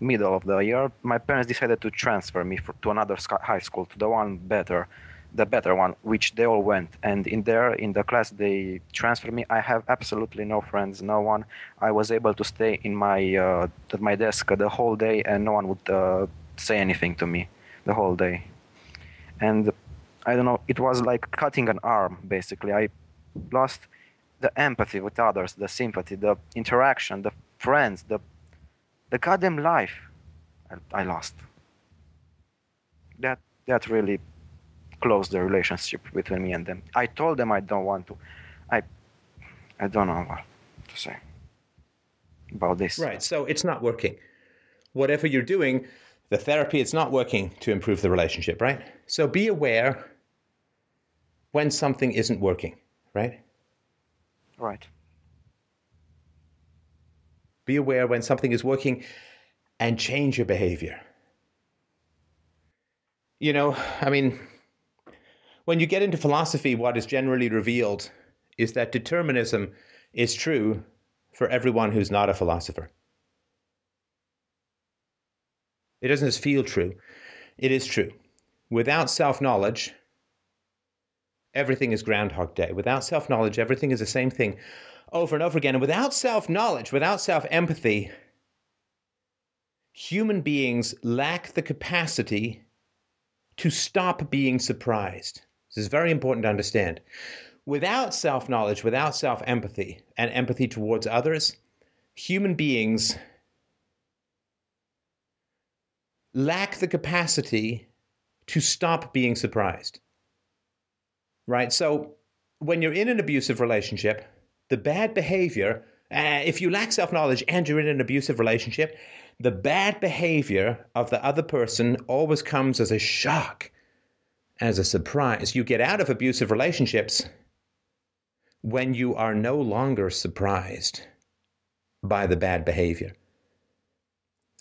middle of the year, my parents decided to transfer me to another high school, to the better one, which they all went. And in the class they transferred me, I have absolutely no friends, no one. I was able to stay at my desk the whole day, and no one would say anything to me the whole day. And I don't know, it was like cutting an arm, basically. I lost the empathy with others, the sympathy, the interaction, the friends, the goddamn life I lost. That really closed the relationship between me and them. I told them I don't want to. I I don't know what to say about this. Right, so it's not working. Whatever you're doing, the therapy, it's not working to improve the relationship, right? So be aware when something isn't working, right? Right. Be aware when something is working and change your behavior. You know, I mean, when you get into philosophy, what is generally revealed is that determinism is true for everyone who's not a philosopher. It doesn't just feel true. It is true. Without self-knowledge, everything is Groundhog Day. Without self-knowledge, everything is the same thing over and over again. And without self-knowledge, without self-empathy, human beings lack the capacity to stop being surprised. This is very important to understand. Without self-knowledge, without self-empathy, and empathy towards others, human beings lack the capacity to stop being surprised. Right? So when you're in an abusive relationship, the bad behavior, if you lack self-knowledge and you're in an abusive relationship, the bad behavior of the other person always comes as a shock, as a surprise. You get out of abusive relationships when you are no longer surprised by the bad behavior.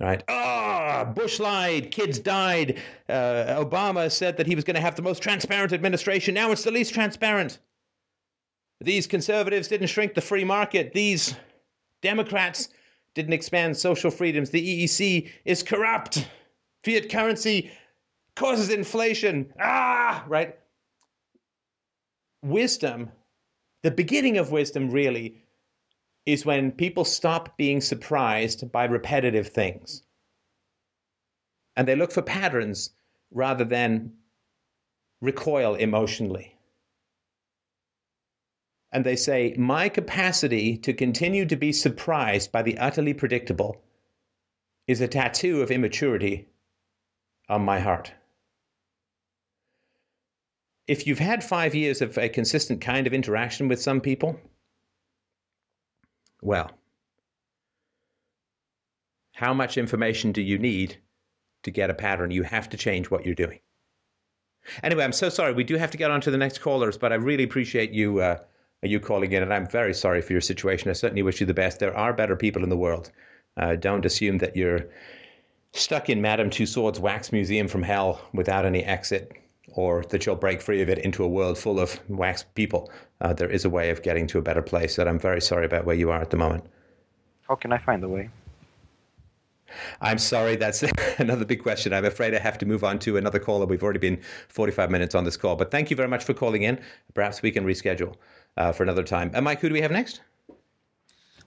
Right? Oh, Bush lied, kids died, Obama said that he was going to have the most transparent administration, now it's the least transparent. These conservatives didn't shrink the free market, these Democrats didn't expand social freedoms, the EEC is corrupt, fiat currency causes inflation, right? Wisdom, the beginning of wisdom really is when people stop being surprised by repetitive things. And they look for patterns rather than recoil emotionally. And they say, my capacity to continue to be surprised by the utterly predictable is a tattoo of immaturity on my heart. If you've had 5 years of a consistent kind of interaction with some people, well, how much information do you need to get a pattern? You have to change what you're doing. Anyway, I'm so sorry. We do have to get on to the next callers, but I really appreciate you calling in, and I'm very sorry for your situation. I certainly wish you the best. There are better people in the world. Don't assume that you're stuck in Madame Tussauds Wax Museum from hell without any exit, or that you'll break free of it into a world full of wax people. There is a way of getting to a better place, and I'm very sorry about where you are at the moment. How can I find the way? I'm sorry, that's another big question. I'm afraid I have to move on to another caller. We've already been 45 minutes on this call, but thank you very much for calling in. Perhaps we can reschedule for another time. Mike, who do we have next?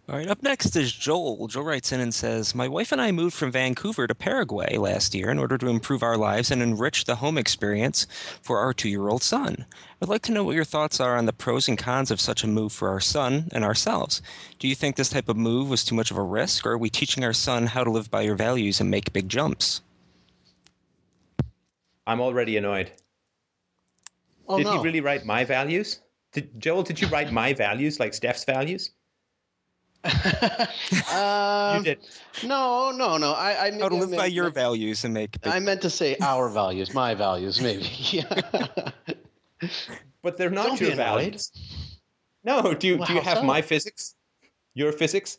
All right, up next is Joel. Joel writes in and says, my wife and I moved from Vancouver to Paraguay last year in order to improve our lives and enrich the home experience for our 2-year-old son. I'd like to know what your thoughts are on the pros and cons of such a move for our son and ourselves. Do you think this type of move was too much of a risk, or are we teaching our son how to live by your values and make big jumps? I'm already annoyed. Oh, did he really write my values? Joel, did you write my values, like Steph's values? You did. No. I meant to live by your values and make. I meant to say our values, my values, maybe. Yeah. But they're not your values. No. Do you have my physics? Your physics?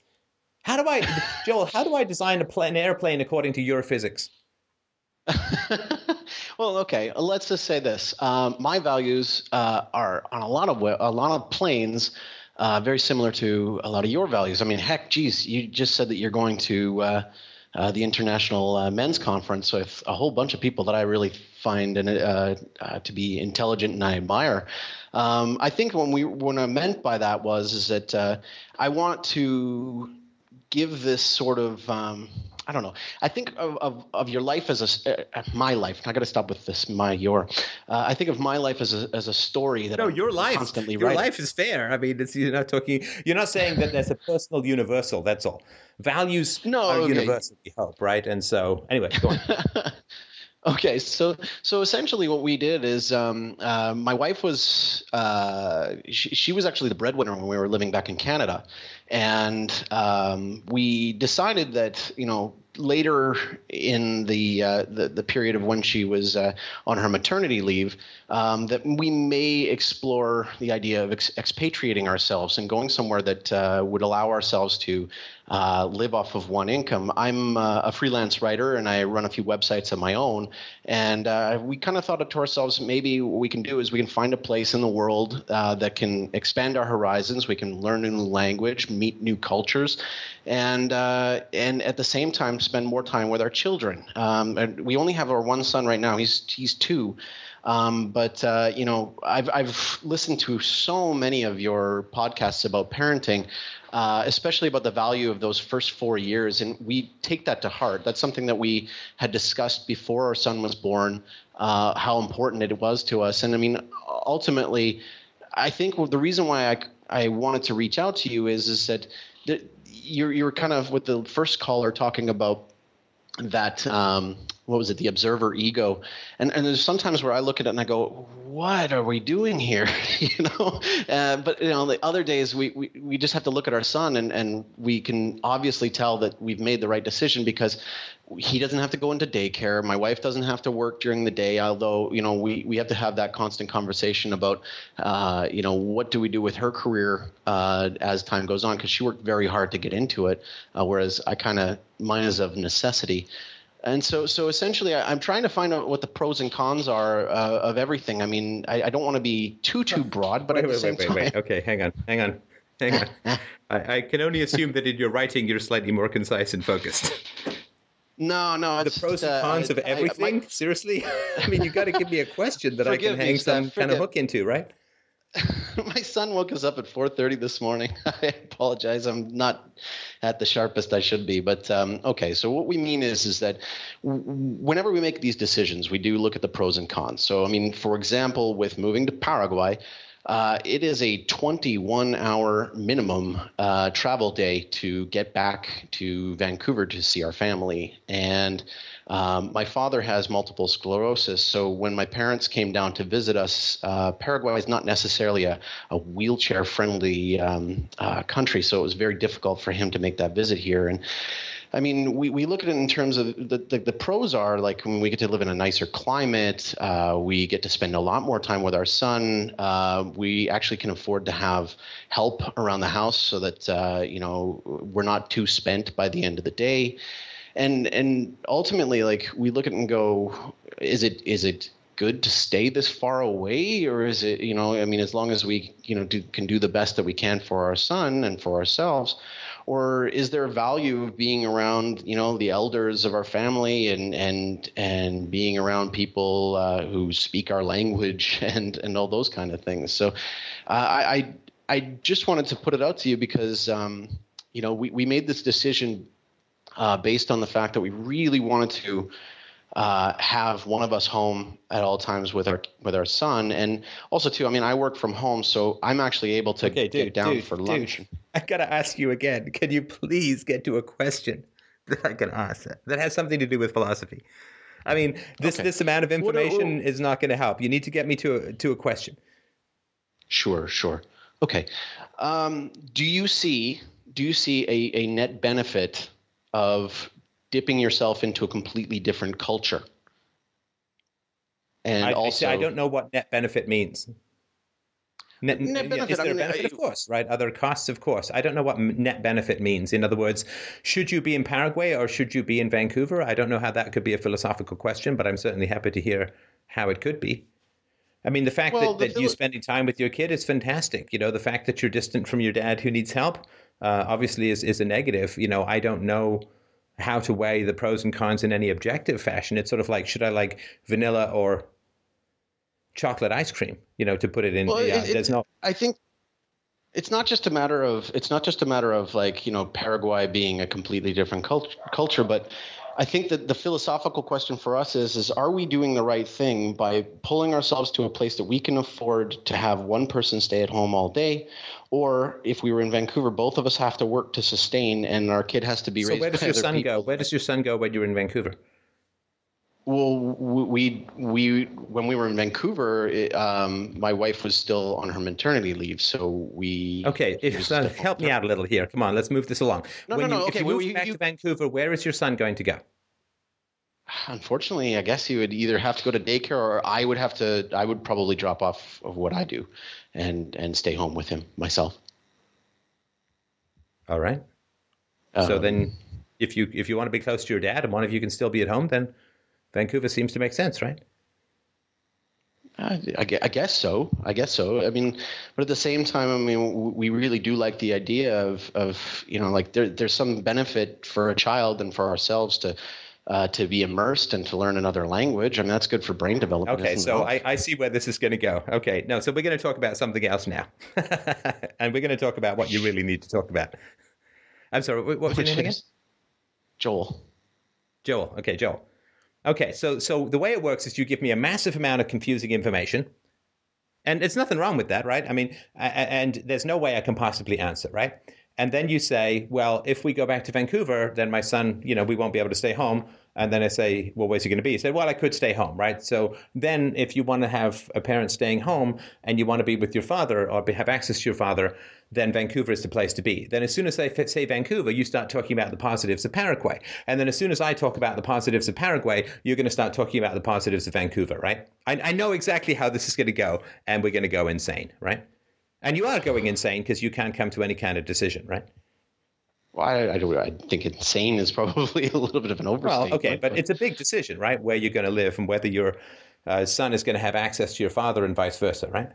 How do I, Joel? How do I design an airplane according to your physics? Well, okay. Let's just say this. My values are on a lot of planes. Very similar to a lot of your values. I mean, heck, geez, you just said that you're going to the International Men's Conference with a whole bunch of people that I really find to be intelligent and I admire. I think what I meant by that is that I want to give this sort of I don't know. I think of your life as my life. I got to stop with this. Your. I think of my life as a story that. No, your life. Constantly your writing. Life is fair. I mean, you're not talking. You're not saying that there's a personal universal. That's all. Values are universal. We hope, right? And so, anyway, go on. Okay, so essentially what we did is my wife was she was actually the breadwinner when we were living back in Canada, and we decided that, you know, later in the period of when she was on her maternity leave, that we may explore the idea of expatriating ourselves and going somewhere that would allow ourselves to live off of one income. I'm a freelance writer, and I run a few websites of my own, and we kind of thought to ourselves, maybe what we can do is we can find a place in the world that can expand our horizons. We can learn a new language, meet new cultures, and at the same time spend more time with our children. And we only have our one son right now. He's two. But you know, I've listened to so many of your podcasts about parenting, especially about the value of those first 4 years, and we take that to heart. That's something that we had discussed before our son was born, how important it was to us. And I mean, ultimately, I think the reason why I wanted to reach out to you is that you're kind of, with the first caller, talking about that, what was it, the observer ego. And there's sometimes where I look at it and I go, what are we doing here? You know, but you know, the other days we just have to look at our son and we can obviously tell that we've made the right decision because he doesn't have to go into daycare. My wife doesn't have to work during the day, although, you know, we have to have that constant conversation about, you know, what do we do with her career as time goes on, because she worked very hard to get into it, whereas I kind of – mine is of necessity. And so essentially, I'm trying to find out what the pros and cons are of everything. I mean, I don't want to be too broad, but at the same time. Okay, hang on. I can only assume that in your writing, you're slightly more concise and focused. No. The pros and cons of everything? Seriously? I mean, you've got to give me a question that I can hang some kind of hook into, right? My son woke us up at 4:30 this morning. I apologize. I'm not at the sharpest I should be. But okay, so what we mean is that whenever we make these decisions, we do look at the pros and cons. So, I mean, for example, with moving to Paraguay, it is a 21-hour minimum travel day to get back to Vancouver to see our family. And my father has multiple sclerosis, so when my parents came down to visit us, Paraguay is not necessarily a wheelchair-friendly country, so it was very difficult for him to make that visit here. And I mean, we look at it in terms of the pros are, like, when we get to live in a nicer climate, we get to spend a lot more time with our son. We actually can afford to have help around the house so that, you know, we're not too spent by the end of the day. And ultimately, like, we look at it and go, is it good to stay this far away, or is it, you know, I mean, as long as we, you know, can do the best that we can for our son and for ourselves, or is there a value of being around, you know, the elders of our family and being around people who speak our language and all those kind of things? So I just wanted to put it out to you because, you know, we made this decision based on the fact that we really wanted to have one of us home at all times with our son, and also too, I mean, I work from home, so I'm actually able to get down for lunch. I gotta ask you again. Can you please get to a question that I can answer that has something to do with philosophy? I mean, this amount of information is not going to help. You need to get me to a question. Sure. Okay. Do you see a net benefit of dipping yourself into a completely different culture? And I don't know what net benefit means. Net benefit, is there a benefit? Of course, right? Other costs, of course. I don't know what net benefit means. In other words, should you be in Paraguay or should you be in Vancouver? I don't know how that could be a philosophical question, but I'm certainly happy to hear how it could be. I mean, the fact that you're spending time with your kid is fantastic. You know, the fact that you're distant from your dad who needs help obviously is a negative. You know, I don't know how to weigh the pros and cons in any objective fashion. It's sort of like, should I like vanilla or chocolate ice cream, you know, to put it in. Well, I think it's not just a matter of, like, you know, Paraguay being a completely different culture, but I think that the philosophical question for us is are we doing the right thing by pulling ourselves to a place that we can afford to have one person stay at home all day? Or if we were in Vancouver, both of us have to work to sustain and our kid has to be raised by other people. So where does your son go when you're in Vancouver? Well, we when we were in Vancouver, my wife was still on her maternity leave, so we. Okay, help me out a little here. Come on, let's move this along. No. Okay, if you move back to Vancouver, where is your son going to go? Unfortunately, I guess he would either have to go to daycare, or I would have to. I would probably drop off of what I do, and stay home with him myself. All right. So then, if you want to be close to your dad, and one of you can still be at home, then. Vancouver seems to make sense, right? I guess so. I mean, but at the same time, I mean, we really do like the idea of you know, like there's some benefit for a child and for ourselves to be immersed and to learn another language. I mean, that's good for brain development. Okay, so I see where this is going to go. Okay, no, so we're going to talk about something else now, and we're going to talk about what you really need to talk about. I'm sorry, what was your name again? Joel. Okay, Joel. Okay, so the way it works is you give me a massive amount of confusing information, and there's nothing wrong with that, right? I mean, and there's no way I can possibly answer, right? And then you say, well, if we go back to Vancouver, then my son, you know, we won't be able to stay home. And then I say, well, where's he going to be? You say, well, I could stay home, right? So then if you want to have a parent staying home and you want to be with your father or have access to your father, then Vancouver is the place to be. Then as soon as I say Vancouver, you start talking about the positives of Paraguay. And then as soon as I talk about the positives of Paraguay, you're going to start talking about the positives of Vancouver, right? I know exactly how this is going to go, and we're going to go insane, right? And you are going insane because you can't come to any kind of decision, right? Well, I think insane is probably a little bit of an overstatement. Well, okay, but it's a big decision, right? Where you're going to live and whether your son is going to have access to your father and vice versa, right?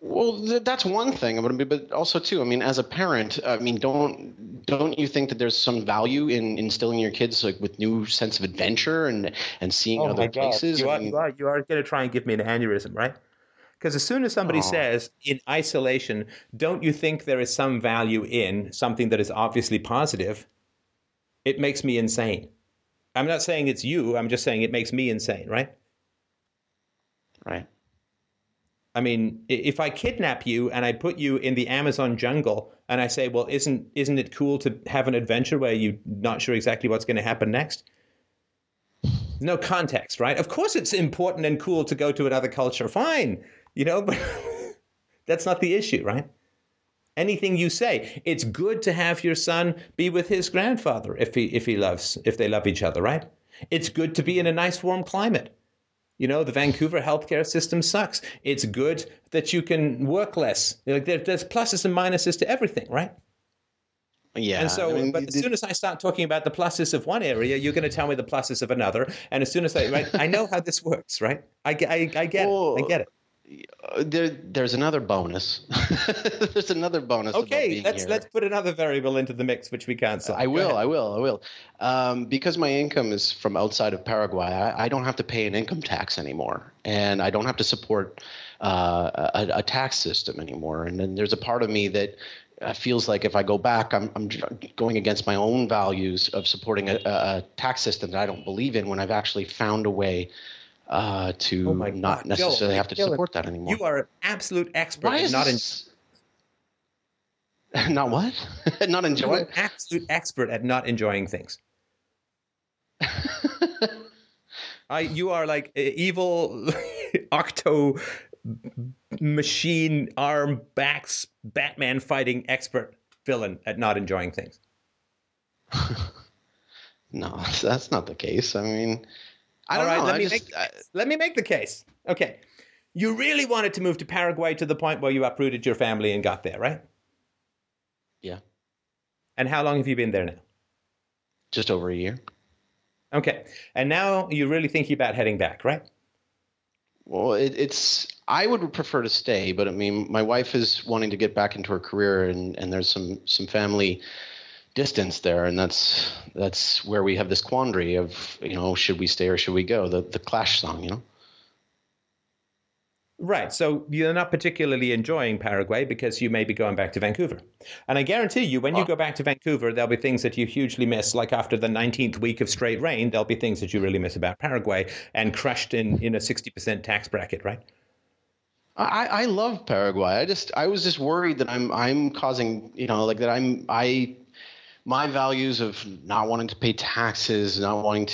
Well, that's one thing. But also, too, I mean, as a parent, I mean, don't you think that there's some value in instilling your kids like with new sense of adventure and seeing other places? You are going to try and give me an aneurysm, right? Because as soon as somebody says, in isolation, don't you think there is some value in something that is obviously positive, it makes me insane. I'm not saying it's you. I'm just saying it makes me insane, right? Right. I mean, if I kidnap you and I put you in the Amazon jungle and I say, well, isn't it cool to have an adventure where you're not sure exactly what's going to happen next? No context, right? Of course it's important and cool to go to another culture. Fine. You know, but that's not the issue, right? Anything you say, it's good to have your son be with his grandfather if they love each other, right? It's good to be in a nice warm climate. You know, the Vancouver healthcare system sucks. It's good that you can work less. Like there's pluses and minuses to everything, right? Yeah. And so, I mean, but as soon as I start talking about the pluses of one area, you're going to tell me the pluses of another. And as soon as I know how this works, right? I get it. There's another bonus. There's another bonus. Okay, let's put another variable into the mix, which we can't solve. I will. Because my income is from outside of Paraguay, I don't have to pay an income tax anymore, and I don't have to support a tax system anymore. And then there's a part of me that feels like if I go back, I'm going against my own values of supporting a tax system that I don't believe in when I've actually found a way to not necessarily have to support that anymore. You are an absolute expert. Why is not what? Not enjoying? You're an absolute expert at not enjoying things. You are like an evil octo machine arm backs Batman fighting expert villain at not enjoying things. No, that's not the case. I mean... I don't know. Let me make the case. Okay. You really wanted to move to Paraguay to the point where you uprooted your family and got there, right? Yeah. And how long have you been there now? Just over a year. Okay. And now you're really thinking about heading back, right? Well, I would prefer to stay, but I mean, my wife is wanting to get back into her career and there's some family distance there, and that's where we have this quandary of, you know, should we stay or should we go? The Clash song, you know. Right. So you're not particularly enjoying Paraguay because you may be going back to Vancouver, and I guarantee you, when you go back to Vancouver, there'll be things that you hugely miss. Like after the 19th week of straight rain, there'll be things that you really miss about Paraguay and crushed in a 60% tax bracket, right? I love Paraguay. I was just worried that I'm causing, you know, like that I my values of not wanting to pay taxes, not wanting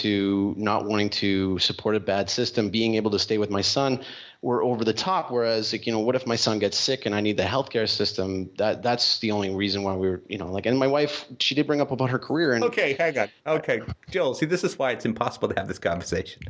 to support a bad system, being able to stay with my son were over the top. Whereas, like, you know, what if my son gets sick and I need the healthcare system? That's the only reason why we were, you know, like, and my wife, she did bring up about her career. And okay, hang on. Okay, Joel, see, this is why it's impossible to have this conversation.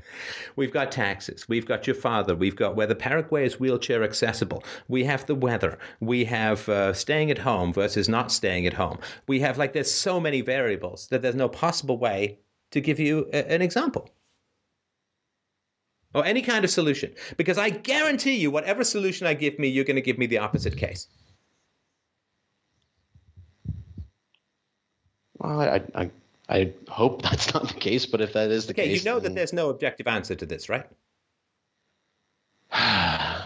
We've got taxes. We've got your father. We've got whether Paraguay is wheelchair accessible. We have the weather. We have staying at home versus not staying at home. We have, like, there's so many variables that there's no possible way to give you an example. Or any kind of solution. Because I guarantee you, whatever solution I give me, you're going to give me the opposite case. Well, I hope that's not the case, but if that is the case... Okay, you know that there's no objective answer to this, right? I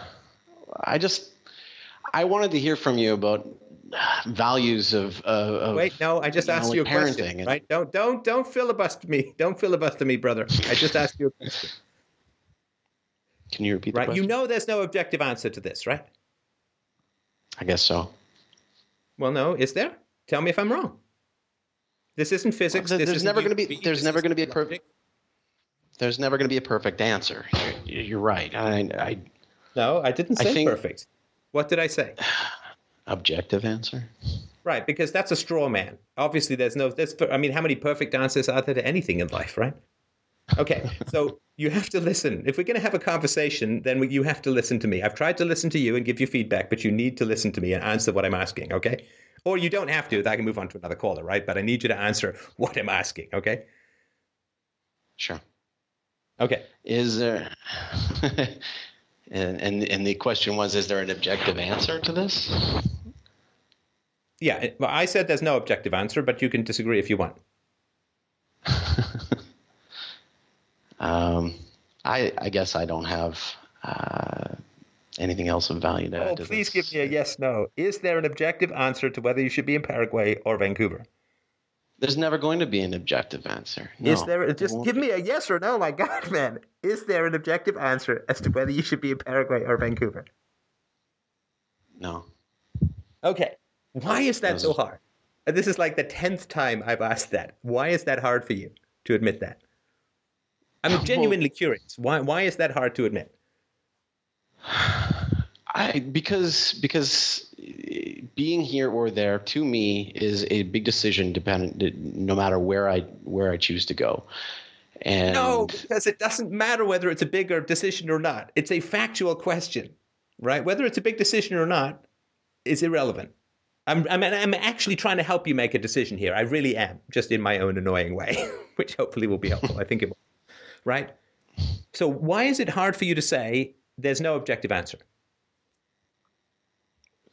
wanted to hear from you about values of wait, no, I just asked you a question, right? Don't filibuster me. Don't filibuster me, brother. I just asked you a question. Can you repeat that? Right. You know there's no objective answer to this, right? I guess so. Well, no, is there? Tell me if I'm wrong. This isn't physics. Well, there's never going to be a perfect answer. You're right. No, I didn't say perfect. What did I say? Objective answer. Right, because that's a straw man. Obviously, how many perfect answers are there to anything in life, right? Okay, so you have to listen. If we're going to have a conversation, then you have to listen to me. I've tried to listen to you and give you feedback, but you need to listen to me and answer what I'm asking, okay? Or you don't have to. I can move on to another caller, right? But I need you to answer what I'm asking, okay? Sure. Okay. Is there... and the question was, is there an objective answer to this? Yeah, well, I said there's no objective answer, but you can disagree if you want. I guess I don't have anything else of value to add to this. Please give me a yes, no. Is there an objective answer to whether you should be in Paraguay or Vancouver? There's never going to be an objective answer. No, is there? Just give me a yes or no, my God, man. Is there an objective answer as to whether you should be in Paraguay or Vancouver? No. Okay. Why is that so hard? This is like the 10th time I've asked that. Why is that hard for you to admit that? I'm genuinely curious. Why is that hard to admit? Because being here or there to me is a big decision, no matter where I choose to go. And no, because it doesn't matter whether it's a bigger decision or not. It's a factual question, right? Whether it's a big decision or not is irrelevant. I'm actually trying to help you make a decision here. I really am, just in my own annoying way, which hopefully will be helpful. I think it will. Right? So why is it hard for you to say there's no objective answer?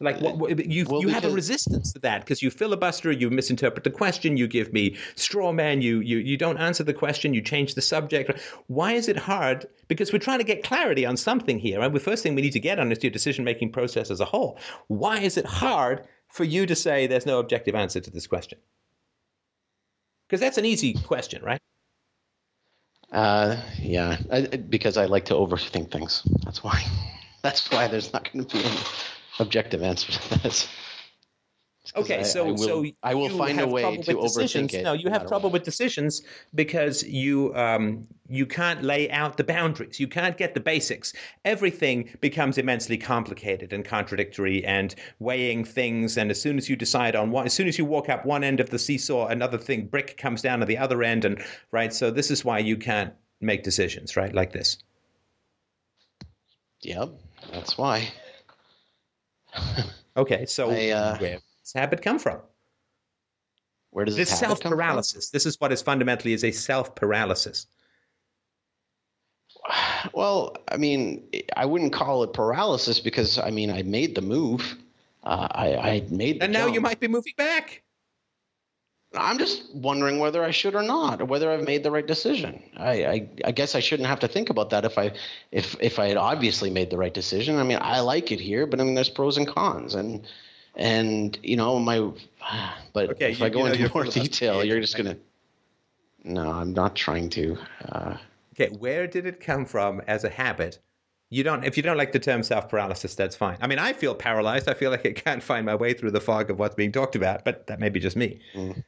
Like, you have a resistance to that because you filibuster, you misinterpret the question, you give me straw man, you don't answer the question, you change the subject. Why is it hard? Because we're trying to get clarity on something here. Right? The first thing we need to get on is your decision-making process as a whole. Why is it hard for you to say there's no objective answer to this question? Because that's an easy question, right? Yeah, because I like to overthink things. That's why there's not going to be an objective answer to this. Okay, I will find a way to overthink it. No, you have trouble with decisions because you can't lay out the boundaries. You can't get the basics. Everything becomes immensely complicated and contradictory and weighing things. And as soon as you decide on one, as soon as you walk up one end of the seesaw, another thing, brick comes down to the other end. And right, so this is why you can't make decisions, right, like this. Yep, that's why. Okay, so where does habit come from? Where does this habit come from? This is what is fundamentally is a self-paralysis. Well, I mean, I wouldn't call it paralysis because, I mean, I made the move. I made the And now jump. You might be moving back. I'm just wondering whether I should or not, or whether I've made the right decision. I guess I shouldn't have to think about that if I had obviously made the right decision. I mean, I like it here, but I mean, there's pros and cons, and you know my. But okay, if I go into more detail, you're just gonna. No, I'm not trying to. Okay, where did it come from as a habit? If you don't like the term self-paralysis, that's fine. I mean, I feel paralyzed. I feel like I can't find my way through the fog of what's being talked about, but that may be just me. Mm.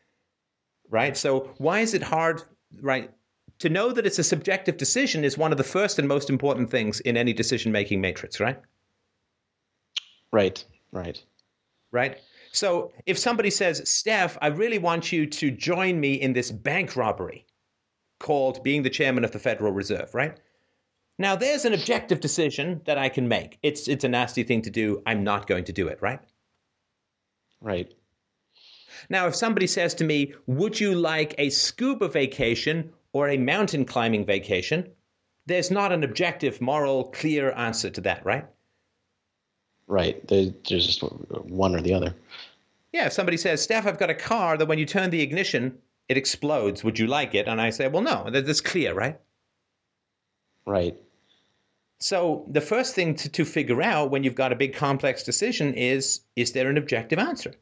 right? So why is it hard, right? To know that it's a subjective decision is one of the first and most important things in any decision-making matrix, right? Right, right. Right? So if somebody says, Steph, I really want you to join me in this bank robbery called being the chairman of the Federal Reserve, right? Now, there's an objective decision that I can make. It's a nasty thing to do. I'm not going to do it, right? Right. Now, if somebody says to me, would you like a scuba vacation or a mountain climbing vacation? There's not an objective, moral, clear answer to that, right? Right. There's just one or the other. Yeah. If somebody says, Steph, I've got a car that when you turn the ignition, it explodes. Would you like it? And I say, well, no, that's clear, right? Right. So the first thing to figure out when you've got a big complex decision is there an objective answer?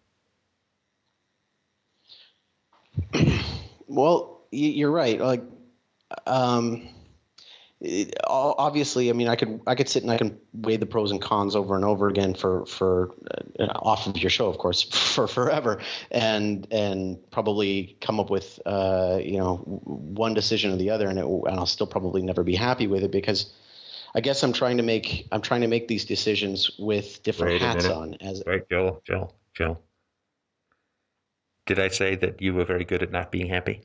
Well, you're right. Like, obviously, I mean, I could sit and I can weigh the pros and cons over and over again for off of your show, of course, for forever, and probably come up with one decision or the other, and I'll still probably never be happy with it because I guess I'm trying to make these decisions with different hats on. As right, Joel. Did I say that you were very good at not being happy?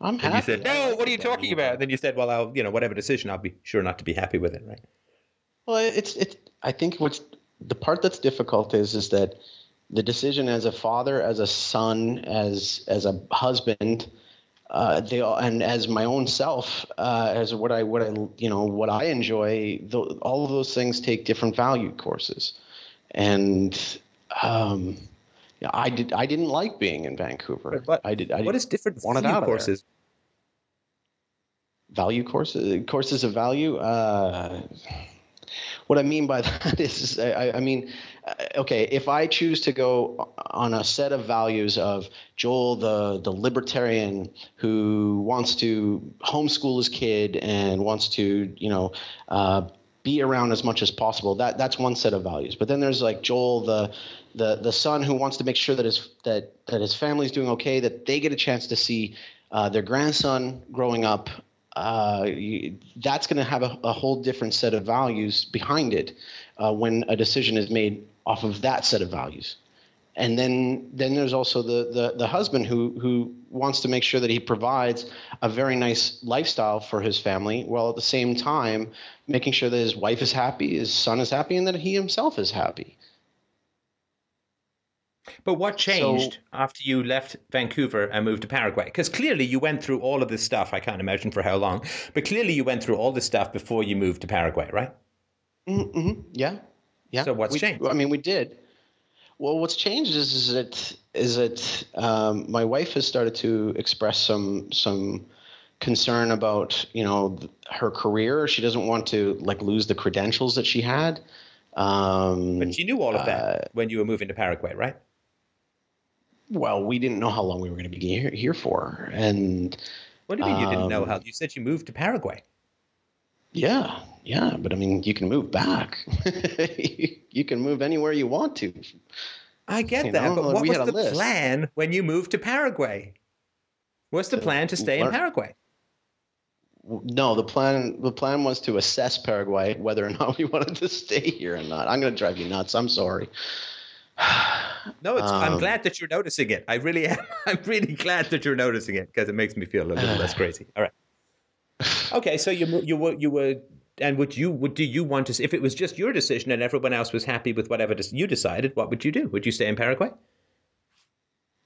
I'm happy. You said, no, what are you talking about? And then you said, well, I'll, whatever decision, I'll be sure not to be happy with it, right? Well, I think what's the part that's difficult is that the decision as a father, as a son, as a husband, and as my own self, as what I enjoy, all of those things take different value courses. And, I didn't like being in Vancouver. But what is different value courses? Value courses of value. What I mean by that is, I mean, if I choose to go on a set of values of Joel, the libertarian who wants to homeschool his kid and wants to, be around as much as possible. That's one set of values. But then there's like Joel, the son who wants to make sure that his family's doing okay, that they get a chance to see their grandson growing up. That's going to have a whole different set of values behind it when a decision is made off of that set of values. And then there's also the husband who wants to make sure that he provides a very nice lifestyle for his family, while at the same time making sure that his wife is happy, his son is happy, and that he himself is happy. But what changed after you left Vancouver and moved to Paraguay? Because clearly you went through all of this stuff. I can't imagine for how long, but clearly you went through all this stuff before you moved to Paraguay, right? Mm-hmm. Yeah. So what's changed? I mean, we did. Well, what's changed is that my wife has started to express some concern about her career. She doesn't want to lose the credentials that she had. But she knew all of that when you were moving to Paraguay, right? Well, we didn't know how long we were going to be here for. And what do you mean you didn't know how? You said you moved to Paraguay. Yeah, but I mean, you can move back. You can move anywhere you want to. I get that, but what was the plan when you moved to Paraguay? What's the plan to stay in Paraguay? No, the plan was to assess Paraguay, whether or not we wanted to stay here or not. I'm going to drive you nuts. I'm sorry. No, I'm glad that you're noticing it. I really am. I'm really glad that you're noticing it because it makes me feel a little less crazy. All right. Okay, so you were, and do you want to? If it was just your decision and everyone else was happy with whatever you decided, what would you do? Would you stay in Paraguay?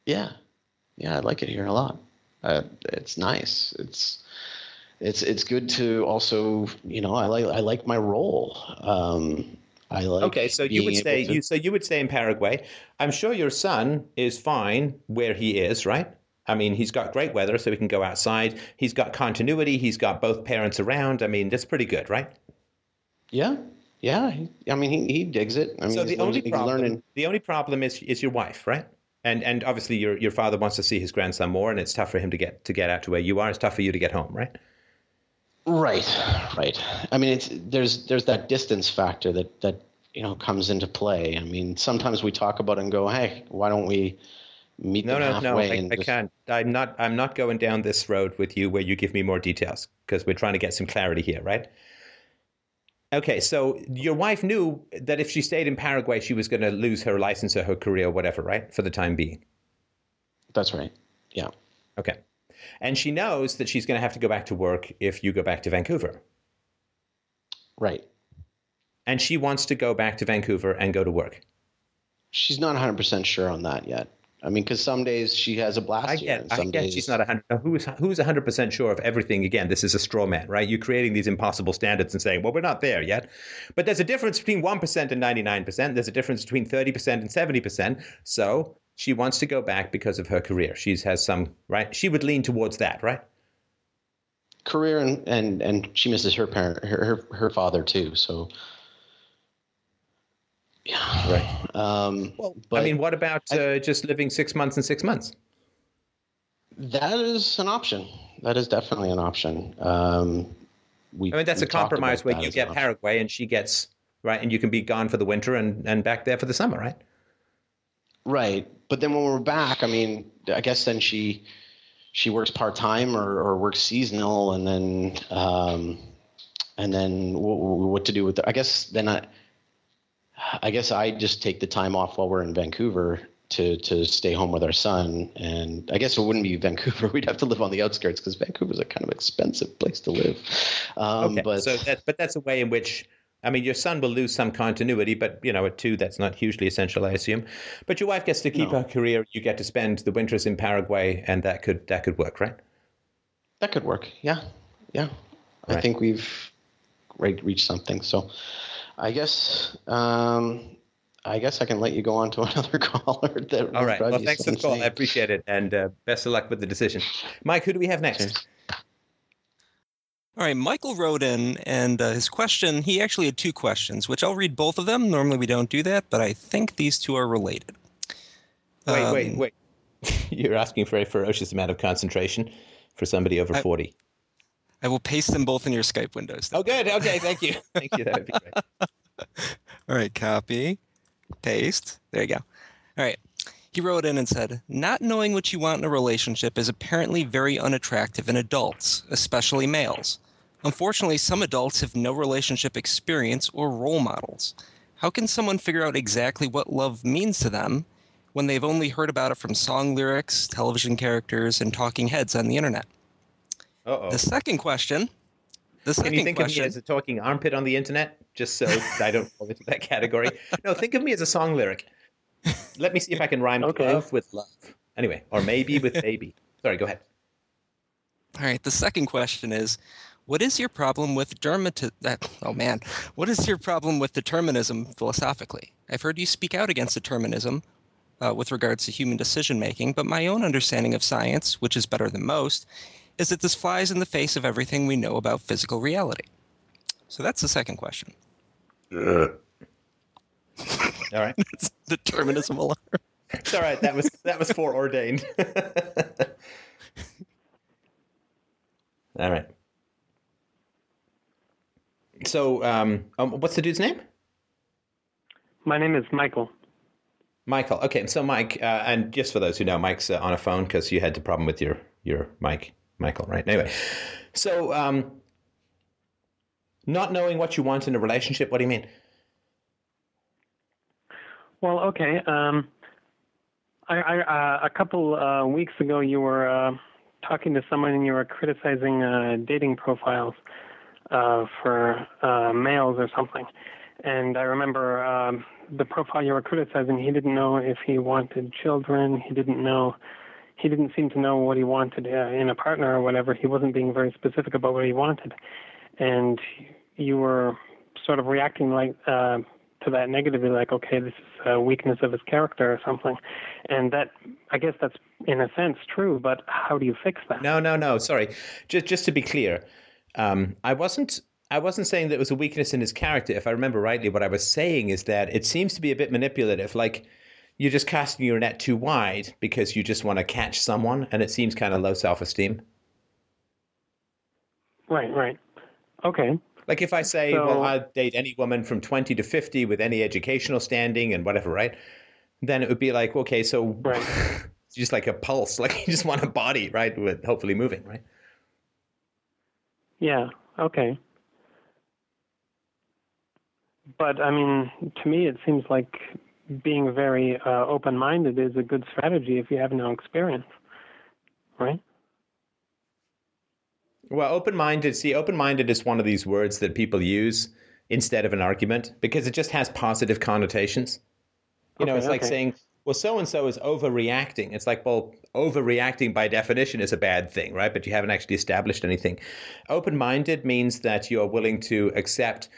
Yeah, I like it here a lot. It's nice. It's good to also, I like my role. I like. Okay, so you would stay. So you would stay in Paraguay. I'm sure your son is fine where he is, right? I mean, he's got great weather, so he can go outside. He's got continuity. He's got both parents around. I mean, that's pretty good, right? Yeah. I mean, he digs it. I mean, so the only problem is your wife, right? And obviously, your father wants to see his grandson more, and it's tough for him to get out to where you are. It's tough for you to get home, right? Right. I mean, there's that distance factor that comes into play. I mean, sometimes we talk about it and go, hey, why don't we meet halfway? I can't. I'm not going down this road with you where you give me more details, because we're trying to get some clarity here, right? Okay, so your wife knew that if she stayed in Paraguay, she was going to lose her license or her career or whatever, right? For the time being. That's right. Yeah. Okay. And she knows that she's going to have to go back to work if you go back to Vancouver. Right. And she wants to go back to Vancouver and go to work. She's not 100% sure on that yet. I mean, because some days she has a blast. I get she's not 100%. Who's 100% sure of everything? Again, this is a straw man, right? You're creating these impossible standards and saying, well, we're not there yet. But there's a difference between 1% and 99%. There's a difference between 30% and 70%. So she wants to go back because of her career. She has some, right? She would lean towards that, right? Career and she misses her parent, her father too, so... Yeah. Right. But I mean, what about just living 6 months and 6 months? That is an option. That is definitely an option. That's a compromise where you get Paraguay and she gets, right, and you can be gone for the winter and back there for the summer, right? Right. But then when we're back, I mean, I guess then she works part-time or works seasonal, and then what to do with I guess I just take the time off while we're in Vancouver to stay home with our son. And I guess it wouldn't be Vancouver. We'd have to live on the outskirts because Vancouver's a kind of expensive place to live. But that's a way in which, I mean, your son will lose some continuity, but, at two, that's not hugely essential, I assume. But your wife gets to keep her career. You get to spend the winters in Paraguay, and that could work, right? That could work, yeah. Yeah. Right. I think we've reached something, so... I guess I can let you go on to another caller. All right. Well, thanks for the call. I appreciate it. And best of luck with the decision. Mike, who do we have next? Cheers. All right. Michael wrote in, and his question, he actually had two questions, which I'll read both of them. Normally we don't do that, but I think these two are related. Wait. You're asking for a ferocious amount of concentration for somebody over 40. I will paste them both in your Skype windows. Oh, good. Okay, thank you. Thank you. That would be great. All right, copy, paste. There you go. All right. He wrote in and said, not knowing what you want in a relationship is apparently very unattractive in adults, especially males. Unfortunately, some adults have no relationship experience or role models. How can someone figure out exactly what love means to them when they've only heard about it from song lyrics, television characters, and talking heads on the internet? Uh-oh. The second question. Can you think of me as a talking armpit on the internet? Just so I don't fall into that category. No, think of me as a song lyric. Let me see if I can rhyme love with love. Anyway, or maybe with baby. Sorry, go ahead. All right. The second question is, what is your problem with what is your problem with determinism philosophically? I've heard you speak out against determinism with regards to human decision making, but my own understanding of science, which is better than most, is that this flies in the face of everything we know about physical reality. So that's the second question. All right. It's determinism alarm. It's all right. That was foreordained. All right. So what's the dude's name? My name is Michael. Michael. Okay. So Mike, and just for those who know, Mike's on a phone because you had the problem with your mic. Michael, right? Anyway, so not knowing what you want in a relationship, what do you mean? Well, okay. I a couple weeks ago, you were talking to someone and you were criticizing dating profiles for males or something. And I remember the profile you were criticizing, he didn't know if he wanted children. He didn't seem to know what he wanted in a partner or whatever. He wasn't being very specific about what he wanted. And you were sort of reacting like to that negatively, like, okay, this is a weakness of his character or something. And that, I guess that's in a sense true, but how do you fix that? No, sorry. Just to be clear, I wasn't saying that it was a weakness in his character. If I remember rightly, what I was saying is that it seems to be a bit manipulative, like, you're just casting your net too wide because you just want to catch someone, and it seems kind of low self-esteem. Right. Okay. Like if I say, well, I'd date any woman from 20 to 50 with any educational standing and whatever, right? Then it would be like, okay, so right. It's just like a pulse. Like you just want a body, right, with hopefully moving, right? Yeah, okay. But, I mean, to me it seems like being very open-minded is a good strategy if you have no experience, right? Well, open-minded, see, open-minded is one of these words that people use instead of an argument because it just has positive connotations. You know, it's like saying, well, so-and-so is overreacting. It's like, well, overreacting by definition is a bad thing, right? But you haven't actually established anything. Open-minded means that you are willing to accept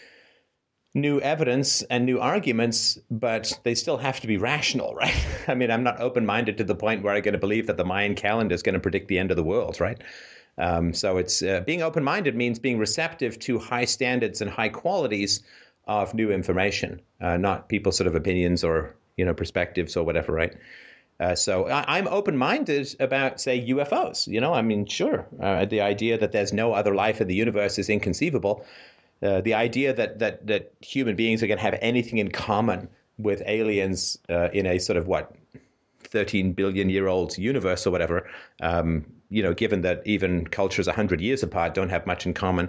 new evidence and new arguments, but they still have to be rational, right? I mean, I'm not open-minded to the point where I'm going to believe that the Mayan calendar is going to predict the end of the world, right? So it's being open-minded means being receptive to high standards and high qualities of new information, not people's sort of opinions or, you know, perspectives or whatever, right? So I'm open-minded about, say, UFOs. You know, I mean, sure, the idea that there's no other life in the universe is inconceivable. The idea that human beings are going to have anything in common with aliens in a sort of, 13 billion-year-old universe or whatever, you know, given that even cultures 100 years apart don't have much in common,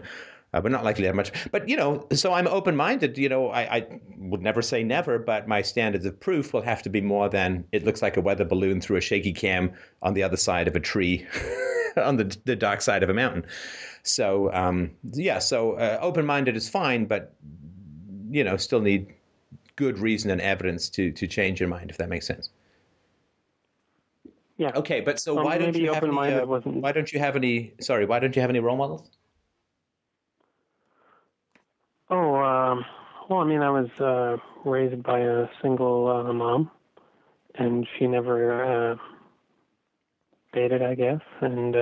we're not likely to have much. But, you know, so I'm open-minded. You know, I would never say never, but my standards of proof will have to be more than it looks like a weather balloon through a shaky cam on the other side of a tree on the dark side of a mountain. So, so open-minded is fine, but, you know, still need good reason and evidence to change your mind, if that makes sense. Yeah. Okay, but so why don't you have any role models? Oh, well, I mean, I was raised by a single mom, and she never dated, I guess. And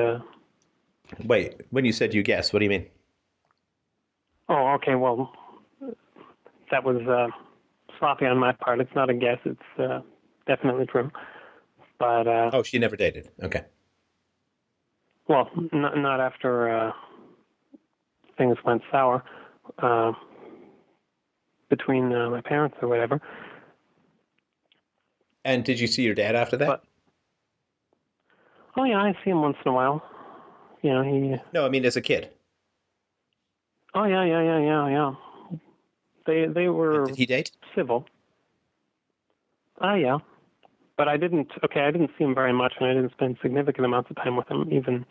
wait, when you said you guess, what do you mean? Oh, okay. Well, that was sloppy on my part. It's not a guess. It's definitely true. But, she never dated. Okay. Well, not after things went sour between my parents or whatever. And did you see your dad after that? Oh yeah, I see him once in a while. You know, No, I mean as a kid. Oh yeah. They were. Did he date? Civil. Oh yeah. But I didn't see him very much, and I didn't spend significant amounts of time with him, even.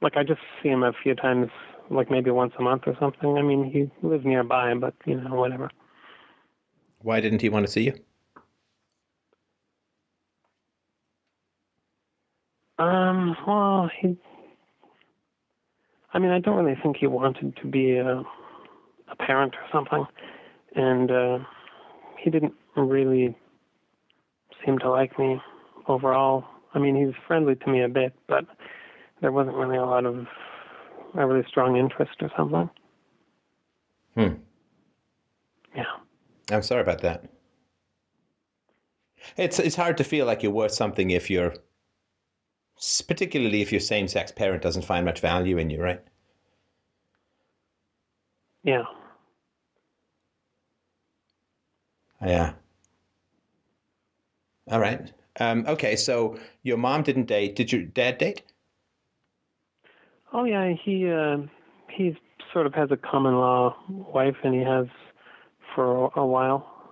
Like, I just see him a few times, like maybe once a month or something. I mean, he lives nearby, but, you know, whatever. Why didn't he want to see you? Well, I don't really think he wanted to be a parent or something. And he didn't really seemed to like me overall. I mean, he's friendly to me a bit, but there wasn't really a really strong interest or something. Yeah. I'm sorry about that. It's hard to feel like you're worth something particularly if your same-sex parent doesn't find much value in you, right? Yeah. Yeah. All right. Okay, so your mom didn't date. Did your dad date? Oh, yeah. He sort of has a common-law wife, and he has for a while.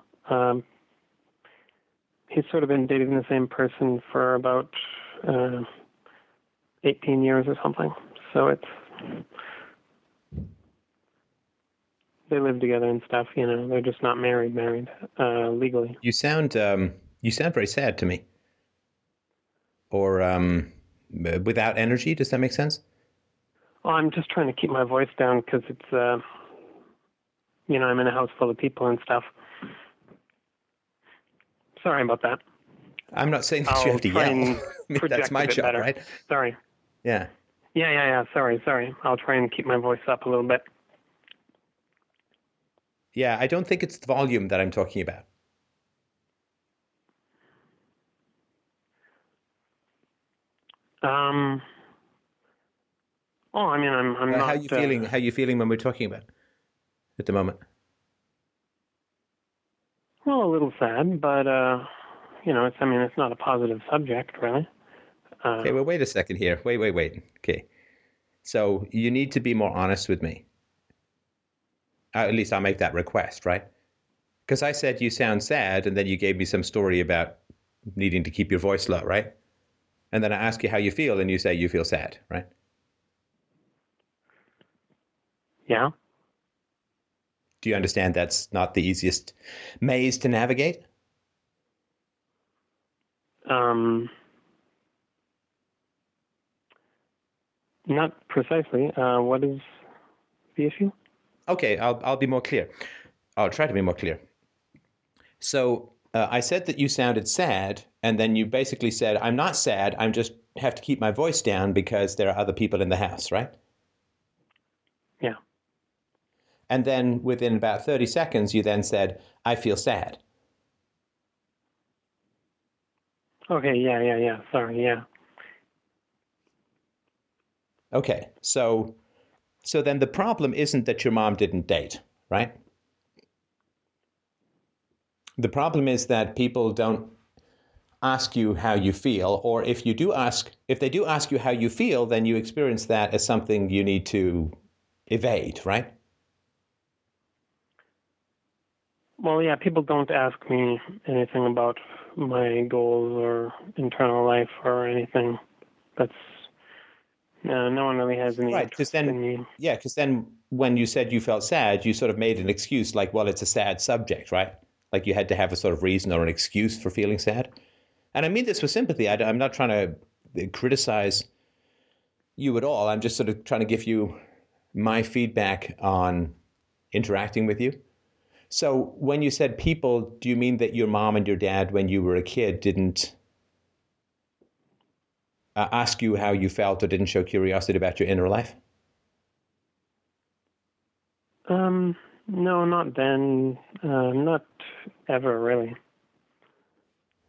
He's sort of been dating the same person for about 18 years or something. So they live together and stuff, you know. They're just not married legally. You sound very sad to me, or without energy. Does that make sense? Well, I'm just trying to keep my voice down because it's, you know, I'm in a house full of people and stuff. Sorry about that. I'm not saying that you have to yell. That's my job, better. Right? Sorry. Yeah. Yeah. Sorry. I'll try and keep my voice up a little bit. Yeah, I don't think it's the volume that I'm talking about. Oh, I mean, I'm not. How are you feeling when we're talking about it at the moment? Well, a little sad, but it's not a positive subject, really. Okay, well, wait a second here. Wait. Okay, so you need to be more honest with me. At least I'll make that request, right? Because I said you sound sad, and then you gave me some story about needing to keep your voice low, right? And then I ask you how you feel, and you say you feel sad, right? Yeah. Do you understand that's not the easiest maze to navigate? Not precisely. What is the issue? Okay, I'll be more clear. I'll try to be more clear. So I said that you sounded sad, and then you basically said, I'm not sad, I just have to keep my voice down because there are other people in the house, right? Yeah. And then within about 30 seconds, you then said, I feel sad. Okay, yeah, sorry, yeah. Okay, so then the problem isn't that your mom didn't date, right? The problem is that people don't ask you how you feel, or if they do ask you how you feel, then you experience that as something you need to evade, right? Well, yeah, people don't ask me anything about my goals or internal life or anything. That's no one really has any interest in me. Yeah, because then when you said you felt sad, you sort of made an excuse like, well, it's a sad subject, right? Like you had to have a sort of reason or an excuse for feeling sad. And I mean this with sympathy. I'm not trying to criticize you at all. I'm just sort of trying to give you my feedback on interacting with you. So when you said people, do you mean that your mom and your dad, when you were a kid, didn't ask you how you felt or didn't show curiosity about your inner life? No, not then. Not ever, really.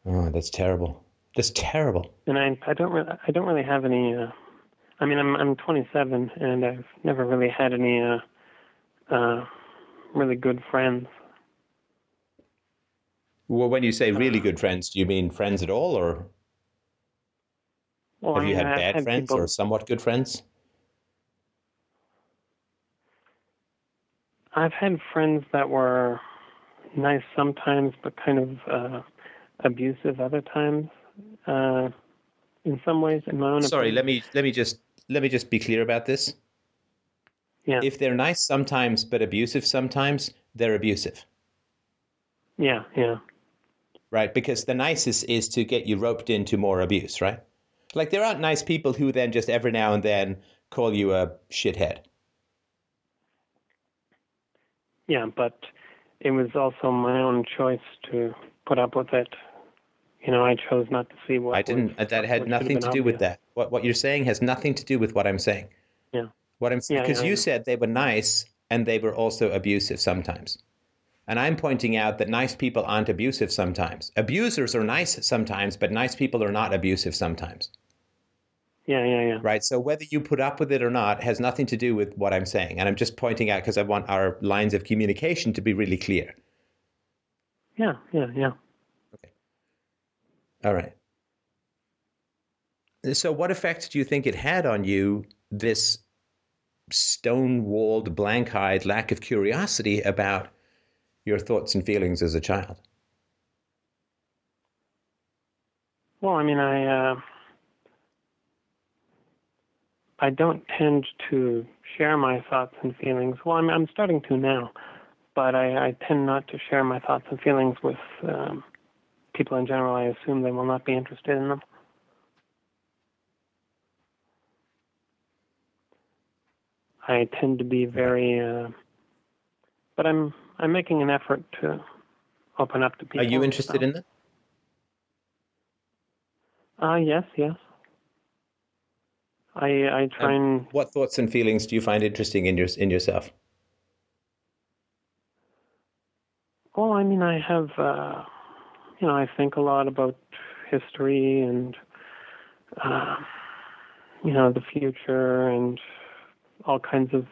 Oh, that's terrible. Just terrible. And I don't really have any. I'm 27, and I've never really had any really good friends. Well, when you say really good friends, do you mean friends at all, or have you had bad friends or somewhat good friends? I've had friends that were nice sometimes, but kind of abusive other times. In some ways, in my own opinion. let me just be clear about this. Yeah. If they're nice sometimes, but abusive sometimes, they're abusive. Yeah. Right, because the nicest is to get you roped into more abuse, right? Like there aren't nice people who then just every now and then call you a shithead. Yeah, but it was also my own choice to put up with it. I chose not to see what I didn't. That had nothing to do with that. What you're saying has nothing to do with what I'm saying. Yeah. What I'm saying, because you said they were nice and they were also abusive sometimes. And I'm pointing out that nice people aren't abusive sometimes. Abusers are nice sometimes, but nice people are not abusive sometimes. Yeah. Right. So whether you put up with it or not has nothing to do with what I'm saying. And I'm just pointing out because I want our lines of communication to be really clear. Yeah. Okay. All right. So what effect do you think it had on you, this stone-walled, blank-eyed lack of curiosity about your thoughts and feelings as a child? Well, I don't tend to share my thoughts and feelings. Well, I'm starting to now, but I tend not to share my thoughts and feelings with people in general. I assume they will not be interested in them. I tend to be very, but I'm making an effort to open up to people. Are you interested in that? Yes. I try and... What thoughts and feelings do you find interesting in yourself? Well, I have, I think a lot about history and, the future and all kinds of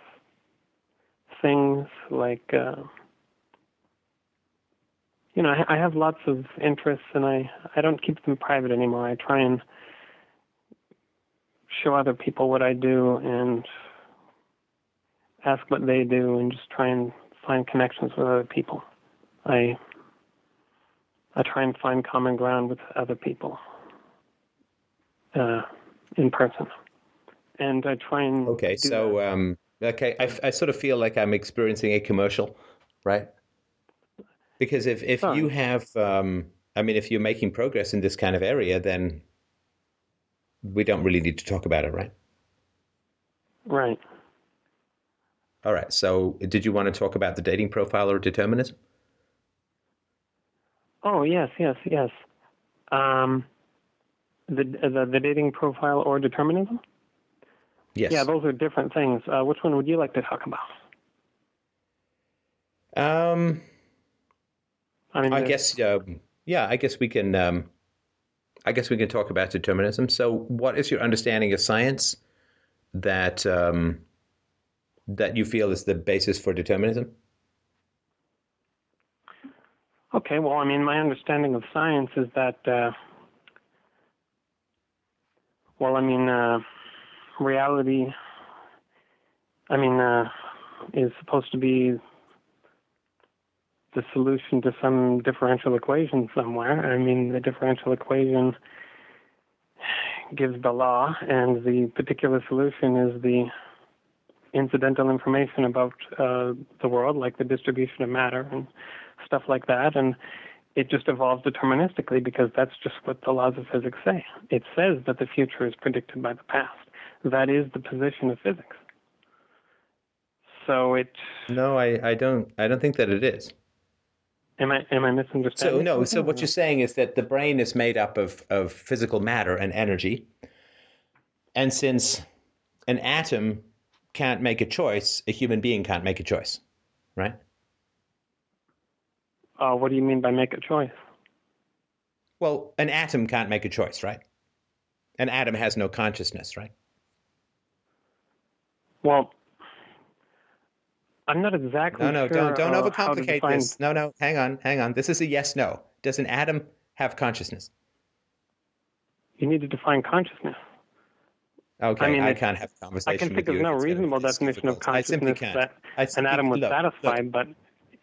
things like, I have lots of interests, and I don't keep them private anymore. I try and show other people what I do and ask what they do and just try and find connections with other people. I try and find common ground with other people in person. And I try and... Okay, so... I sort of feel like I'm experiencing a commercial, right? Because if you have... if you're making progress in this kind of area, then we don't really need to talk about it, right? Right. All right, so did you want to talk about the dating profile or determinism? Oh, yes. The dating profile or determinism? Yes. Yeah, those are different things. Which one would you like to talk about? I guess we can talk about determinism. So what is your understanding of science that that you feel is the basis for determinism? Okay, well, my understanding of science is that, reality, is supposed to be the solution to some differential equation somewhere. The differential equation gives the law, and the particular solution is the incidental information about the world, like the distribution of matter and stuff like that, and it just evolves deterministically because that's just what the laws of physics say. It says that the future is predicted by the past. That is the position of physics. So it... No, I don't think that it is. Am I misunderstanding? So no, so what you're saying is that the brain is made up of physical matter and energy, and since an atom can't make a choice, a human being can't make a choice, right? What do you mean by make a choice? Well, an atom can't make a choice, right? An atom has no consciousness, right? Well, I'm not exactly sure. Don't overcomplicate this. Hang on. This is a yes, no. Does an atom have consciousness? You need to define consciousness. Okay, I can't have a conversation with you. I can think of no reasonable definition of consciousness that an atom would satisfy, but...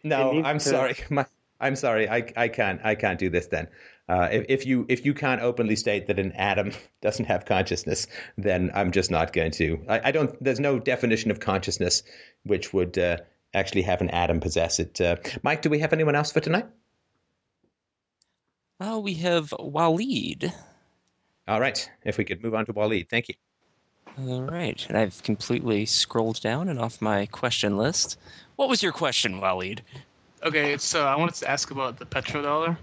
No, I'm sorry. I'm sorry. I can't do this then. If you can't openly state that an atom doesn't have consciousness, then I'm just not going to. There's no definition of consciousness which would actually have an atom possess it. Mike, do we have anyone else for tonight? Well, we have Waleed. All right. If we could move on to Waleed. Thank you. All right. And I've completely scrolled down and off my question list. What was your question, Waleed? Okay, so I wanted to ask about the petrodollar.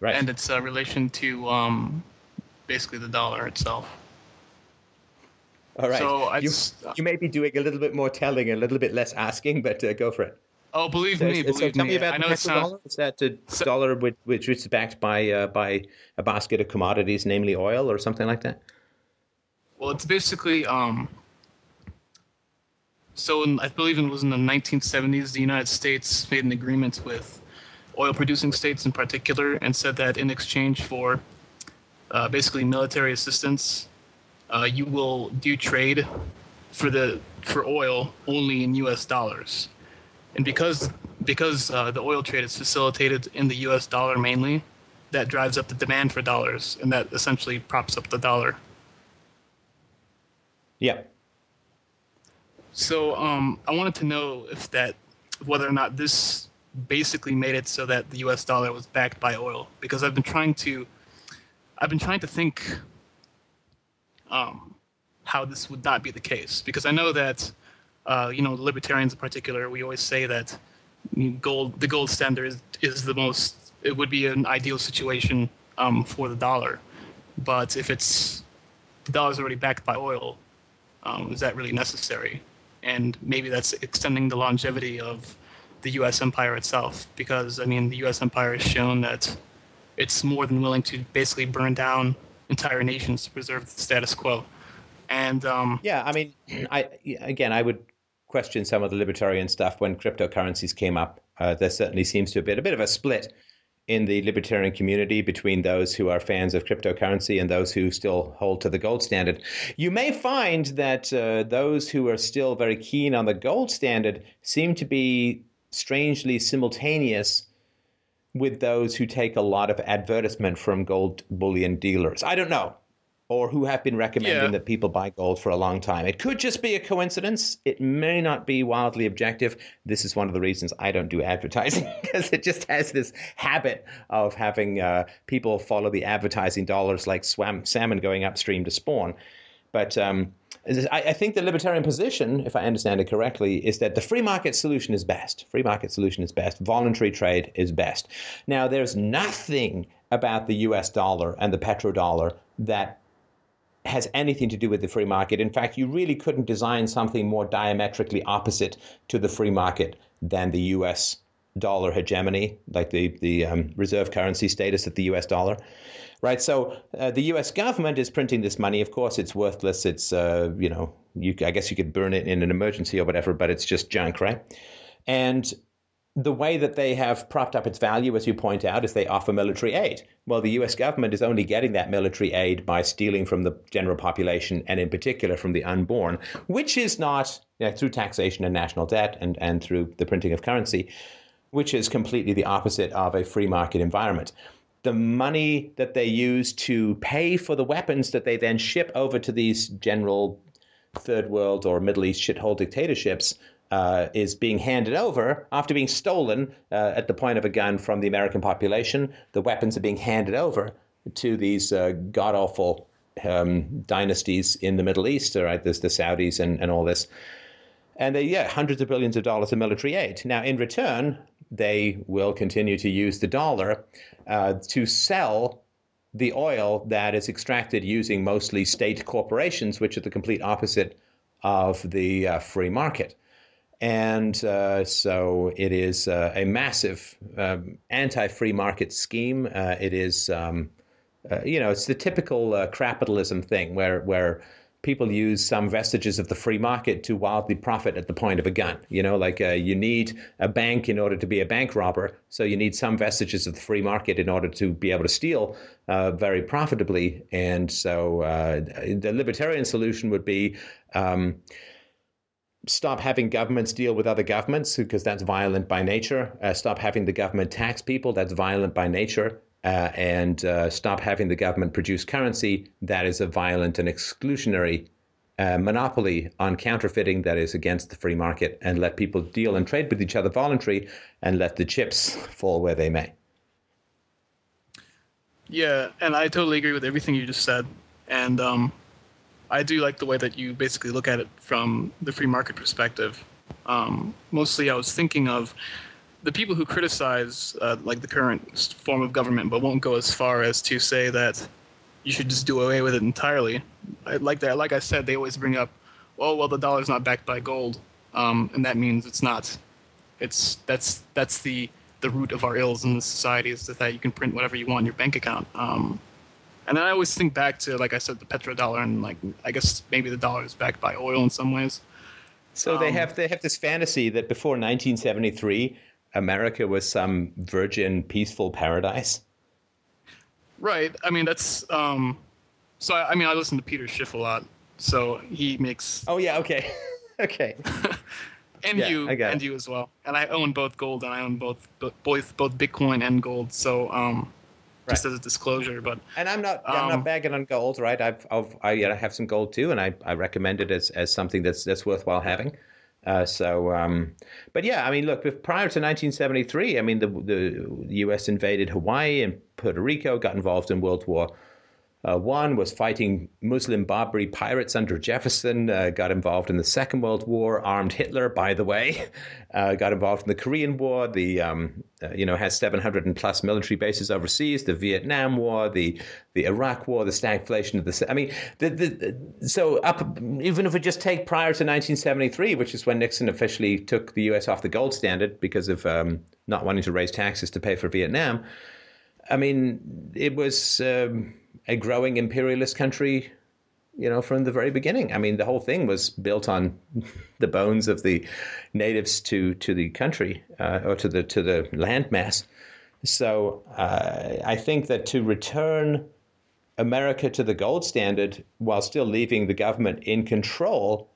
Right. And its relation to basically the dollar itself. All right. So you may be doing a little bit more telling and a little bit less asking, but go for it. Oh, believe me. Tell me about the petrodollar. Is that a dollar which is backed by a basket of commodities, namely oil or something like that? Well, it's basically... I believe it was in the 1970s, the United States made an agreement with oil-producing states in particular and said that in exchange for basically military assistance, you will do trade for oil only in U.S. dollars. And because the oil trade is facilitated in the U.S. dollar mainly, that drives up the demand for dollars, and that essentially props up the dollar. Yeah. So I wanted to know whether or not this basically made it so that the U.S. dollar was backed by oil, because I've been trying to think how this would not be the case, because I know that the libertarians in particular, we always say that the gold standard is the most. It would be an ideal situation for the dollar, but if the dollar's already backed by oil, is that really necessary? And maybe that's extending the longevity of the U.S. empire itself, because, the U.S. empire has shown that it's more than willing to basically burn down entire nations to preserve the status quo. And yeah, I mean, I would question some of the libertarian stuff when cryptocurrencies came up. There certainly seems to have been a bit of a split in the libertarian community between those who are fans of cryptocurrency and those who still hold to the gold standard. You may find that those who are still very keen on the gold standard seem to be strangely simultaneous with those who take a lot of advertisement from gold bullion dealers. I don't know. Or who have been recommending that people buy gold for a long time. It could just be a coincidence. It may not be wildly objective. This is one of the reasons I don't do advertising, because it just has this habit of having people follow the advertising dollars like salmon going upstream to spawn. But I think the libertarian position, if I understand it correctly, is that the free market solution is best. Free market solution is best. Voluntary trade is best. Now, there's nothing about the U.S. dollar and the petrodollar that has anything to do with the free market. In fact, you really couldn't design something more diametrically opposite to the free market than the U.S. dollar hegemony, like the reserve currency status of the U.S. dollar, right? So the U.S. government is printing this money. Of course, it's worthless. It's, I guess you could burn it in an emergency or whatever, but it's just junk, right? And the way that they have propped up its value, as you point out, is they offer military aid. Well, the U.S. government is only getting that military aid by stealing from the general population, and in particular from the unborn, which is not, through taxation and national debt and through the printing of currency, which is completely the opposite of a free market environment. The money that they use to pay for the weapons that they then ship over to these general third world or Middle East shithole dictatorships is being handed over after being stolen at the point of a gun from the American population. The weapons are being handed over to these god-awful dynasties in the Middle East, right? There's the Saudis and all this. And they, hundreds of billions of dollars of military aid. Now, in return, they will continue to use the dollar to sell the oil that is extracted using mostly state corporations, which are the complete opposite of the free market. And so it is a massive anti-free market scheme. It is, it's the typical capitalism thing where people use some vestiges of the free market to wildly profit at the point of a gun. You need a bank in order to be a bank robber. So you need some vestiges of the free market in order to be able to steal very profitably. And so the libertarian solution would be stop having governments deal with other governments, because that's violent by nature. Stop having the government tax people. That's violent by nature. And stop having the government produce currency. That is a violent and exclusionary monopoly on counterfeiting that is against the free market, and let people deal and trade with each other voluntary, and let the chips fall where they may. Yeah, and I totally agree with everything you just said. And I do like the way that you basically look at it from the free market perspective. Mostly I was thinking of the people who criticize the current form of government but won't go as far as to say that you should just do away with it entirely. Like I said, they always bring up, the dollar's not backed by gold, and that means it's not. That's the root of our ills in this society, is that you can print whatever you want in your bank account. And then I always think back to, like I said, the petrodollar, and I guess maybe the dollar is backed by oil in some ways. So they have this fantasy that before 1973, America was some virgin, peaceful paradise. Right. I mean, that's I listen to Peter Schiff a lot, so he makes. Oh yeah. Okay. Okay. You as well. And I own both gold, and I own both Bitcoin and gold. So. Right. Just as a disclosure, but and I'm not bagging on gold, right? I have some gold too, and I recommend it as something that's worthwhile having. Look, prior to 1973, the U.S. invaded Hawaii and Puerto Rico, got involved in World War I, was fighting Muslim Barbary pirates under Jefferson, got involved in the Second World War, armed Hitler, by the way, got involved in the Korean War, has 700 and plus military bases overseas, the Vietnam War, the Iraq War, the stagflation of the... even if we just take prior to 1973, which is when Nixon officially took the U.S. off the gold standard because of not wanting to raise taxes to pay for Vietnam, it was... a growing imperialist country you know, from the very beginning. I mean, the whole thing was built on the bones of the natives to the country or to the landmass. So I think that to return America to the gold standard while still leaving the government in control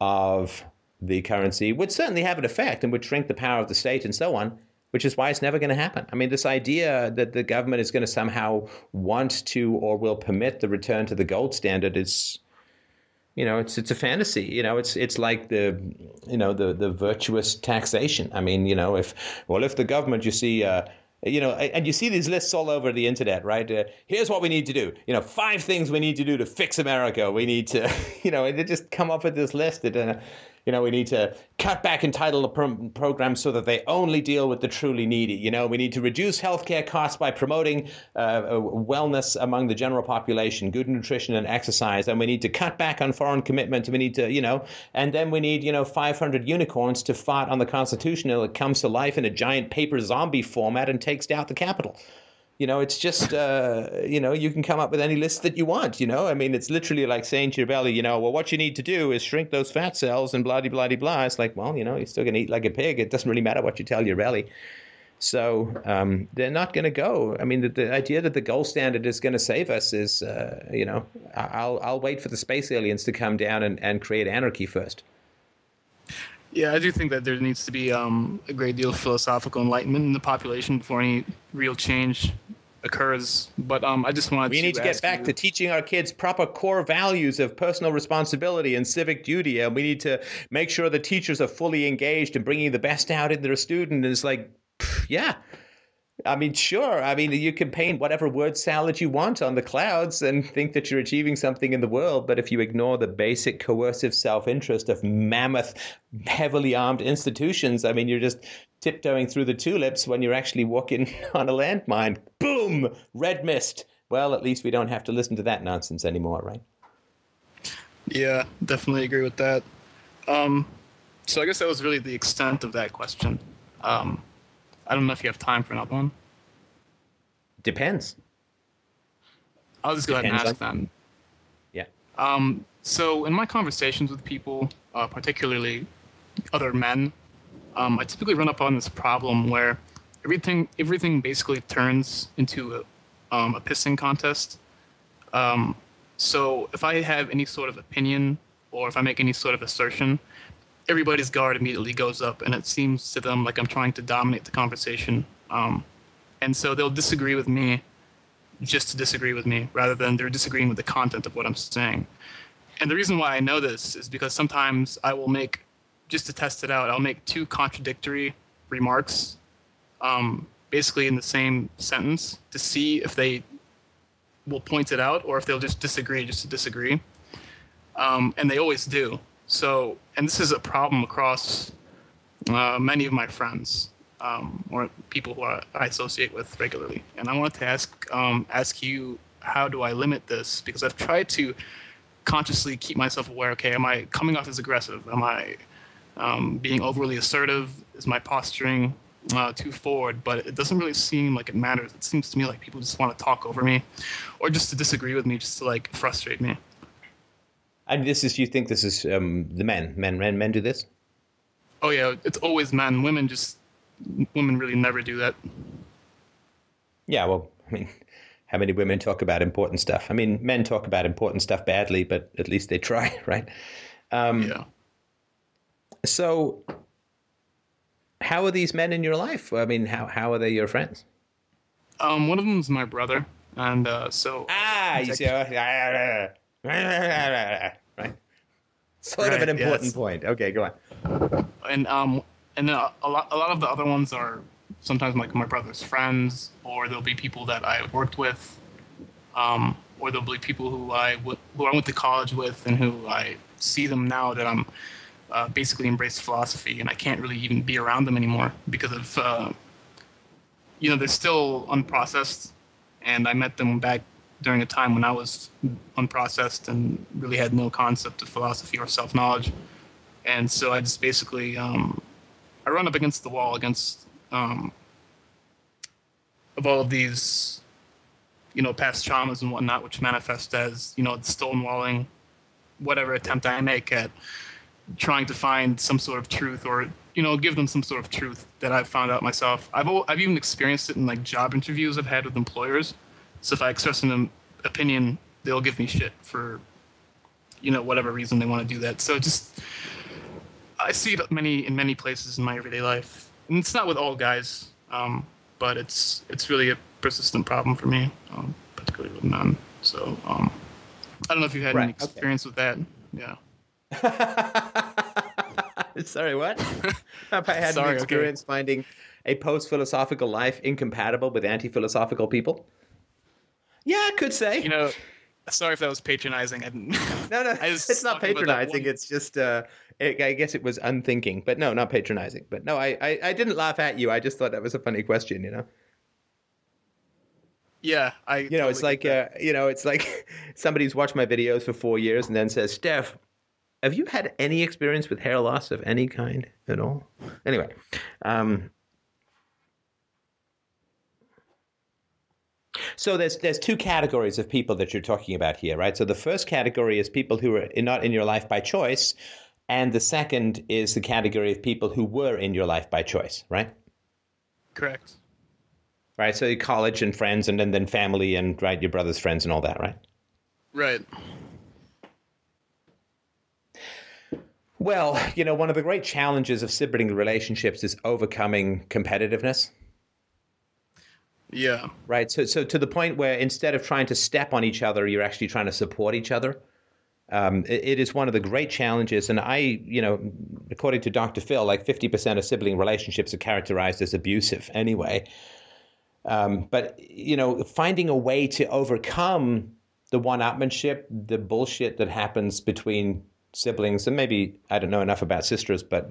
of the currency would certainly have an effect and would shrink the power of the state and so on, which is why it's never going to happen. I mean, this idea that the government is going to somehow want to or will permit the return to the gold standard is, you know, it's a fantasy. You know, it's like the virtuous taxation. I mean, you know, if the government, you see, you know, and you see these lists all over the internet, right? Here's what we need to do. You know, 5 things we need to do to fix America. We need to, you know, they just come up with this list that, you know, we need to cut back entitlement programs so that they only deal with the truly needy. You know, we need to reduce healthcare costs by promoting wellness among the general population, good nutrition and exercise. And we need to cut back on foreign commitment. We need to, you know, and then we need, you know, 500 unicorns to fart on the Constitution until it comes to life in a giant paper zombie format and takes out the Capitol. You know, it's just, you know, you can come up with any list that you want, you know. I mean, it's literally like saying to your belly, you know, well, what you need to do is shrink those fat cells and blah-de-blah-de-blah. It's like, well, you know, you're still going to eat like a pig. It doesn't really matter what you tell your belly. So they're not going to go. I mean, the idea that the gold standard is going to save us is, you know, I'll wait for the space aliens to come down and create anarchy first. Yeah, I do think that there needs to be a great deal of philosophical enlightenment in the population before any real change occurs. But I just wanted to ask you. We need to get back to teaching our kids proper core values of personal responsibility and civic duty. And we need to make sure the teachers are fully engaged in bringing the best out in their student. And it's like, yeah. I mean, sure. I mean, you can paint whatever word salad you want on the clouds and think that you're achieving something in the world. But if you ignore the basic coercive self-interest of mammoth, heavily armed institutions, I mean, you're just tiptoeing through the tulips when you're actually walking on a landmine. Boom! Red mist. Well, at least we don't have to listen to that nonsense anymore, right? Yeah, definitely agree with that. So I guess that was really the extent of that question. I don't know if you have time for another one. Depends. I'll just go ahead and ask them. Yeah. So in my conversations with people, particularly other men, I typically run up on this problem where everything basically turns into a pissing contest. So if I have any sort of opinion or if I make any sort of assertion, everybody's guard immediately goes up, and it seems to them like I'm trying to dominate the conversation. And so they'll disagree with me just to disagree with me, rather than they're disagreeing with the content of what I'm saying. And the reason why I know this is because sometimes I will make, just to test it out, I'll make 2 contradictory remarks, basically in the same sentence, to see if they will point it out or if they'll just disagree just to disagree. And they always do. So, and this is a problem across many of my friends or people who I associate with regularly. And I wanted to ask you, how do I limit this? Because I've tried to consciously keep myself aware. Okay, am I coming off as aggressive? Am I being overly assertive? Is my posturing too forward? But it doesn't really seem like it matters. It seems to me like people just want to talk over me or just to disagree with me, just to like frustrate me. And this is, you think this is the men? Men do this? Oh, yeah. It's always men. Women really never do that. Yeah, well, I mean, how many women talk about important stuff? I mean, men talk about important stuff badly, but at least they try, right? Yeah. So how are these men in your life? I mean, how are they your friends? One of them is my brother. And so... Ah, you see... Right. Sort of an important point. Okay, go on. And then a lot of the other ones are sometimes like my brother's friends, or there'll be people that I worked with, or there'll be people who I went to college with, and who I see them now that I'm basically embraced philosophy, and I can't really even be around them anymore because of you know, they're still unprocessed, and I met them back during a time when I was unprocessed and really had no concept of philosophy or self-knowledge. And so I just basically, I run up against the wall of all of these, you know, past traumas and whatnot, which manifest as, you know, the stonewalling, whatever attempt I make at trying to find some sort of truth, or give them some sort of truth that I've found out myself. I've even experienced it in like job interviews I've had with employers. So if I express an opinion, they'll give me shit for whatever reason they want to do that. So just I see it in many places in my everyday life, and it's not with all guys, but it's really a persistent problem for me, particularly with men. So I don't know if you've had any experience with that. Yeah. Sorry, what? Have I had an experience finding a post-philosophical life incompatible with anti-philosophical people? Yeah, I could say. Sorry if that was patronizing. I didn't. No, it's not patronizing. It's just, I guess it was unthinking. But no, not patronizing. But no, I didn't laugh at you. I just thought that was a funny question, Yeah, I. It's like, it's like somebody's watched my videos for 4 years and then says, "Steph, have you had any experience with hair loss of any kind at all?" Anyway, so there's two categories of people that you're talking about here, right? So the first category is people who are not in your life by choice, and the second is the category of people who were in your life by choice, right? Correct. Right, so college and friends, and then family, and right, your brother's friends, and all that, right? Right. Well, one of the great challenges of sibling relationships is overcoming competitiveness. Yeah. Right. So to the point where instead of trying to step on each other, you're actually trying to support each other. It is one of the great challenges. And according to Dr. Phil, like 50% of sibling relationships are characterized as abusive anyway. But, finding a way to overcome the one-upmanship, the bullshit that happens between siblings, and maybe I don't know enough about sisters, but,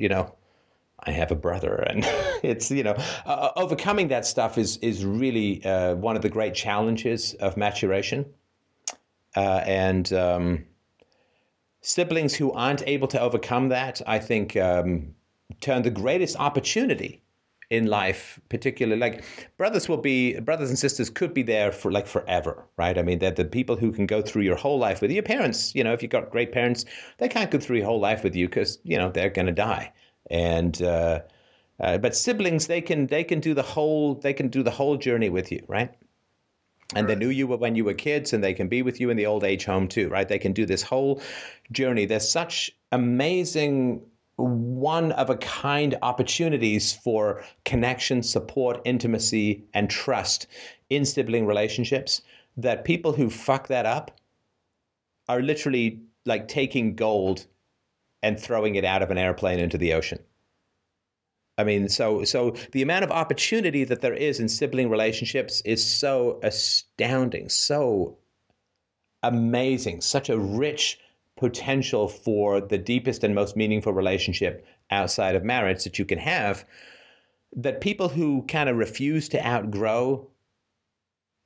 I have a brother, and it's, overcoming that stuff is really one of the great challenges of maturation. And siblings who aren't able to overcome that, I think, turn the greatest opportunity in life, particularly like brothers and sisters could be there for like forever, right? I mean, they're the people who can go through your whole life with you. Your parents, if you've got great parents, they can't go through your whole life with you because, they're going to die. And, but siblings, they can do the whole journey with you, right? And they knew you when you were kids, and they can be with you in the old age home too, right? They can do this whole journey. There's such amazing one-of-a-kind opportunities for connection, support, intimacy, and trust in sibling relationships that people who fuck that up are literally like taking gold and throwing it out of an airplane into the ocean. I mean, so the amount of opportunity that there is in sibling relationships is so astounding, so amazing, such a rich potential for the deepest and most meaningful relationship outside of marriage that you can have, that people who kind of refuse to outgrow,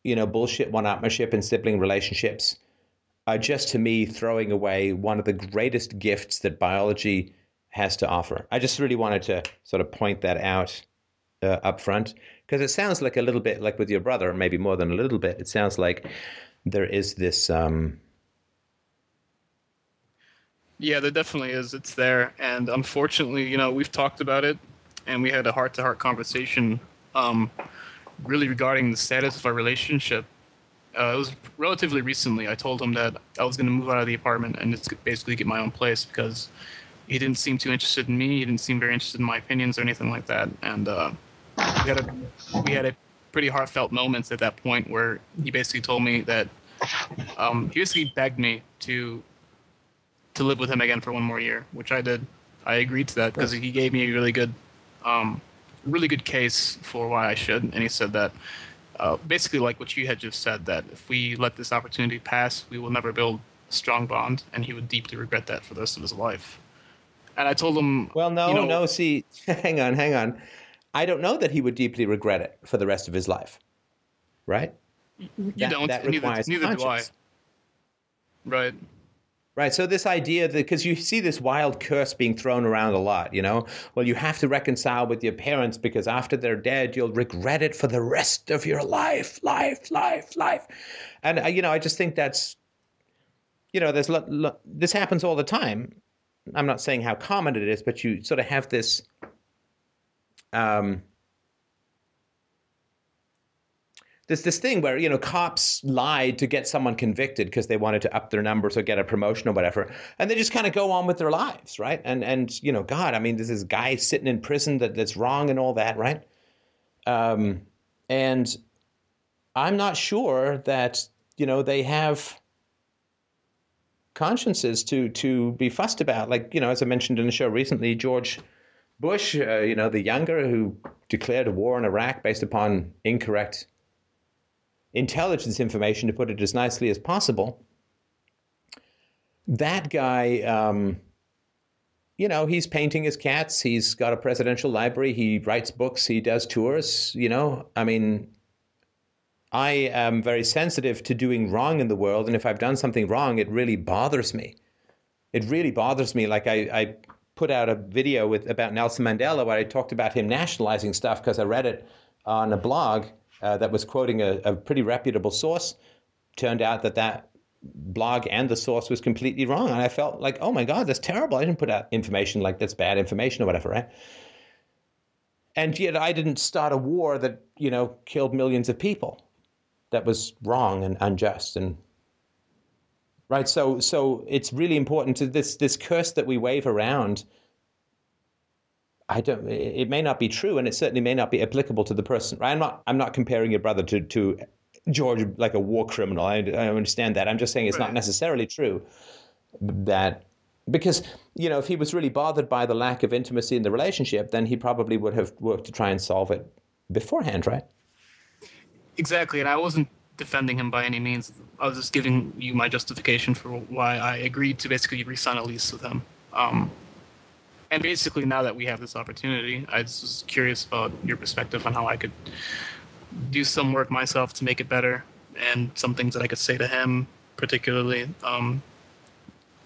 bullshit one-upmanship in sibling relationships are just, to me, throwing away one of the greatest gifts that biology has to offer. I just really wanted to sort of point that out up front, because it sounds like a little bit like with your brother, maybe more than a little bit, it sounds like there is this... Yeah, there definitely is. It's there. And unfortunately, we've talked about it, and we had a heart-to-heart conversation really regarding the status of our relationship. It was relatively recently. I told him that I was going to move out of the apartment and just basically get my own place, because he didn't seem too interested in me. He didn't seem very interested in my opinions or anything like that. And we had a pretty heartfelt moment at that point where he basically told me that he basically begged me to live with him again for one more year, which I did. I agreed to that because he gave me a really good case for why I should. And he said that basically like what you had just said, that if we let this opportunity pass, we will never build a strong bond, and he would deeply regret that for the rest of his life. And I told him... Well, no, see, hang on. I don't know that he would deeply regret it for the rest of his life, right? Neither do I. Right. Right, so this idea that, because you see this wild curse being thrown around a lot, well, you have to reconcile with your parents because after they're dead, you'll regret it for the rest of your life. And, I just think that's you know, there's this happens all the time. I'm not saying how common it is, but you sort of have this this thing where, you know, cops lied to get someone convicted because they wanted to up their numbers or get a promotion or whatever, and they just kind of go on with their lives, right? And you know, God, I mean, there's this guy sitting in prison that's wrong and all that, right? And I'm not sure that, you know, they have consciences to be fussed about. Like, you know, as I mentioned in the show recently, George Bush, you know, the younger, who declared a war on Iraq based upon incorrect intelligence information, to put it as nicely as possible. That guy, you know, he's painting his cats. He's got a presidential library. He writes books. He does tours. You know, I mean, I am very sensitive to doing wrong in the world. And if I've done something wrong, it really bothers me. It really bothers me. Like I put out a video about Nelson Mandela where I talked about him nationalizing stuff because I read it on a blog that was quoting a pretty reputable source. Turned out that blog and the source was completely wrong. And I felt like, oh my God, that's terrible. I didn't put out information like that's bad information or whatever, right? And yet I didn't start a war that, you know, killed millions of people. That was wrong and unjust. And right, so it's really important to this curse that we wave around. It may not be true, and it certainly may not be applicable to the person. Right? I'm not comparing your brother to George like a war criminal. I understand that. I'm just saying it's not necessarily true that, because, you know, if he was really bothered by the lack of intimacy in the relationship, then he probably would have worked to try and solve it beforehand, right? Exactly, and I wasn't defending him by any means. I was just giving you my justification for why I agreed to basically re-sign a lease with him. And basically, now that we have this opportunity, I just was curious about your perspective on how I could do some work myself to make it better, and some things that I could say to him, particularly,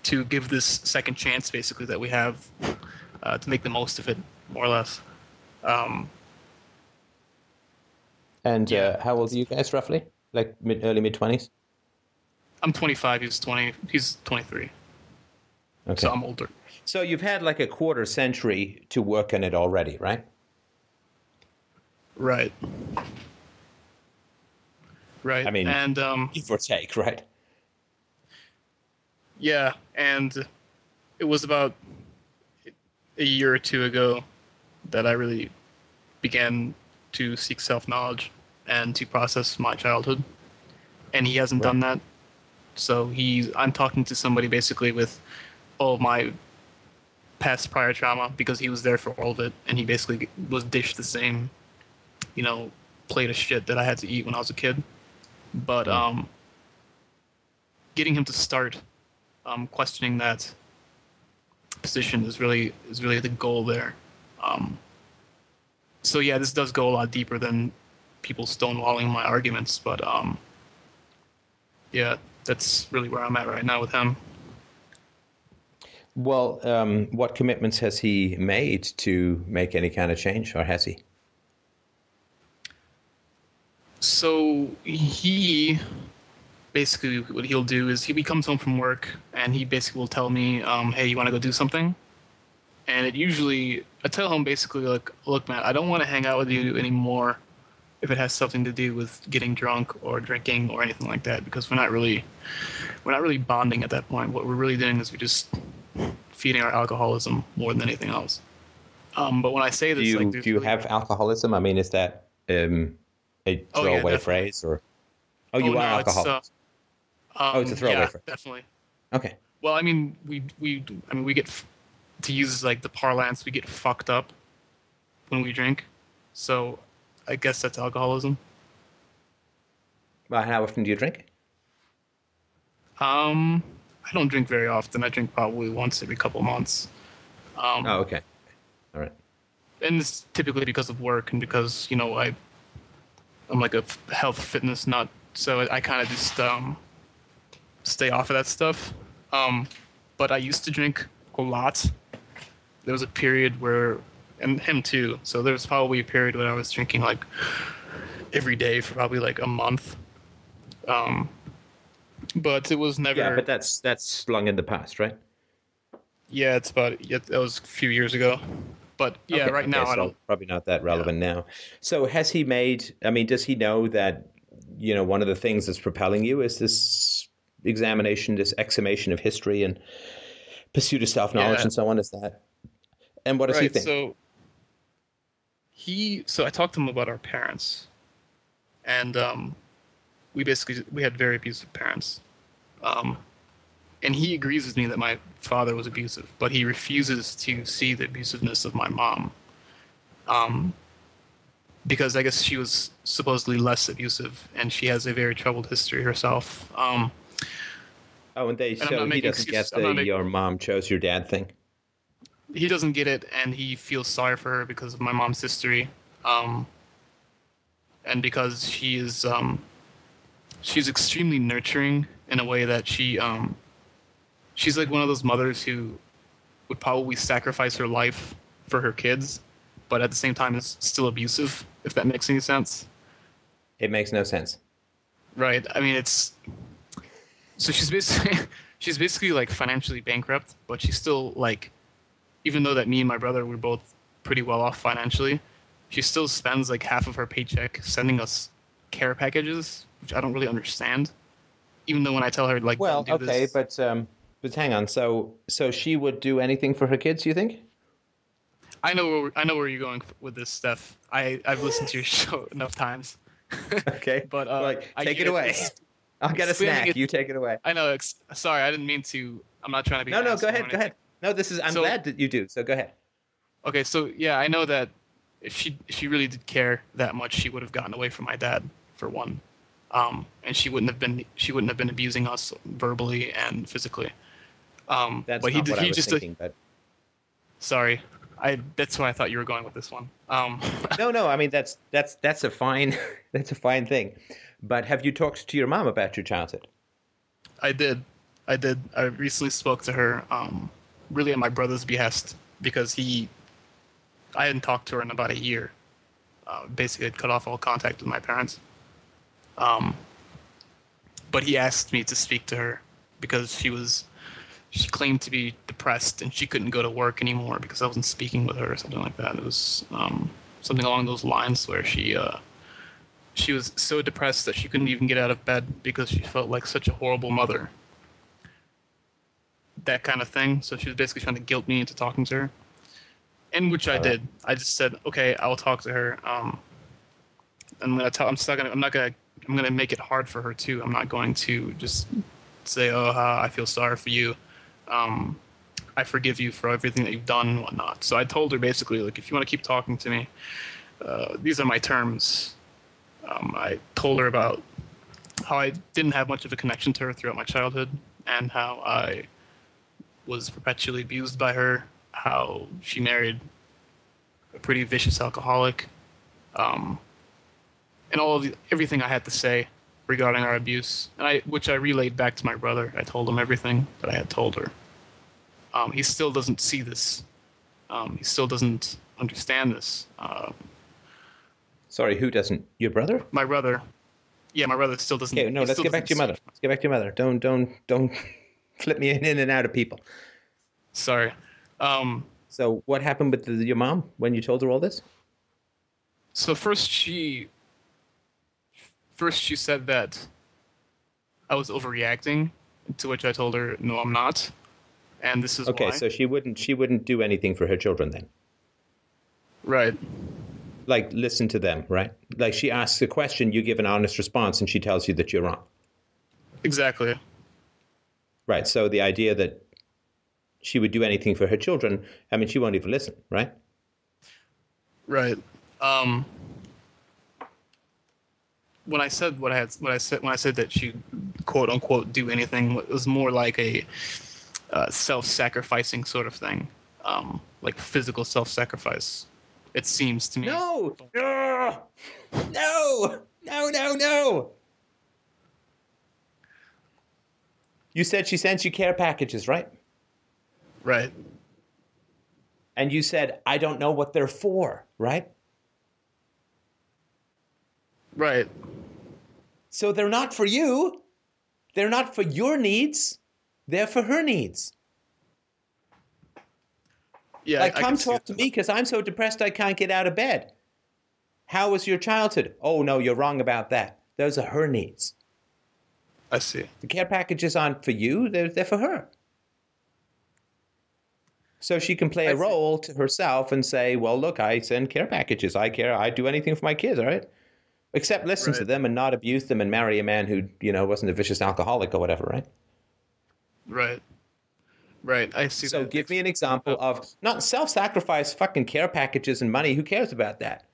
to give this second chance, basically, that we have to make the most of it, more or less. How old are you guys, roughly? Like early, mid-20s? I'm 25. He's 20. He's 23. Okay. So I'm older. So you've had like a quarter century to work on it already, right? Right. I mean, and, give or take, right? Yeah, and it was about a year or two ago that I really began to seek self-knowledge and to process my childhood, and he hasn't done that. So I'm talking to somebody basically with all of my past prior trauma, because he was there for all of it, and he basically was dished the same, you know, plate of shit that I had to eat when I was a kid. But getting him to start questioning that position is really the goal there. So yeah, this does go a lot deeper than people stonewalling my arguments, but yeah, that's really where I'm at right now with him. Well, what commitments has he made to make any kind of change, or has he? So he basically, what he'll do is he comes home from work and he basically will tell me, hey, you want to go do something? And it usually, I tell him basically, like, look, man, I don't want to hang out with you anymore if it has something to do with getting drunk or drinking or anything like that, because we're not really bonding at that point. What we're really doing is we're just feeding our alcoholism more than anything else. But when I say this, do you have alcoholism? I mean, is that a throwaway phrase, or are alcoholic? It's a throwaway phrase. Definitely. Okay. Well, I mean, we get, to use like the parlance, we get fucked up when we drink. So I guess that's alcoholism. Well, how often do you drink? I don't drink very often. I drink probably once every couple of months. Okay. All right. And it's typically because of work and because, you know, I'm like a health fitness nut, so I kind of just stay off of that stuff. But I used to drink a lot. There was a period where, and him too, so there was probably a period when I was drinking like every day for probably like a month. but it was never. Yeah, but that's long in the past, right? Yeah, it's about that was a few years ago. But yeah, okay, right now so I don't. Probably not that relevant now. So has he made? I mean, does he know that one of the things that's propelling you is this examination, this exhumation of history and pursuit of self-knowledge and so on? Is that? And what does he think? So I talked to him about our parents, and we had very abusive parents, and he agrees with me that my father was abusive, but he refuses to see the abusiveness of my mom, because I guess she was supposedly less abusive, and she has a very troubled history herself. So he doesn't get the "your mom chose your dad" thing. He doesn't get it, and he feels sorry for her because of my mom's history, and because she is she's extremely nurturing in a way that she's like one of those mothers who would probably sacrifice her life for her kids, but at the same time is still abusive. If that makes any sense. It makes no sense, right? I mean, she's basically like financially bankrupt, but she's still like. Even though that me and my brother were both pretty well off financially, she still spends like half of her paycheck sending us care packages, which I don't really understand. Even though when I tell her like, well, do okay, this. But hang on, so she would do anything for her kids, you think? I know where you're going with this, Steph. I've listened to your show enough times. Okay, but take it away. I'll get a snack. You take it away. I know. Sorry, I didn't mean to. I'm not trying to be. No. Go ahead. No, I'm glad that you do. So go ahead. Okay, so yeah, I know that if she really did care that much, she would have gotten away from my dad for one, and she wouldn't have been abusing us verbally and physically. That's but not he, what he I was just thinking. But sorry, that's where I thought you were going with this one. No, I mean that's a fine that's a fine thing. But have you talked to your mom about your childhood? I did. I recently spoke to her. Really at my brother's behest, because I hadn't talked to her in about a year. Basically, I'd cut off all contact with my parents. But he asked me to speak to her because she claimed to be depressed and she couldn't go to work anymore because I wasn't speaking with her or something like that. It was something along those lines where she was so depressed that she couldn't even get out of bed because she felt like such a horrible mother. That kind of thing. So she was basically trying to guilt me into talking to her, and which I did. I just said, "Okay, I'll talk to her. I'm gonna make it hard for her too. I'm not going to just say, I feel sorry for you. I forgive you for everything that you've done and whatnot." So I told her basically, like, if you want to keep talking to me, these are my terms. I told her about how I didn't have much of a connection to her throughout my childhood, and how I was perpetually abused by her, how she married a pretty vicious alcoholic, and everything I had to say regarding our abuse, and which I relayed back to my brother. I told him everything that I had told her. He still doesn't see this. He still doesn't understand this. Sorry, who doesn't? Your brother? My brother. Yeah, my brother still doesn't. Okay, no, let's get back to your mother. Let's get back to your mother. Don't. Flip me in and out of people. Sorry. So what happened with your mom when you told her all this? So first she said that I was overreacting, to which I told her, no, I'm not. And this is why. Okay, so she wouldn't do anything for her children then. Right. Like, listen to them, right? Like, she asks a question, you give an honest response, and she tells you that you're wrong. Exactly. Right, so the idea that she would do anything for her children, I mean, she won't even listen, right? Right. When I said what I had, when I said that she, quote unquote, do anything, it was more like a self-sacrificing sort of thing, like physical self-sacrifice. It seems to me. No. You said she sends you care packages, right? Right. And you said, I don't know what they're for, right? Right. So they're not for you. They're not for your needs. They're for her needs. Yeah, like, come talk to me because I'm so depressed I can't get out of bed. How was your childhood? Oh, no, you're wrong about that. Those are her needs. I see. The care packages aren't for you. They're for her. So she can play a role to herself and say, well, look, I send care packages. I care. I do anything for my kids, all right? Except listen to them and not abuse them and marry a man who, you know, wasn't a vicious alcoholic or whatever, right? Right. Right, I see. So give me an example of not self-sacrifice, fucking care packages and money. Who cares about that?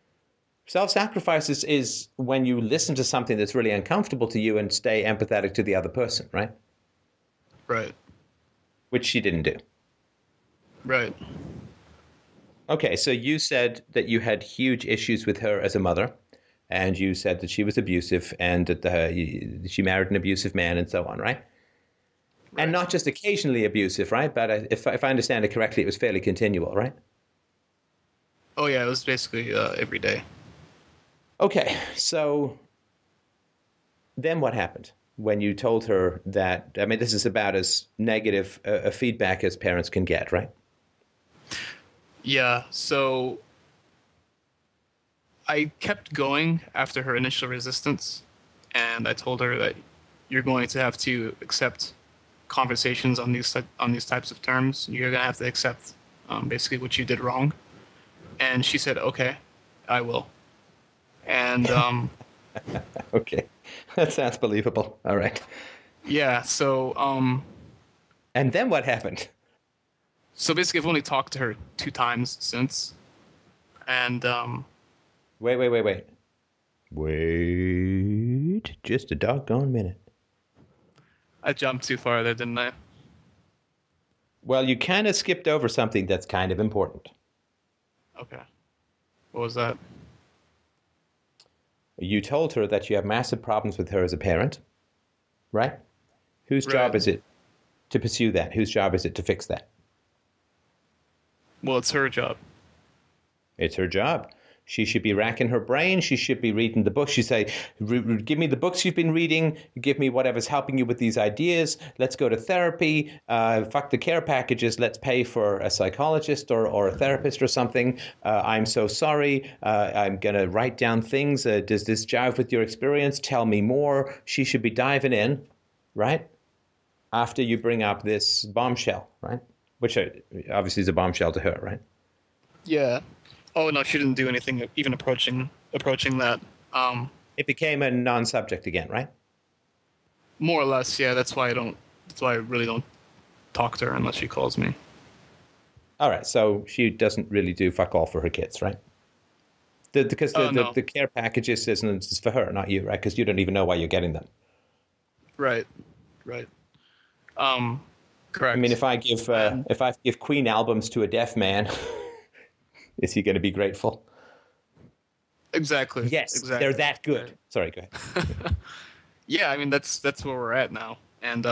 Self-sacrifice is when you listen to something that's really uncomfortable to you and stay empathetic to the other person, right? Right. Which she didn't do. Right. Okay, so you said that you had huge issues with her as a mother, and you said that she was abusive and that she married an abusive man and so on, right? Right. And not just occasionally abusive, right? But if I understand it correctly, it was fairly continual, right? Oh, yeah. It was basically every day. Okay. So then what happened when you told her that? I mean, this is about as negative a feedback as parents can get, right? Yeah. So I kept going after her initial resistance, and I told her that you're going to have to accept conversations on these types of terms. You're gonna have to accept basically what you did wrong. And she said, okay, I will. And okay, that sounds believable. All right. Yeah. So and then what happened? So basically I've only talked to her 2 times since. And wait just a doggone minute. I jumped too far there, didn't I? Well, you kind of skipped over something that's kind of important. Okay. What was that? You told her that you have massive problems with her as a parent, right? Whose job is it to pursue that? Whose job is it to fix that? Well, it's her job. It's her job. She should be racking her brain. She should be reading the books. She say, give me the books you've been reading. Give me whatever's helping you with these ideas. Let's go to therapy. Fuck the care packages. Let's pay for a psychologist or a therapist or something. I'm so sorry. I'm going to write down things. Does this jive with your experience? Tell me more. She should be diving in, right? After you bring up this bombshell, right? Which obviously is a bombshell to her, right? Yeah. Oh, no, she didn't do anything even approaching that. It became a non-subject again, right? More or less, yeah. That's why I really don't talk to her unless she calls me. All right, so she doesn't really do fuck all for her kids, right? Because the care packages is for her, not you, right? Because you don't even know why you're getting them. Right. Correct. I mean, if I give Queen albums to a deaf man... Is he going to be grateful? Exactly. Yes, exactly. They're that good. Right. Sorry, go ahead. Yeah, I mean, that's where we're at now. And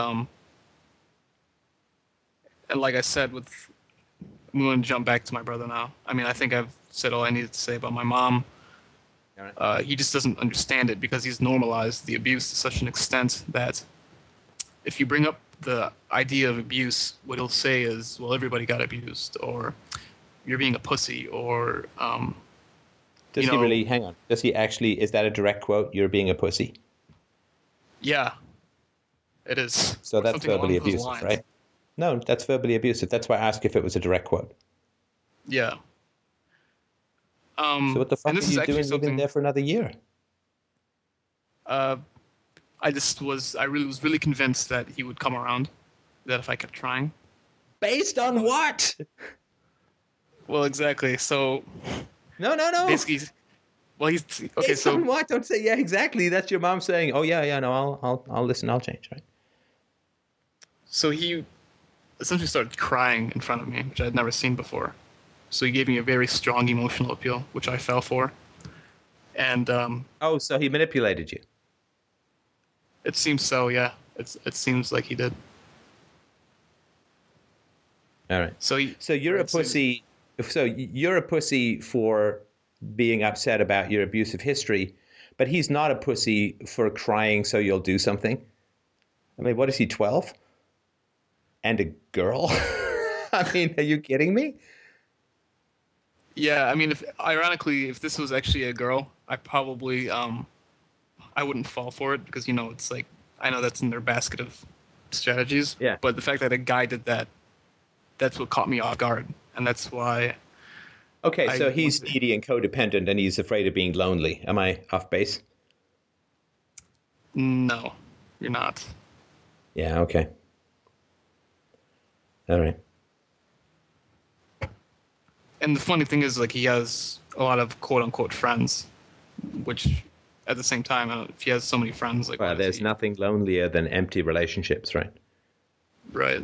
like I said, I'm going to jump back to my brother now. I mean, I think I've said all I needed to say about my mom. All right. He just doesn't understand it because he's normalized the abuse to such an extent that if you bring up the idea of abuse, what he'll say is, well, everybody got abused, or... you're being a pussy, or does he actually, is that a direct quote, you're being a pussy? Yeah, it is. So that's verbally abusive, right? No, that's verbally abusive. That's why I asked if it was a direct quote. Yeah. So what the fuck are you doing living there for another year? I was really convinced that he would come around, that if I kept trying. Based on what? Well, exactly. So, no. Basically, well, he's okay. So what? Don't say yeah. Exactly. That's your mom saying, "Oh yeah. No, I'll listen. I'll change." Right. So he essentially started crying in front of me, which I'd never seen before. So he gave me a very strong emotional appeal, which I fell for. And so he manipulated you. It seems so. Yeah. It seems like he did. All right. So you're a pussy. So you're a pussy for being upset about your abusive history, but he's not a pussy for crying so you'll do something. I mean, what is he, 12? And a girl? I mean, are you kidding me? Yeah, I mean, ironically, if this was actually a girl, I probably, I wouldn't fall for it because, you know, it's like, I know that's in their basket of strategies. Yeah. But the fact that a guy did that, that's what caught me off guard. And that's why. Okay, so he's needy and codependent and he's afraid of being lonely. Am I off base? No, you're not. Yeah, okay. All right. And the funny thing is, like, he has a lot of quote-unquote friends, which at the same time, if he has so many friends... like, well, there's nothing lonelier than empty relationships, right? Right.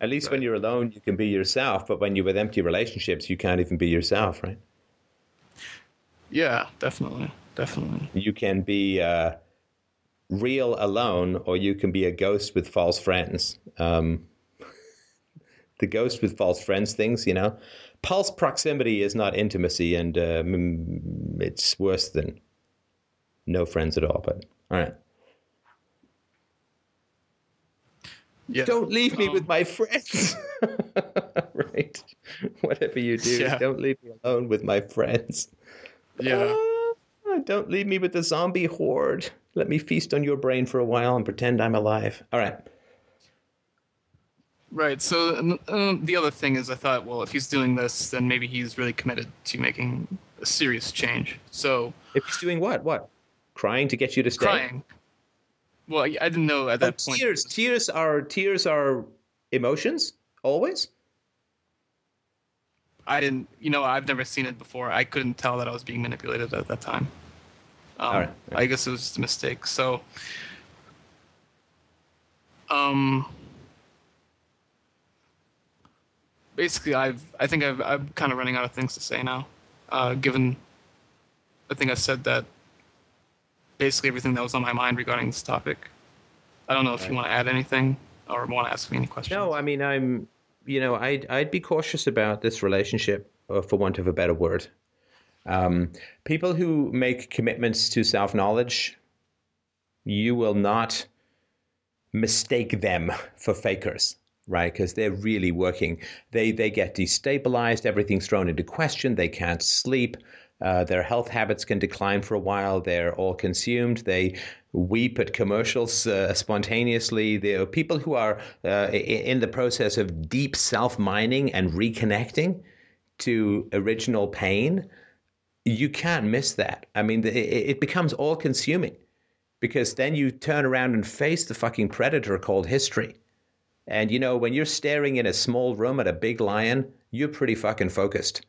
At least when you're alone, you can be yourself, but when you're with empty relationships, you can't even be yourself, right? Yeah, definitely, definitely. You can be real alone, or you can be a ghost with false friends. The ghost with false friends things, you know? Pulse proximity is not intimacy, and it's worse than no friends at all, but all right. Yeah. Don't leave me with my friends. Right. Whatever you do, don't leave me alone with my friends. Yeah. Don't leave me with the zombie horde. Let me feast on your brain for a while and pretend I'm alive. All right. Right. So the other thing is I thought, well, if he's doing this, then maybe he's really committed to making a serious change. So if he's doing what? What? Crying to get you to stay? Crying. Well, I didn't know at that point. Tears are emotions always? I didn't, you know, I've never seen it before. I couldn't tell that I was being manipulated at that time. All right. I guess it was just a mistake. So basically, I think I'm kind of running out of things to say now, given I think I said that basically everything that was on my mind regarding this topic. I don't know if you want to add anything or want to ask me any questions. No, I mean, I'd be cautious about this relationship, for want of a better word. People who make commitments to self-knowledge, you will not mistake them for fakers. Right, because they're really working. They get destabilized. Everything's thrown into question. They can't sleep. Their health habits can decline for a while. They're all consumed. They weep at commercials spontaneously. There are people who are in the process of deep self-mining and reconnecting to original pain. You can't miss that. I mean, it becomes all-consuming because then you turn around and face the fucking predator called history. And, you know, when you're staring in a small room at a big lion, you're pretty fucking focused.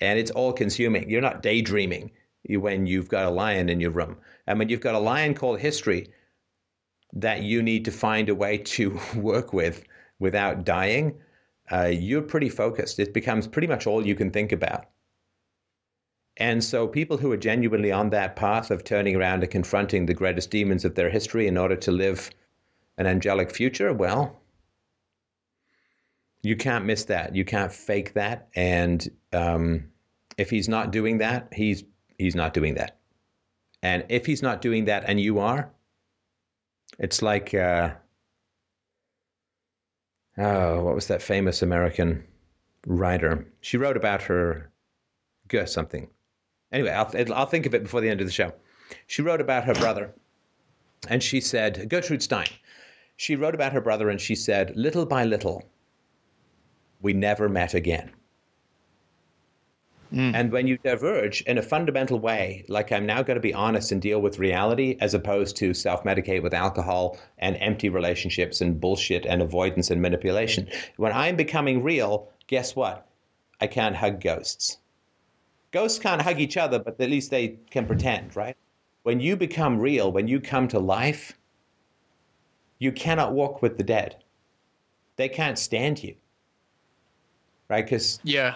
And it's all-consuming. You're not daydreaming when you've got a lion in your room. And when you've got a lion called history that you need to find a way to work with without dying, you're pretty focused. It becomes pretty much all you can think about. And so people who are genuinely on that path of turning around and confronting the greatest demons of their history in order to live an angelic future, well... you can't miss that. You can't fake that. And if he's not doing that, he's not doing that. And if he's not doing that and you are, it's like, what was that famous American writer? She wrote about her Gert something. Anyway, I'll think of it before the end of the show. She wrote about her brother. And she said, Gertrude Stein, she wrote about her brother and she said, little by little, we never met again. Mm. And when you diverge in a fundamental way, like I'm now going to be honest and deal with reality as opposed to self-medicate with alcohol and empty relationships and bullshit and avoidance and manipulation. When I'm becoming real, guess what? I can't hug ghosts. Ghosts can't hug each other, but at least they can pretend, right? When you become real, when you come to life, you cannot walk with the dead. They can't stand you. Right, because they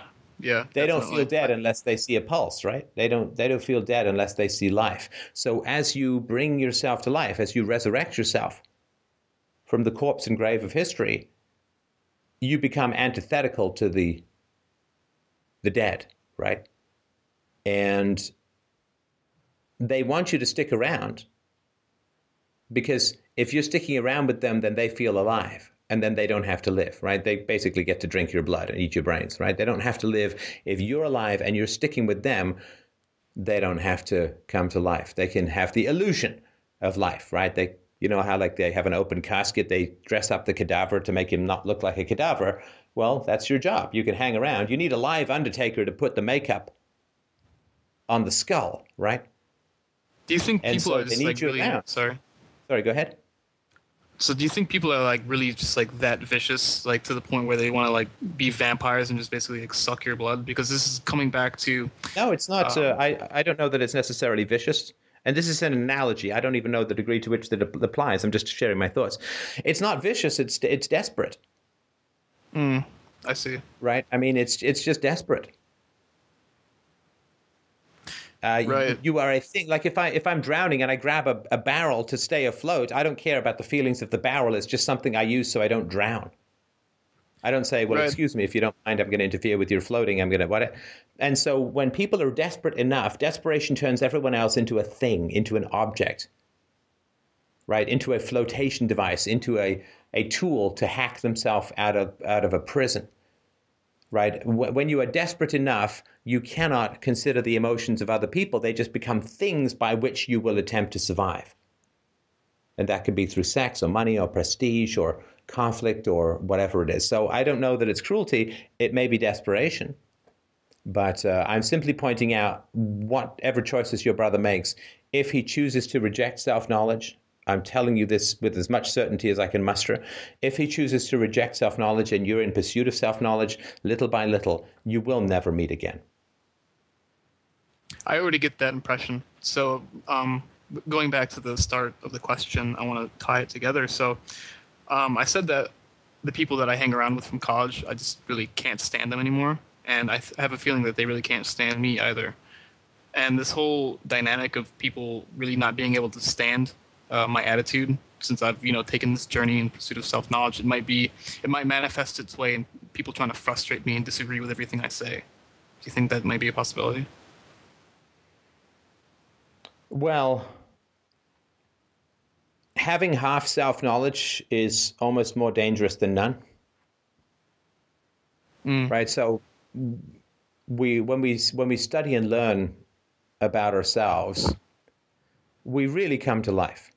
don't feel dead unless they see a pulse, right? They don't feel dead unless they see life. So as you bring yourself to life, as you resurrect yourself from the corpse and grave of history, you become antithetical to the dead, right? And they want you to stick around Because if you're sticking around with them, then they feel alive. And then they don't have to live, right? They basically get to drink your blood and eat your brains, right? They don't have to live. If you're alive and you're sticking with them, they don't have to come to life. They can have the illusion of life, right? They, you know how like they have an open casket, they dress up the cadaver to make him not look like a cadaver. Well, that's your job. You can hang around. You need a live undertaker to put the makeup on the skull, right? Do you think people are just like really... Sorry, go ahead. So do you think people are like really just like that vicious, like to the point where they want to like be vampires and just basically like suck your blood? Because this is coming back to... No, it's not. I don't know that it's necessarily vicious. And this is an analogy. I don't even know the degree to which that applies. I'm just sharing my thoughts. It's not vicious. It's desperate. I see. Right? I mean, it's just desperate. Right. You are a thing. Like if I'm drowning and I grab a barrel to stay afloat, I don't care about the feelings of the barrel. It's just something I use so I don't drown. I don't say, well, excuse me, if you don't mind, I'm going to interfere with your floating. I'm going to what? And so when people are desperate enough, desperation turns everyone else into a thing, into an object, right? Into a flotation device, into a tool to hack themselves out of a prison. Right? When you are desperate enough, you cannot consider the emotions of other people. They just become things by which you will attempt to survive. And that can be through sex or money or prestige or conflict or whatever it is. So I don't know that it's cruelty. It may be desperation. But I'm simply pointing out whatever choices your brother makes, if he chooses to reject self-knowledge, I'm telling you this with as much certainty as I can muster. If he chooses to reject self-knowledge and you're in pursuit of self-knowledge, little by little, you will never meet again. I already get that impression. So going back to the start of the question, I want to tie it together. So I said that the people that I hang around with from college, I just really can't stand them anymore. And I have a feeling that they really can't stand me either. And this whole dynamic of people really not being able to stand my attitude, since I've taken this journey in pursuit of self-knowledge, it might manifest its way in people trying to frustrate me and disagree with everything I say. Do you think that might be a possibility? Well, having half self-knowledge is almost more dangerous than none. Right? So when we study and learn about ourselves, we really come to life.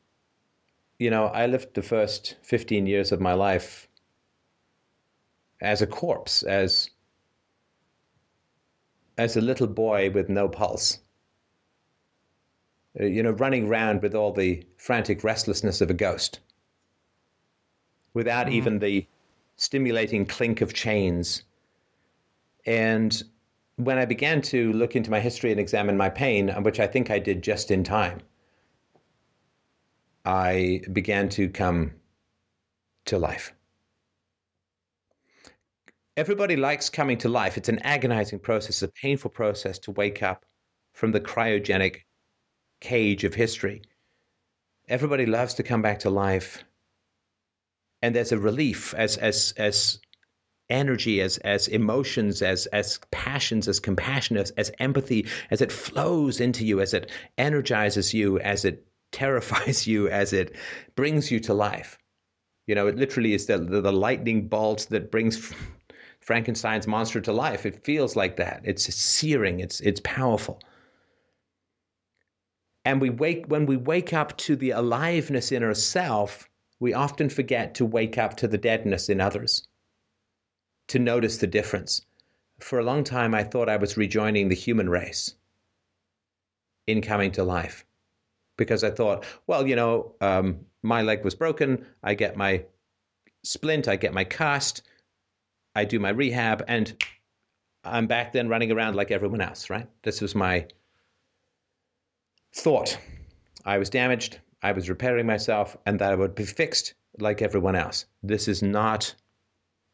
I lived the first 15 years of my life as a corpse, as a little boy with no pulse, running around with all the frantic restlessness of a ghost, without even the stimulating clink of chains. And when I began to look into my history and examine my pain, which I think I did just in time, I began to come to life. Everybody likes coming to life. It's an agonizing process, a painful process to wake up from the cryogenic cage of history. Everybody loves to come back to life. And there's a relief as energy, as emotions, as passions, as compassion, as empathy, as it flows into you, as it energizes you, as it terrifies you, as it brings you to life. It literally is the lightning bolt that brings Frankenstein's monster to life. It feels like that. It's searing. It's powerful. And when we wake up to the aliveness in ourselves, we often forget to wake up to the deadness in others, to notice the difference. For a long time, I thought I was rejoining the human race in coming to life. Because I thought, well, my leg was broken. I get my splint. I get my cast. I do my rehab. And I'm back then running around like everyone else, right? This was my thought. I was damaged. I was repairing myself. And that I would be fixed like everyone else. This is not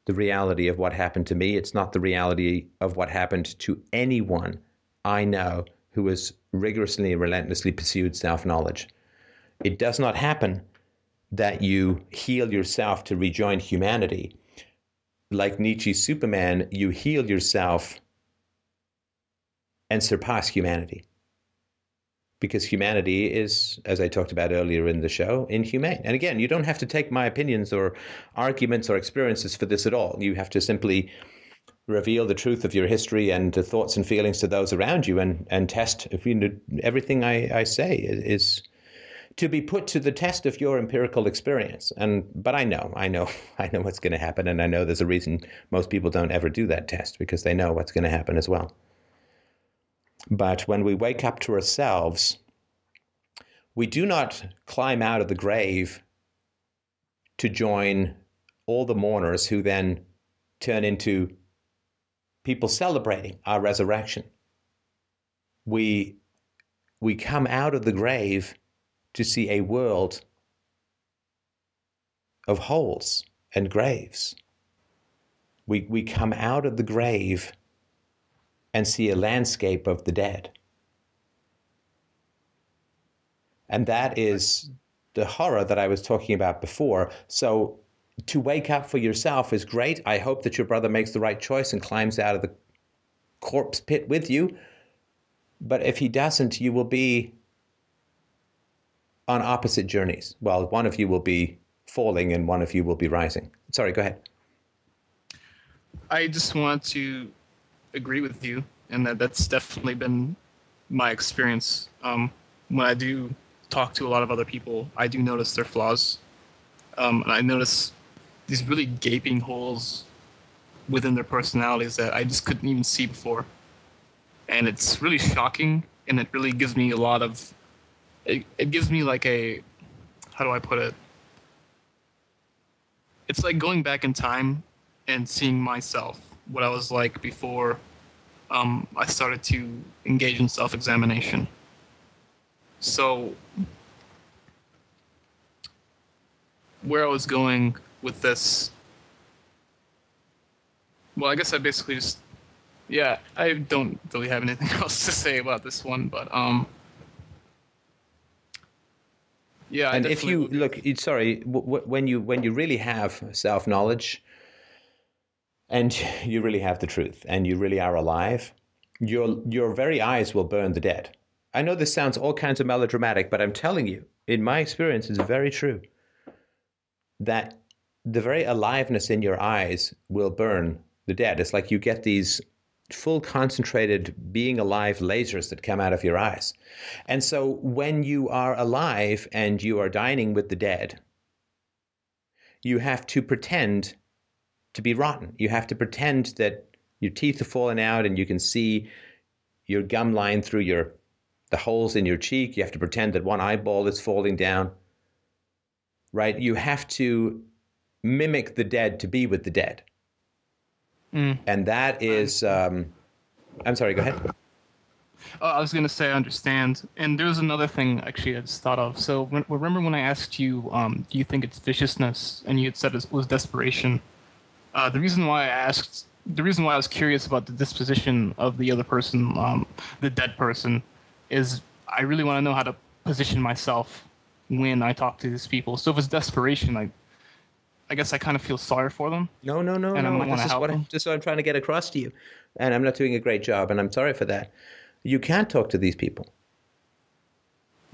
the reality of what happened to me. It's not the reality of what happened to anyone I know who has rigorously and relentlessly pursued self-knowledge. It does not happen that you heal yourself to rejoin humanity. Like Nietzsche's Superman, you heal yourself and surpass humanity. because humanity is, as I talked about earlier in the show, inhumane. And again, you don't have to take my opinions or arguments or experiences for this at all. You have to simply reveal the truth of your history and the thoughts and feelings to those around you, and test if everything I say is to be put to the test of your empirical experience. But I know what's going to happen, and I know there's a reason most people don't ever do that test, because they know what's going to happen as well. But when we wake up to ourselves, we do not climb out of the grave to join all the mourners who then turn into people celebrating our resurrection. We come out of the grave to see a world of holes and graves. We come out of the grave and see a landscape of the dead. And that is the horror that I was talking about before. So to wake up for yourself is great. I hope that your brother makes the right choice and climbs out of the corpse pit with you. But if he doesn't, you will be on opposite journeys. Well, one of you will be falling and one of you will be rising. Sorry, go ahead. I just want to agree with you, and that's definitely been my experience. When I do talk to a lot of other people, I do notice their flaws. And I notice these really gaping holes within their personalities that I just couldn't even see before. And it's really shocking, and it really gives me a lot of... It gives me like a... How do I put it? It's like going back in time and seeing myself, what I was like before I started to engage in self-examination. So... where I was going with this, well, I guess I basically just, yeah, I don't really have anything else to say about this one, but yeah. And if you look, sorry, when you really have self-knowledge and you really have the truth and you really are alive, your very eyes will burn the dead. I know this sounds all kinds of melodramatic, but I'm telling you, in my experience, it's very true. That the very aliveness in your eyes will burn the dead. It's like you get these full concentrated being alive lasers that come out of your eyes. And so when you are alive and you are dining with the dead, you have to pretend to be rotten. You have to pretend that your teeth are falling out and you can see your gum line through the holes in your cheek. You have to pretend that one eyeball is falling down. Right? You have to mimic the dead to be with the dead. Mm. And that is... I'm sorry, go ahead. I was going to say I understand. And there's another thing, actually, I just thought of. So remember when I asked you, do you think it's viciousness? And you had said it was desperation. The reason why I was curious about the disposition of the other person, the dead person, is I really want to know how to position myself when I talk to these people. So if it's desperation, I guess I kind of feel sorry for them. No. And I don't want to help them. This is what I'm trying to get across to you. And I'm not doing a great job, and I'm sorry for that. You can't talk to these people.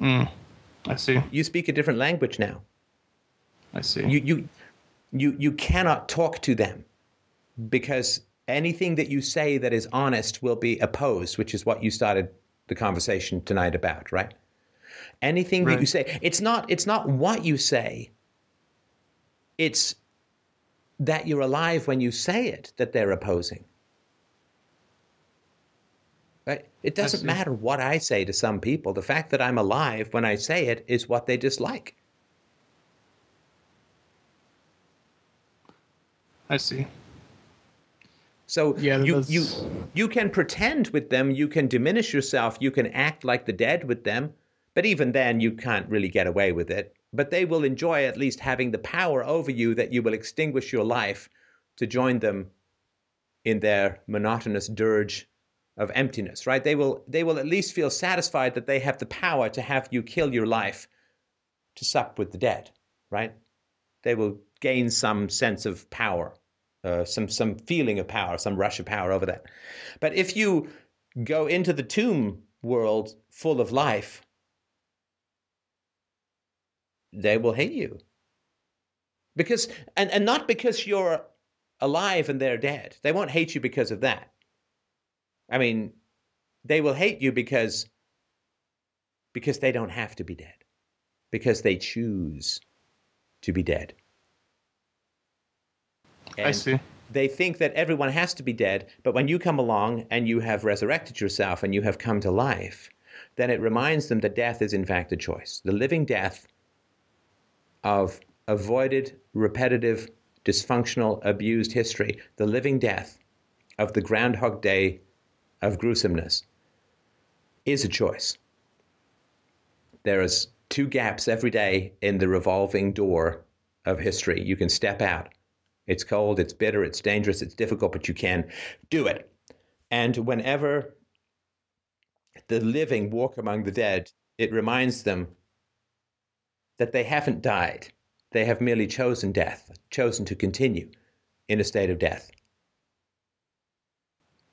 I see. You speak a different language now. I see. You cannot talk to them, because anything that you say that is honest will be opposed, which is what you started the conversation tonight about, right? Anything that you say, it's not what you say. It's that you're alive when you say it that they're opposing. Right? It doesn't matter what I say to some people. The fact that I'm alive when I say it is what they dislike. I see. So you can pretend with them, you can diminish yourself, you can act like the dead with them. But even then, you can't really get away with it. But they will enjoy at least having the power over you that you will extinguish your life to join them in their monotonous dirge of emptiness, right? They will at least feel satisfied that they have the power to have you kill your life to sup with the dead, right? They will gain some sense of power, some feeling of power, some rush of power over that. But if you go into the tomb world full of life, they will hate you. Because and not because you're alive and they're dead. They won't hate you because of that. I mean, they will hate you because they don't have to be dead. Because they choose to be dead. And I see. They think that everyone has to be dead, but when you come along and you have resurrected yourself and you have come to life, then it reminds them that death is in fact a choice. The living death of avoided, repetitive, dysfunctional, abused history, the living death of the Groundhog Day of gruesomeness is a choice. There is two gaps every day in the revolving door of history. You can step out. It's cold, it's bitter, it's dangerous, it's difficult, but you can do it. And whenever the living walk among the dead, it reminds them that they haven't died. They have merely chosen death, chosen to continue in a state of death.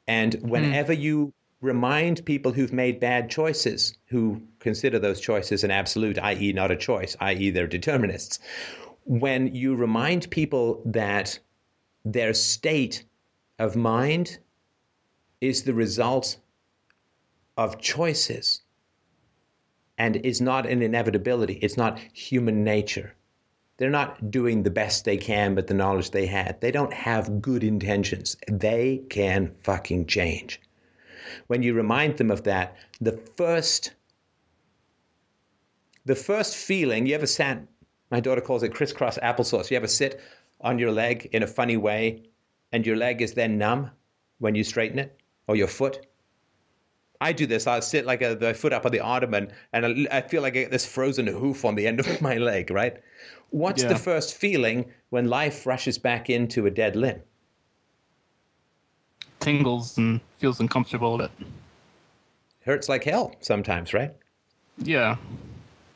And whenever you remind people who've made bad choices, who consider those choices an absolute, i.e. not a choice, i.e. they're determinists, when you remind people that their state of mind is the result of choices and is not an inevitability, it's not human nature. They're not doing the best they can with the knowledge they had. They don't have good intentions. They can fucking change. When you remind them of that, the first feeling, you ever sat... My daughter calls it crisscross applesauce. You ever sit on your leg in a funny way and your leg is then numb when you straighten it, or your foot? I do this. I'll sit like the foot up on the ottoman and I feel like I get this frozen hoof on the end of my leg, right? What's the first feeling when life rushes back into a dead limb? Tingles and feels uncomfortable. It hurts like hell sometimes, right? Yeah.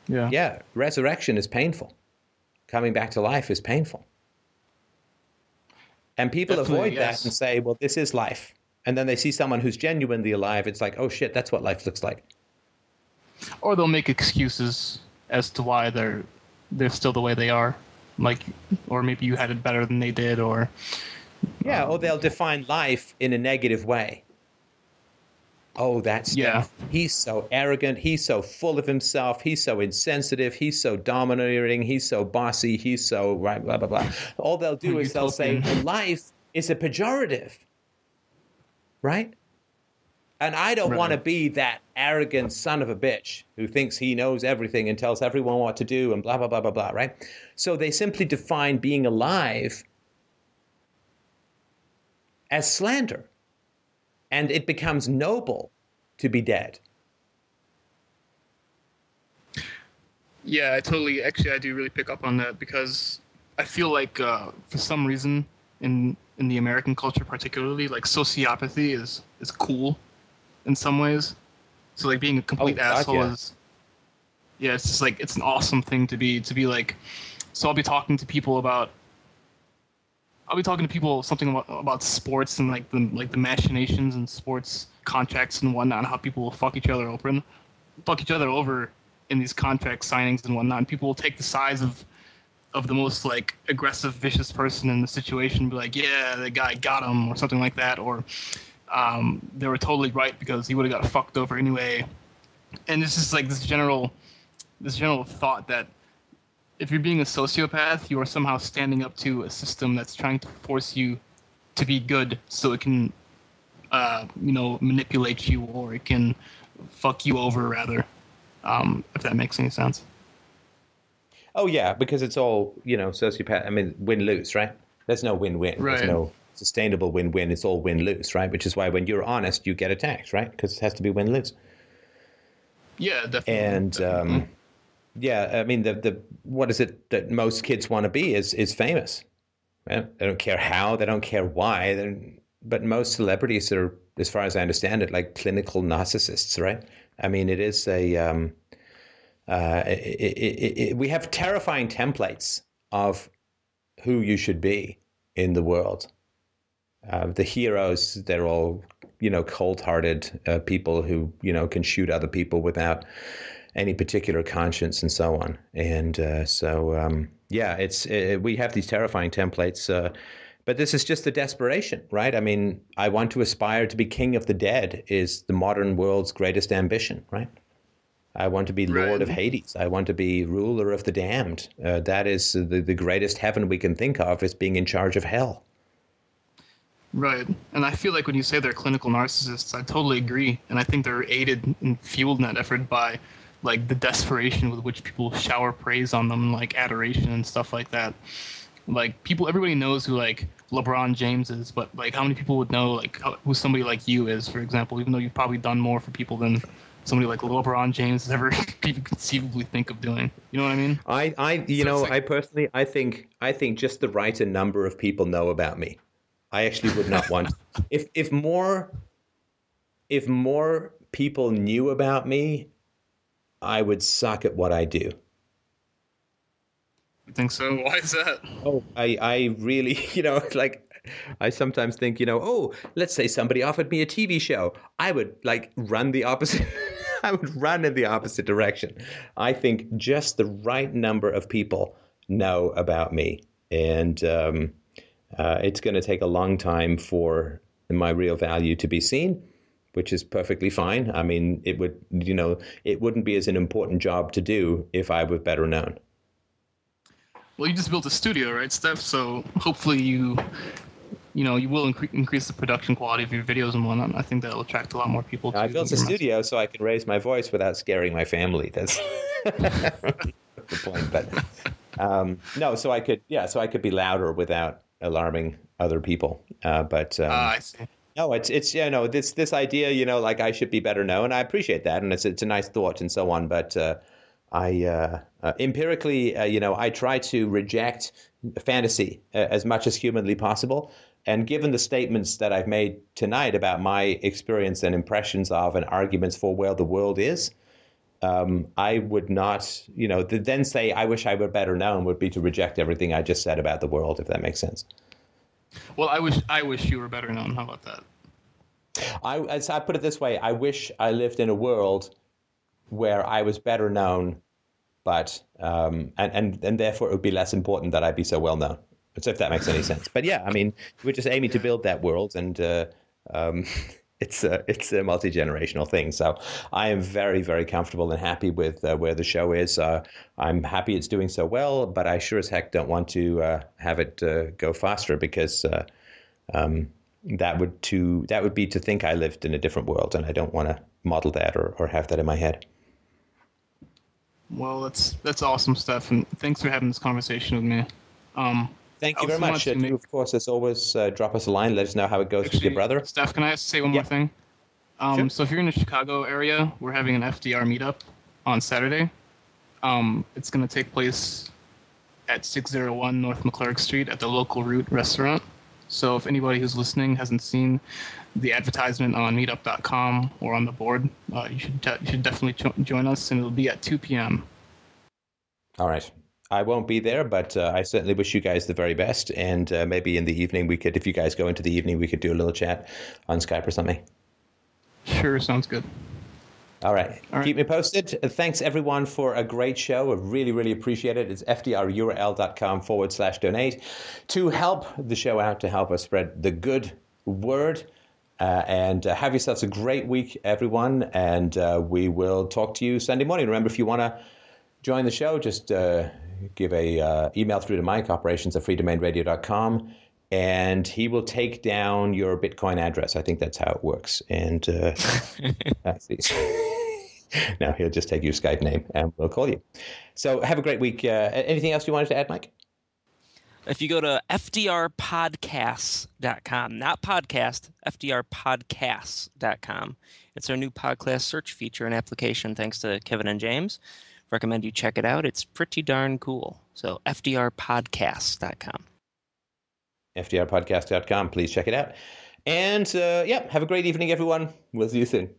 Yeah. Yeah. Resurrection is painful. Coming back to life is painful. And people avoid that and say, well, this is life. And then they see someone who's genuinely alive. It's like, oh, shit, that's what life looks like. Or they'll make excuses as to why they're still the way they are. Like, or maybe you had it better than they did, or... Yeah, or they'll define life in a negative way. Oh, that's... Yeah. He's so arrogant. He's so full of himself. He's so insensitive. He's so domineering. He's so bossy. He's so... Right, blah, blah, blah. All they'll do is they'll say, life is a pejorative. Right? And I don't want to be that arrogant son of a bitch who thinks he knows everything and tells everyone what to do and blah, blah, blah, blah, blah, right? So they simply define being alive as slander. And it becomes noble to be dead. Yeah, I totally, actually, I do really pick up on that, because I feel like for some reason in the American culture particularly, like sociopathy is cool in some ways. So like being a complete asshole is... Yeah, it's just like, it's an awesome thing to be like... So I'll be talking to people something about sports and like the machinations and sports contracts and whatnot, and how people will fuck each other over in these contract signings and whatnot. And people will take the size of the most like aggressive, vicious person in the situation and be like, yeah, the guy got him, or something like that, or they were totally right because he would have got fucked over anyway. And it's just like this general thought that if you're being a sociopath, you are somehow standing up to a system that's trying to force you to be good so it can, manipulate you, or it can fuck you over, rather, if that makes any sense. Oh, yeah, because it's all, sociopath. I mean, win-lose, right? There's no win-win. Right. There's no sustainable win-win. It's all win-lose, right? Which is why when you're honest, you get attacked, right? Because it has to be win-lose. Yeah, definitely. And... Definitely. Yeah, I mean, the what is it that most kids want to be is famous. Right? They don't care how, they don't care why, but most celebrities are, as far as I understand it, like clinical narcissists, right? I mean, it is a we have terrifying templates of who you should be in the world. The heroes, they're all cold-hearted people who can shoot other people without any particular conscience and so on. And we have these terrifying templates. But this is just the desperation, right? I mean, I want to aspire to be king of the dead is the modern world's greatest ambition, right? I want to be lord of Hades. I want to be ruler of the damned. That is the greatest heaven we can think of, is being in charge of hell. Right. And I feel like when you say they're clinical narcissists, I totally agree. And I think they're aided and fueled in that effort by, like, the desperation with which people shower praise on them, like adoration and stuff like that. Like, people, everybody knows who, like, LeBron James is, but, like, how many people would know, like, who somebody like you is, for example, even though you've probably done more for people than somebody like LeBron James has ever conceivably think of doing. You know what I mean? I personally think just the right number of people know about me. I actually would not want to. If more people knew about me, I would suck at what I do. You think so? Why is that? Oh, I really, like, I sometimes think, let's say somebody offered me a TV show. I would, like, run the opposite. I would run in the opposite direction. I think just the right number of people know about me. And it's going to take a long time for my real value to be seen, which is perfectly fine. I mean, it wouldn't be as an important job to do if I were better known. Well, you just built a studio, right, Steph? So hopefully you will increase the production quality of your videos and whatnot. I think that'll attract a lot more people. I built a studio so I can raise my voice without scaring my family. That's the point. But so I could be louder without alarming other people. I see. No, it's this idea, like I should be better known. I appreciate that, and it's a nice thought and so on, but. I empirically, I try to reject fantasy as much as humanly possible. And given the statements that I've made tonight about my experience and impressions of and arguments for where the world is, I would not, to then say I wish I were better known would be to reject everything I just said about the world, if that makes sense. Well, I wish you were better known. How about that? As I put it this way, I wish I lived in a world where I was better known, but and therefore it would be less important that I be so well known. So if that makes any sense. But yeah, I mean, we're just aiming to build that world, and it's a multi-generational thing. So I am very, very comfortable and happy with where the show is. I'm happy it's doing so well, but I sure as heck don't want to have it go faster, because that would be to think I lived in a different world, and I don't want to model that or have that in my head. Well, that's awesome stuff, and thanks for having this conversation with me. Thank you very much. And of course, as always, drop us a line. Let us know how it goes with your brother. Steph, can I say one more thing? Sure. So if you're in the Chicago area, we're having an FDR meetup on Saturday. It's going to take place at 601 North McClurg Street at the Local Root restaurant. So if anybody who's listening hasn't seen the advertisement on meetup.com or on the board, you should definitely join us, and it'll be at 2 p.m. All right. I won't be there, but I certainly wish you guys the very best. And maybe in the evening we could, if you guys go into the evening, we could do a little chat on Skype or something. Sure. Sounds good. All right. Keep me posted. Thanks, everyone, for a great show. I really, really appreciate it. It's FDRURL.com/donate to help the show out, to help us spread the good word. And have yourselves a great week, everyone. And we will talk to you Sunday morning. Remember, if you want to join the show, just give an email through to Mike, operations@freedomainradio.com. And he will take down your Bitcoin address. I think that's how it works. And no, he'll just take your Skype name and we'll call you. So have a great week. Anything else you wanted to add, Mike? If you go to fdrpodcasts.com, not podcast, fdrpodcasts.com. It's our new podcast search feature and application, thanks to Kevin and James. Recommend you check it out. It's pretty darn cool. So fdrpodcasts.com. FDRpodcast.com. Please check it out. And have a great evening, everyone. We'll see you soon.